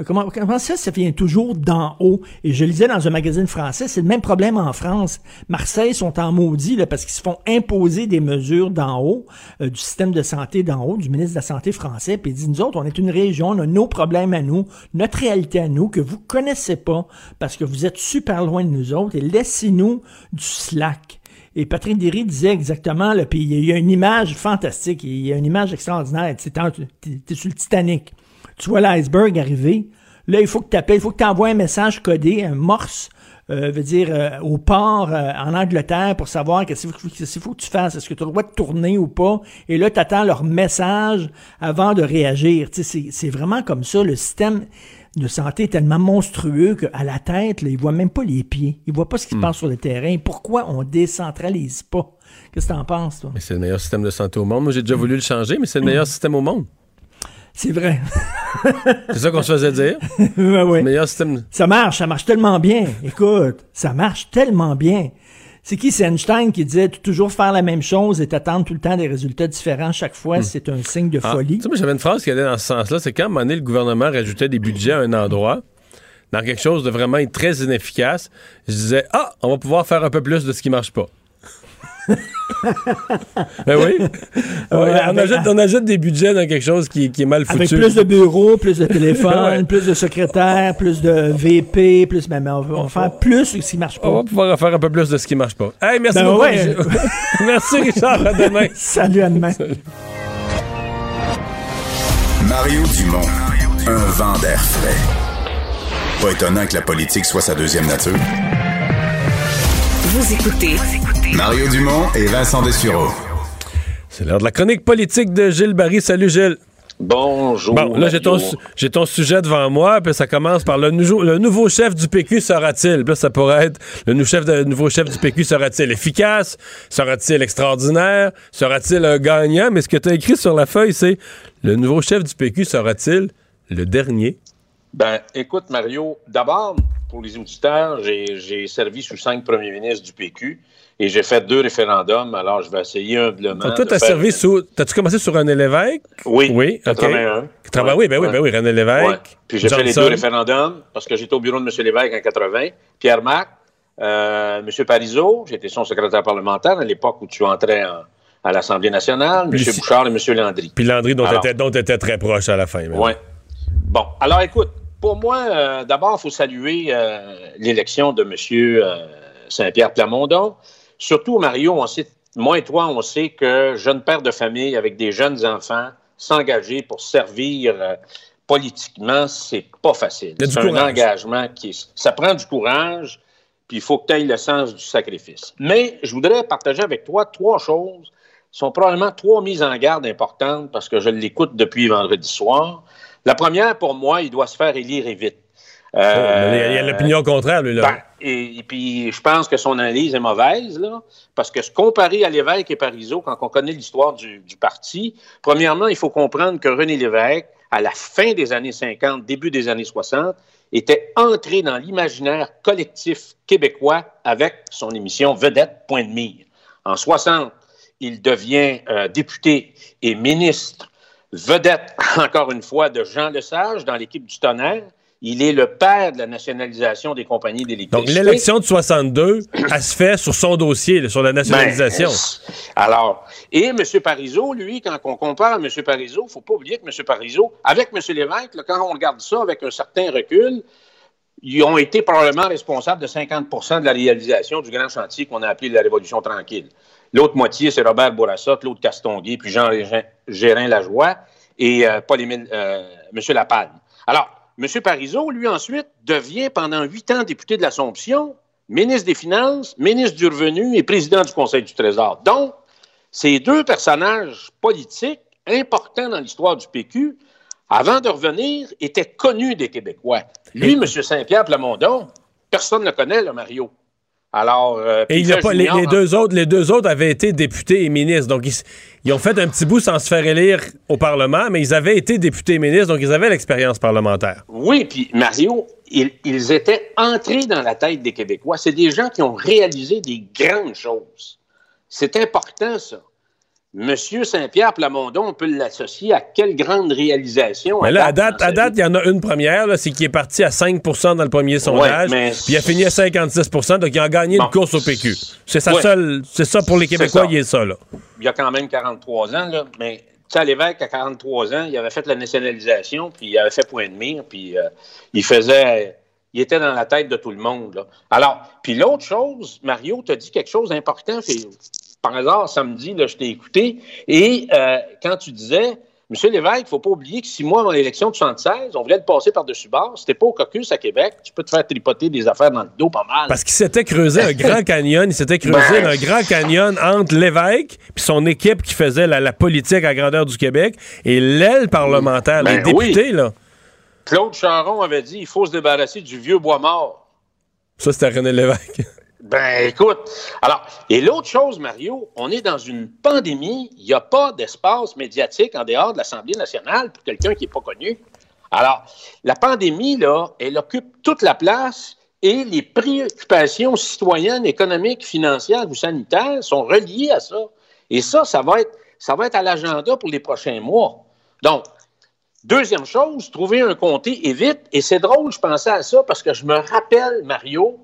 Comment ça vient toujours d'en haut? Et je lisais dans un magazine français, c'est le même problème en France. Marseille sont en maudit là, parce qu'ils se font imposer des mesures d'en haut, du système de santé d'en haut, du ministre de la Santé français, puis ils disent, nous autres, on est une région, on a nos problèmes à nous, notre réalité à nous, que vous connaissez pas, parce que vous êtes super loin de nous autres, et laissez-nous du slack. Et Patrick Derry disait exactement, puis il y a une image fantastique, il y a une image extraordinaire, t'es sur le Titanic. Tu vois l'iceberg arriver, là, il faut que tu appelles, il faut que tu envoies un message codé, un morse, au port en Angleterre pour savoir qu'est-ce qu'il faut que tu fasses, est-ce que tu as le droit de tourner ou pas, et là, tu attends leur message avant de réagir. C'est vraiment comme ça, le système de santé est tellement monstrueux qu'à la tête, là, ils voient même pas les pieds, ils voient pas ce qui se passe sur le terrain. Pourquoi on décentralise pas? Qu'est-ce que tu en penses, toi? Mais c'est le meilleur système de santé au monde. Moi, j'ai déjà voulu le changer, mais c'est le meilleur système au monde. C'est vrai. C'est ça qu'on se faisait dire. Ben oui. Meilleur système. Ça marche tellement bien. Écoute, ça marche tellement bien. C'est Einstein qui disait toujours faire la même chose et t'attendre tout le temps des résultats différents chaque fois, c'est un signe de folie. Tu sais, moi, j'avais une phrase qui allait dans ce sens-là, c'est quand à un moment donné, le gouvernement rajoutait des budgets à un endroit, dans quelque chose de vraiment très inefficace, je disais, on va pouvoir faire un peu plus de ce qui marche pas. Ben oui. On ajoute des budgets dans quelque chose qui est mal foutu. Avec plus de bureaux, plus de téléphones, ouais. Plus de secrétaires, plus de VP, plus. Ben, on va faire plus de ce qui marche pas. On va pouvoir faire un peu plus de ce qui marche pas. Hey, merci beaucoup. Ouais. Merci Richard, à demain. Salut à demain. Salut. Mario Dumont, un vent d'air frais. Pas étonnant que la politique soit sa deuxième nature. Vous écoutez Mario Dumont et Vincent Dessureault. C'est l'heure de la chronique politique de Gilles Barry. Salut Gilles. Bonjour. Bon, là j'ai ton sujet devant moi, puis ça commence par le nouveau chef du PQ sera-t-il? Puis là, ça pourrait être le nouveau chef du PQ sera-t-il efficace? Sera-t-il extraordinaire? Sera-t-il un gagnant? Mais ce que tu as écrit sur la feuille, c'est le nouveau chef du PQ sera-t-il le dernier? Ben, écoute Mario, d'abord... Pour les auditeurs, j'ai servi sous 5 premiers ministres du PQ et j'ai fait 2 référendums, alors je vais essayer humblement. Donc toi, t'as-tu commencé sur René Lévesque? Oui, 81. Okay. Oui, René Lévesque. Ouais. Puis j'ai fait les 2 référendums parce que j'étais au bureau de M. Lévesque en 80, Pierre Mac, M. Parizeau, j'étais son secrétaire parlementaire à l'époque où tu entrais en à l'Assemblée nationale, M. Bouchard et M. Landry. Puis Landry, dont tu étais très proche à la fin. Oui. Bon, alors écoute, pour moi, d'abord, il faut saluer l'élection de M. Saint-Pierre Plamondon. Surtout, Mario, moi et toi, on sait que jeune père de famille avec des jeunes enfants, s'engager pour servir politiquement, c'est pas facile. C'est un engagement ça prend du courage, puis il faut que tu ailles le sens du sacrifice. Mais je voudrais partager avec toi trois choses. Ce sont probablement trois mises en garde importantes parce que je l'écoute depuis vendredi soir. La première, pour moi, il doit se faire élire et vite. Il y a l'opinion contraire, lui, là. Ben, et puis, je pense que son analyse est mauvaise, là, parce que se comparer à Lévesque et Parizeau, quand on connaît l'histoire du parti, premièrement, il faut comprendre que René Lévesque, à la fin des années 50, début des années 60, était entré dans l'imaginaire collectif québécois avec son émission Vedette, Point de mire. En 60, il devient député et ministre vedette, encore une fois, de Jean Lesage dans l'équipe du Tonnerre. Il est le père de la nationalisation des compagnies d'électricité. Donc, l'élection de 62, elle se fait sur son dossier, là, sur la nationalisation. Ben, alors, et M. Parizeau, lui, quand on compare à M. Parizeau, il ne faut pas oublier que M. Parizeau, avec M. Lévesque, là, quand on regarde ça avec un certain recul, ils ont été probablement responsables de 50% de la réalisation du grand chantier qu'on a appelé la Révolution tranquille. L'autre moitié, c'est Robert Bourassa, Claude Castonguay, puis Jean-Gérin Lajoie et Paul-Émile, M. Lapalle. Alors, M. Parizeau, lui, ensuite, devient pendant 8 ans député de l'Assomption, ministre des Finances, ministre du Revenu et président du Conseil du Trésor. Donc, ces deux personnages politiques importants dans l'histoire du PQ, avant de revenir, étaient connus des Québécois. Lui, M. Saint-Pierre Plamondon, personne ne le connaît, là, Mario. Alors, et il a pas, junior, les deux autres avaient été députés et ministres, donc ils ont fait un petit bout sans se faire élire au Parlement, mais ils avaient été députés et ministres, donc ils avaient l'expérience parlementaire. Oui, puis Mario, ils étaient entrés dans la tête des Québécois. C'est des gens qui ont réalisé des grandes choses. C'est important, ça. Monsieur Saint-Pierre Plamondon, on peut l'associer à quelle grande réalisation? Mais là, à date, il y en a une première, là, c'est qu'il est parti à 5% dans le premier sondage, puis il a fini à 56%, donc il a gagné une course au PQ. C'est sa seule, c'est ça pour les Québécois, il est ça, là. Il a quand même 43 ans, là, mais tu sais, Lévesque, à 43 ans, il avait fait la nationalisation, puis il avait fait Point de mire, puis il était dans la tête de tout le monde, là. Alors, puis l'autre chose, Mario, t'as dit quelque chose d'important, par hasard, samedi, là, je t'ai écouté, et quand tu disais, M. Lévesque, il ne faut pas oublier que 6 mois avant l'élection de 76, on voulait le passer par-dessus bord, c'était pas au caucus à Québec, tu peux te faire tripoter des affaires dans le dos pas mal. Parce qu'il s'était creusé un grand canyon, entre Lévesque puis son équipe qui faisait la politique à la grandeur du Québec et l'aile parlementaire, les députés, là. Claude Charron avait dit, il faut se débarrasser du vieux bois mort. Ça, c'était René Lévesque. Ben, écoute, alors, et l'autre chose, Mario, on est dans une pandémie, il n'y a pas d'espace médiatique en dehors de l'Assemblée nationale pour quelqu'un qui n'est pas connu. Alors, la pandémie, là, elle occupe toute la place et les préoccupations citoyennes, économiques, financières ou sanitaires sont reliées à ça. Et ça va être à l'agenda pour les prochains mois. Donc, deuxième chose, trouver un comté et vite, et c'est drôle, je pensais à ça parce que je me rappelle, Mario,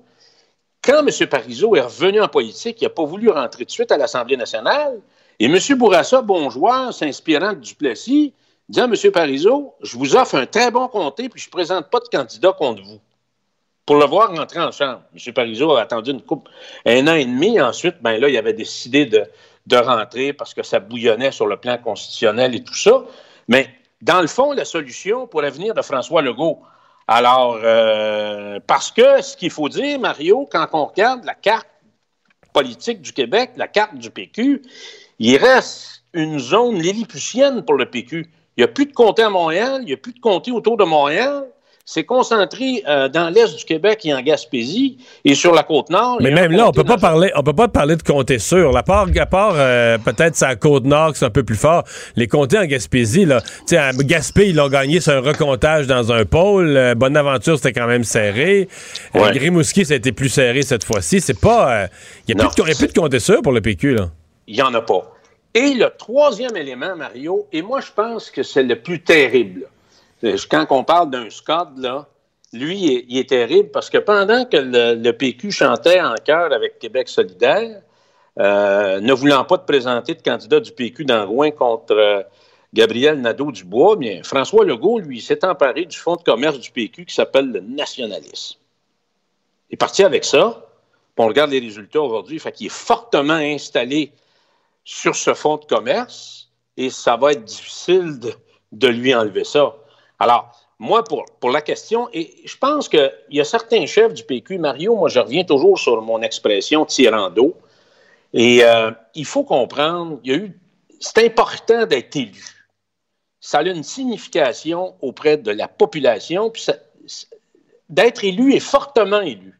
quand M. Parizeau est revenu en politique, il n'a pas voulu rentrer de suite à l'Assemblée nationale. Et M. Bourassa, bon joueur, s'inspirant de Duplessis, dit à M. Parizeau, je vous offre un très bon comté, puis je ne présente pas de candidat contre vous. Pour le voir rentrer en chambre. M. Parizeau a attendu un an et demi. Ensuite, ben là, il avait décidé de rentrer parce que ça bouillonnait sur le plan constitutionnel et tout ça. Mais dans le fond, la solution pour l'avenir de François Legault. Alors, parce que ce qu'il faut dire, Mario, quand on regarde la carte politique du Québec, la carte du PQ, il reste une zone lilliputienne pour le PQ. Il n'y a plus de comté à Montréal, il n'y a plus de comté autour de Montréal. C'est concentré dans l'est du Québec et en Gaspésie et sur la Côte-Nord. Mais même là, on peut pas parler de comté sûr. À part peut-être c'est la Côte-Nord que c'est un peu plus fort. Les comtés en Gaspésie, là, tu sais, à Gaspé, ils l'ont gagné sur un recomptage dans un pôle. Bonaventure, c'était quand même serré. Ouais. Rimouski, ça a été plus serré cette fois-ci. C'est pas... Il n'y a plus de comté sûr pour le PQ, là. Il n'y en a pas. Et le troisième élément, Mario, et moi, je pense que c'est le plus terrible. Quand on parle d'un Scott, là, lui, il est terrible parce que pendant que le PQ chantait en chœur avec Québec solidaire, ne voulant pas te présenter de candidat du PQ dans Rouen contre Gabriel Nadeau-Dubois, bien, François Legault, lui, s'est emparé du fonds de commerce du PQ qui s'appelle le nationalisme. Il est parti avec ça, puis on regarde les résultats aujourd'hui, fait qu'il est fortement installé sur ce fonds de commerce et ça va être difficile de lui enlever ça. Alors, moi, pour la question, et je pense qu'il y a certains chefs du PQ, Mario, moi, je reviens toujours sur mon expression tirant d'eau, et il faut comprendre, c'est important d'être élu. Ça a une signification auprès de la population, puis d'être élu est fortement élu.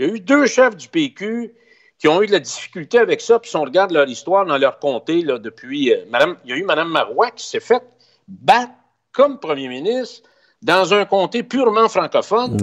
Il y a eu deux chefs du PQ qui ont eu de la difficulté avec ça, puis si on regarde leur histoire dans leur comté, là, depuis... il y a eu Mme Marois qui s'est faite battre comme premier ministre dans un comté purement francophone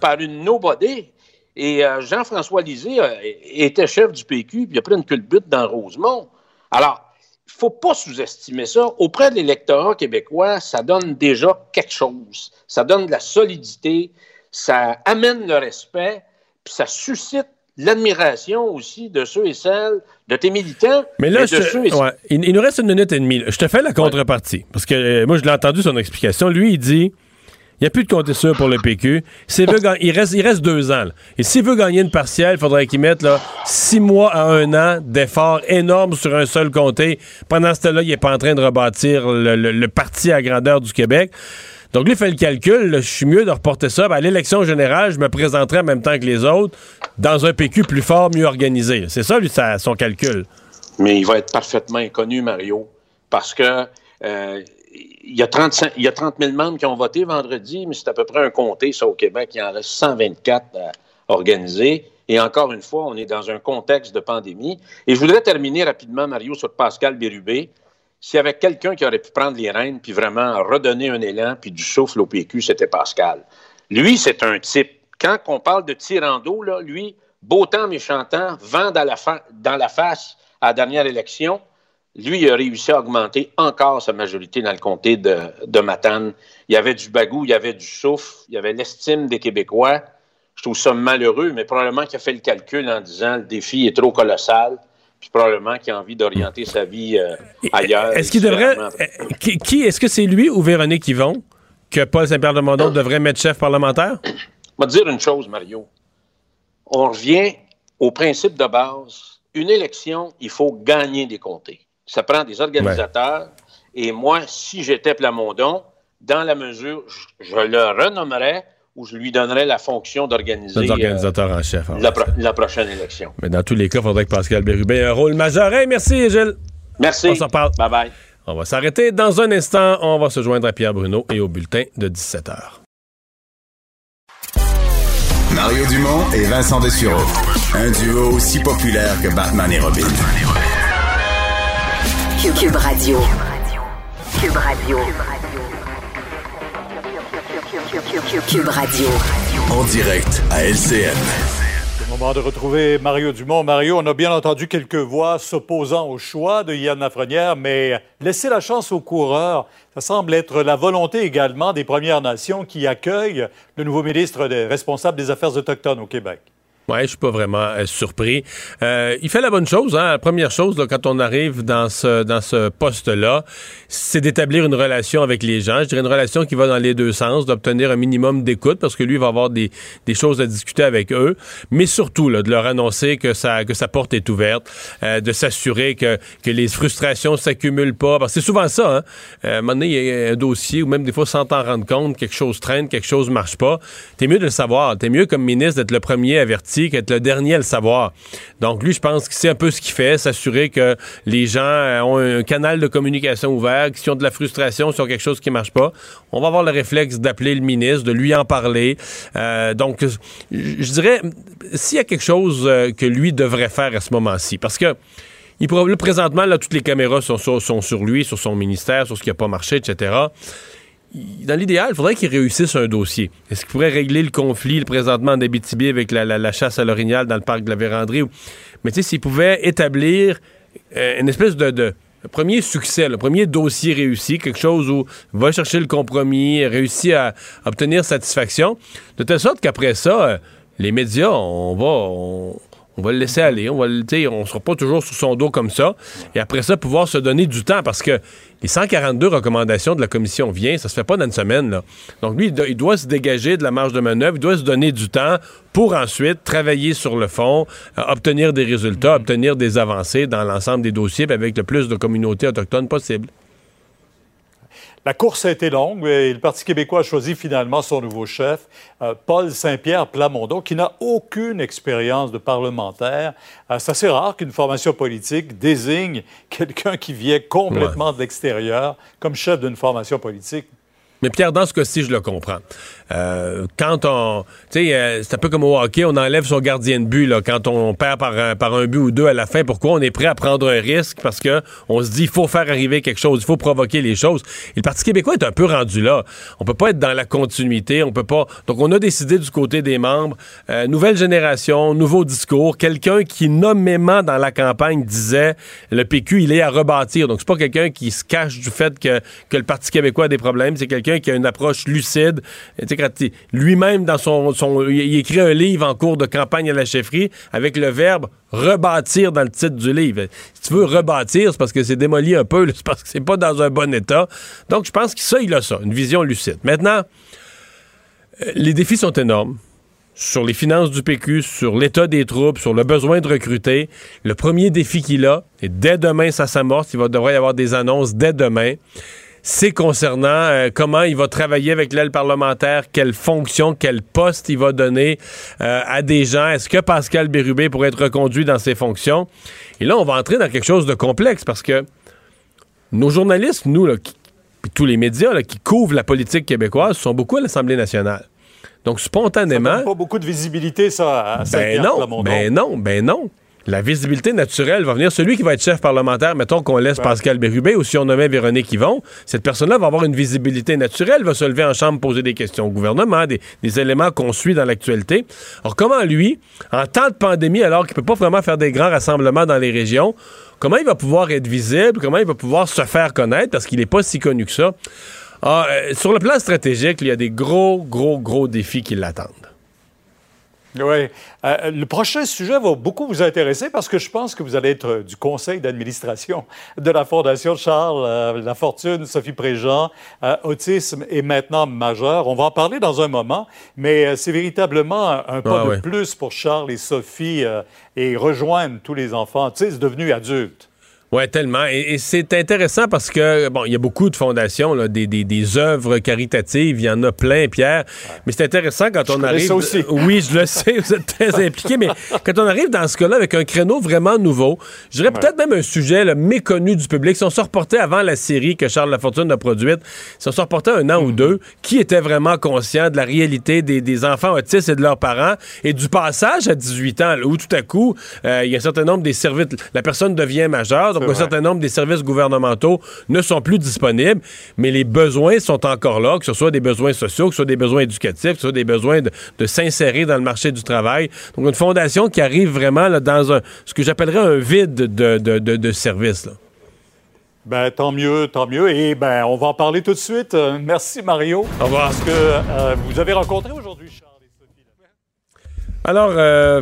par une nobody. Et Jean-François Lisée était chef du PQ, puis il a pris une culbute dans Rosemont. Alors, il ne faut pas sous-estimer ça. Auprès de l'électorat québécois, ça donne déjà quelque chose. Ça donne de la solidité, ça amène le respect, puis ça suscite l'admiration aussi de ceux et celles, de tes militants. Mais là, il nous reste une minute et demie. Je te fais la contrepartie, parce que moi, je l'ai entendu son explication. Lui, il dit... Il n'y a plus de compétition pour le PQ. Il reste 2 ans. Là. Et s'il veut gagner une partielle, il faudrait qu'il mette 6 mois à 1 an d'efforts énormes sur un seul comté. Pendant ce temps-là, il n'est pas en train de rebâtir le parti à grandeur du Québec. Donc, lui, il fait le calcul. Je suis mieux de reporter ça. Ben, à l'élection générale, je me présenterai en même temps que les autres dans un PQ plus fort, mieux organisé. C'est ça, lui, son calcul. Mais il va être parfaitement inconnu, Mario, parce que... il y a 30 000 membres qui ont voté vendredi, mais c'est à peu près un comté, ça, au Québec. Il en reste 124 à organiser. Et encore une fois, on est dans un contexte de pandémie. Et je voudrais terminer rapidement, Mario, sur Pascal Bérubé. S'il y avait quelqu'un qui aurait pu prendre les rênes puis vraiment redonner un élan puis du souffle au PQ, c'était Pascal. Lui, c'est un type. Quand on parle de Tirando, là, lui, beau temps, méchant temps, vent dans la face à la dernière élection. Lui, il a réussi à augmenter encore sa majorité dans le comté de Matane. Il y avait du bagou, il y avait du souffle, il y avait l'estime des Québécois. Je trouve ça malheureux, mais probablement qu'il a fait le calcul en disant « le défi est trop colossal ». Puis probablement qu'il a envie d'orienter sa vie ailleurs. Est-ce qu'il devrait... est-ce que c'est lui ou Véronique Hivon que Paul Saint-Pierre Plamondon devrait mettre chef parlementaire? Je vais te dire une chose, Mario. On revient au principe de base. Une élection, il faut gagner des comtés. Ça prend des organisateurs. Ouais. Et moi, si j'étais Plamondon, dans la mesure, je le renommerais ou je lui donnerais la fonction d'organiser en chef, la prochaine élection. Mais dans tous les cas, il faudrait que Pascal Bérubé ait un rôle majeur. Hey, merci, Gilles. Merci. On s'en parle. Bye-bye. On va s'arrêter. Dans un instant, on va se joindre à Pierre Bruno et au bulletin de 17h. Mario Dumont et Vincent Dessureault. Un duo aussi populaire que Batman et Robin. Cube Radio. Cube Radio. Cube Radio. En direct à LCN. C'est le moment de retrouver Mario Dumont. Mario, on a bien entendu quelques voix s'opposant au choix de Yann Lafrenière, mais laisser la chance aux coureurs, ça semble être la volonté également des Premières Nations qui accueillent le nouveau ministre responsable des Affaires autochtones au Québec. Oui, je suis pas vraiment surpris. Il fait la bonne chose. Hein? La première chose, là, quand on arrive dans ce poste-là, c'est d'établir une relation avec les gens. Je dirais une relation qui va dans les deux sens, d'obtenir un minimum d'écoute, parce que lui, il va avoir des choses à discuter avec eux, mais surtout là, de leur annoncer que sa porte est ouverte, de s'assurer que les frustrations s'accumulent pas. Parce que c'est souvent ça. Hein? À un moment donné, il y a un dossier, ou même des fois, sans t'en rendre compte, quelque chose traîne, quelque chose marche pas. T'es mieux de le savoir. T'es mieux, comme ministre, d'être le premier averti qu'être le dernier à le savoir. Donc lui, je pense que c'est un peu ce qu'il fait, s'assurer que les gens ont un canal de communication ouvert, que s'ils ont de la frustration sur quelque chose qui ne marche pas, on va avoir le réflexe d'appeler le ministre, de lui en parler. Donc, je dirais, s'il y a quelque chose que lui devrait faire à ce moment-ci, parce que présentement, là, toutes les caméras sont sur lui, sur son ministère, sur ce qui n'a pas marché, etc. Dans l'idéal, il faudrait qu'il réussisse un dossier. Est-ce qu'il pourrait régler le conflit, le présentement d'Abitibi avec la chasse à l'orignal dans le parc de la Vérandrie? Mais tu sais, s'il pouvait établir une espèce de premier succès, le premier dossier réussi, quelque chose où il va chercher le compromis, réussit à obtenir satisfaction, de telle sorte qu'après ça, les médias, on va... On On va le laisser aller. On ne sera pas toujours sur son dos comme ça. Et après ça, pouvoir se donner du temps, parce que les 142 recommandations de la commission viennent, ça se fait pas dans une semaine, là. Donc lui, il doit se dégager de la marge de manœuvre, il doit se donner du temps pour ensuite travailler sur le fond, obtenir des résultats, obtenir des avancées dans l'ensemble des dossiers, avec le plus de communautés autochtones possible. La course a été longue et le Parti québécois a choisi finalement son nouveau chef, Paul Saint-Pierre Plamondon, qui n'a aucune expérience de parlementaire. C'est assez rare qu'une formation politique désigne quelqu'un qui vient complètement de l'extérieur comme chef d'une formation politique. Mais Pierre, dans ce cas-ci, je le comprends. Quand on... Tu sais, c'est un peu comme au hockey, on enlève son gardien de but, là, quand on perd par un but ou deux à la fin. Pourquoi on est prêt à prendre un risque? Parce que on se dit, il faut faire arriver quelque chose, il faut provoquer les choses. Et le Parti québécois est un peu rendu là. On peut pas être dans la continuité, on peut pas... Donc, on a décidé du côté des membres, nouvelle génération, nouveau discours, quelqu'un qui, nommément dans la campagne, disait, le PQ, il est à rebâtir. Donc, c'est pas quelqu'un qui se cache du fait que le Parti québécois a des problèmes, c'est quelqu'un qui a une approche lucide. Lui-même, dans son il écrit un livre en cours de campagne à la chefferie avec le verbe « rebâtir » dans le titre du livre. Si tu veux rebâtir, c'est parce que c'est démoli un peu, c'est parce que c'est pas dans un bon état. Donc, je pense que ça, il a ça, une vision lucide. Maintenant, les défis sont énormes sur les finances du PQ, sur l'état des troupes, sur le besoin de recruter. Le premier défi qu'il a, et dès demain, ça s'amorce, il devrait y avoir des annonces dès demain, c'est concernant comment il va travailler avec l'aile parlementaire, quelle fonction, quel poste il va donner à des gens. Est-ce que Pascal Bérubé pourrait être reconduit dans ses fonctions? Et là, on va entrer dans quelque chose de complexe parce que nos journalistes, nous, là, puis tous les médias là, qui couvrent la politique québécoise, sont beaucoup à l'Assemblée nationale. Donc, spontanément... Ça donne pas beaucoup de visibilité, ça, à Saint-Pierre Plamondon. Ben non. La visibilité naturelle va venir. Celui qui va être chef parlementaire, mettons qu'on laisse Pascal Bérubé ou si on nommait Véronique Hivon, cette personne-là va avoir une visibilité naturelle, va se lever en chambre, poser des questions au gouvernement, des éléments qu'on suit dans l'actualité. Alors comment lui, en temps de pandémie, alors qu'il ne peut pas vraiment faire des grands rassemblements dans les régions, comment il va pouvoir être visible, comment il va pouvoir se faire connaître, parce qu'il n'est pas si connu que ça. Alors, sur le plan stratégique, il y a des gros défis qui l'attendent. Oui. Le prochain sujet va beaucoup vous intéresser parce que je pense que vous allez être du conseil d'administration de la Fondation Charles LaFortune, Sophie Prégent, autisme est maintenant majeur. On va en parler dans un moment, mais c'est véritablement un pas de plus pour Charles et Sophie et rejoignent tous les enfants autistes devenus adultes. Oui, tellement. Et c'est intéressant parce que, bon, il y a beaucoup de fondations, là, des œuvres caritatives, il y en a plein, Pierre. Mais c'est intéressant quand on arrive... Ça aussi. Oui, je le sais, vous êtes très impliqué, mais quand on arrive dans ce cas-là avec un créneau vraiment nouveau, je dirais peut-être même un sujet là, méconnu du public. Si on se reportait avant la série que Charles LaFortune a produite, si on se reportait un an ou deux, qui était vraiment conscient de la réalité des enfants autistes et de leurs parents et du passage à 18 ans, là, où tout à coup, il y a un certain nombre des services... La personne devient majeure, donc un certain nombre des services gouvernementaux ne sont plus disponibles, mais les besoins sont encore là, que ce soit des besoins sociaux, que ce soit des besoins éducatifs, que ce soit des besoins de s'insérer dans le marché du travail. Donc, une fondation qui arrive vraiment là, dans ce que j'appellerais un vide de service. Là. Ben, tant mieux. Et ben, on va en parler tout de suite. Merci, Mario. Au revoir. Parce que vous avez rencontré aujourd'hui, Charles. Alors,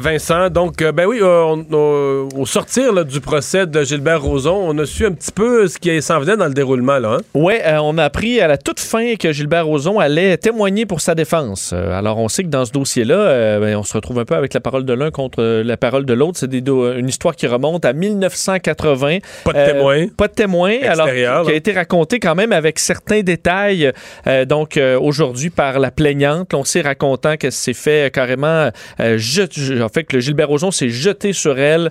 Vincent, donc, au sortir là, du procès de Gilbert Rozon, on a su un petit peu ce qui s'en venait dans le déroulement, là. Hein? Oui, on a appris à la toute fin que Gilbert Rozon allait témoigner pour sa défense. Alors, on sait que dans ce dossier-là, on se retrouve un peu avec la parole de l'un contre la parole de l'autre. C'est une histoire qui remonte à 1980. Pas de témoin. Pas de témoin. Extérieur, alors, qui a été racontée quand même avec certains détails. Donc, aujourd'hui, par la plaignante, on sait racontant que c'est fait carrément... en fait, que Gilbert Rozon s'est jeté sur elle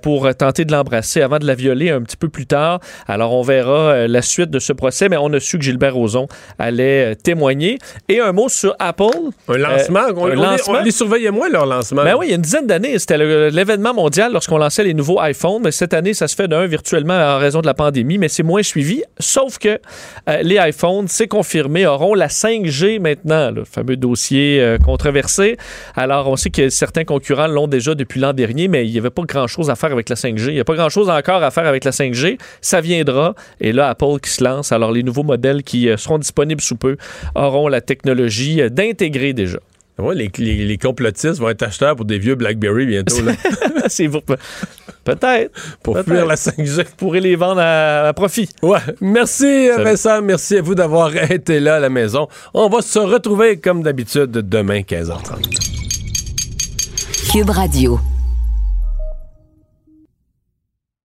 pour tenter de l'embrasser avant de la violer un petit peu plus tard. Alors, on verra la suite de ce procès, mais on a su que Gilbert Rozon allait témoigner. Et un mot sur Apple. Un lancement. On les surveillait moins, leur lancement. Ben oui, il y a une dizaine d'années, c'était l'événement mondial lorsqu'on lançait les nouveaux iPhones. Mais cette année, ça se fait virtuellement en raison de la pandémie, mais c'est moins suivi. Sauf que les iPhones, c'est confirmé, auront la 5G maintenant, le fameux dossier controversé. Alors, on sait que certains concurrents l'ont déjà depuis l'an dernier, mais il n'y avait pas grand-chose à faire avec la 5G. Il n'y a pas grand-chose encore à faire avec la 5G. Ça viendra. Et là, Apple qui se lance. Alors, les nouveaux modèles qui seront disponibles sous peu auront la technologie d'intégrer déjà. Ouais, les complotistes vont être acheteurs pour des vieux BlackBerry bientôt. Là. C'est pour... Peut-être. Pour fuir la 5G. Vous pourrez les vendre à profit. Ouais. Merci, Vincent. Merci à vous d'avoir été là à la maison. On va se retrouver, comme d'habitude, demain, 15h30. Cube Radio.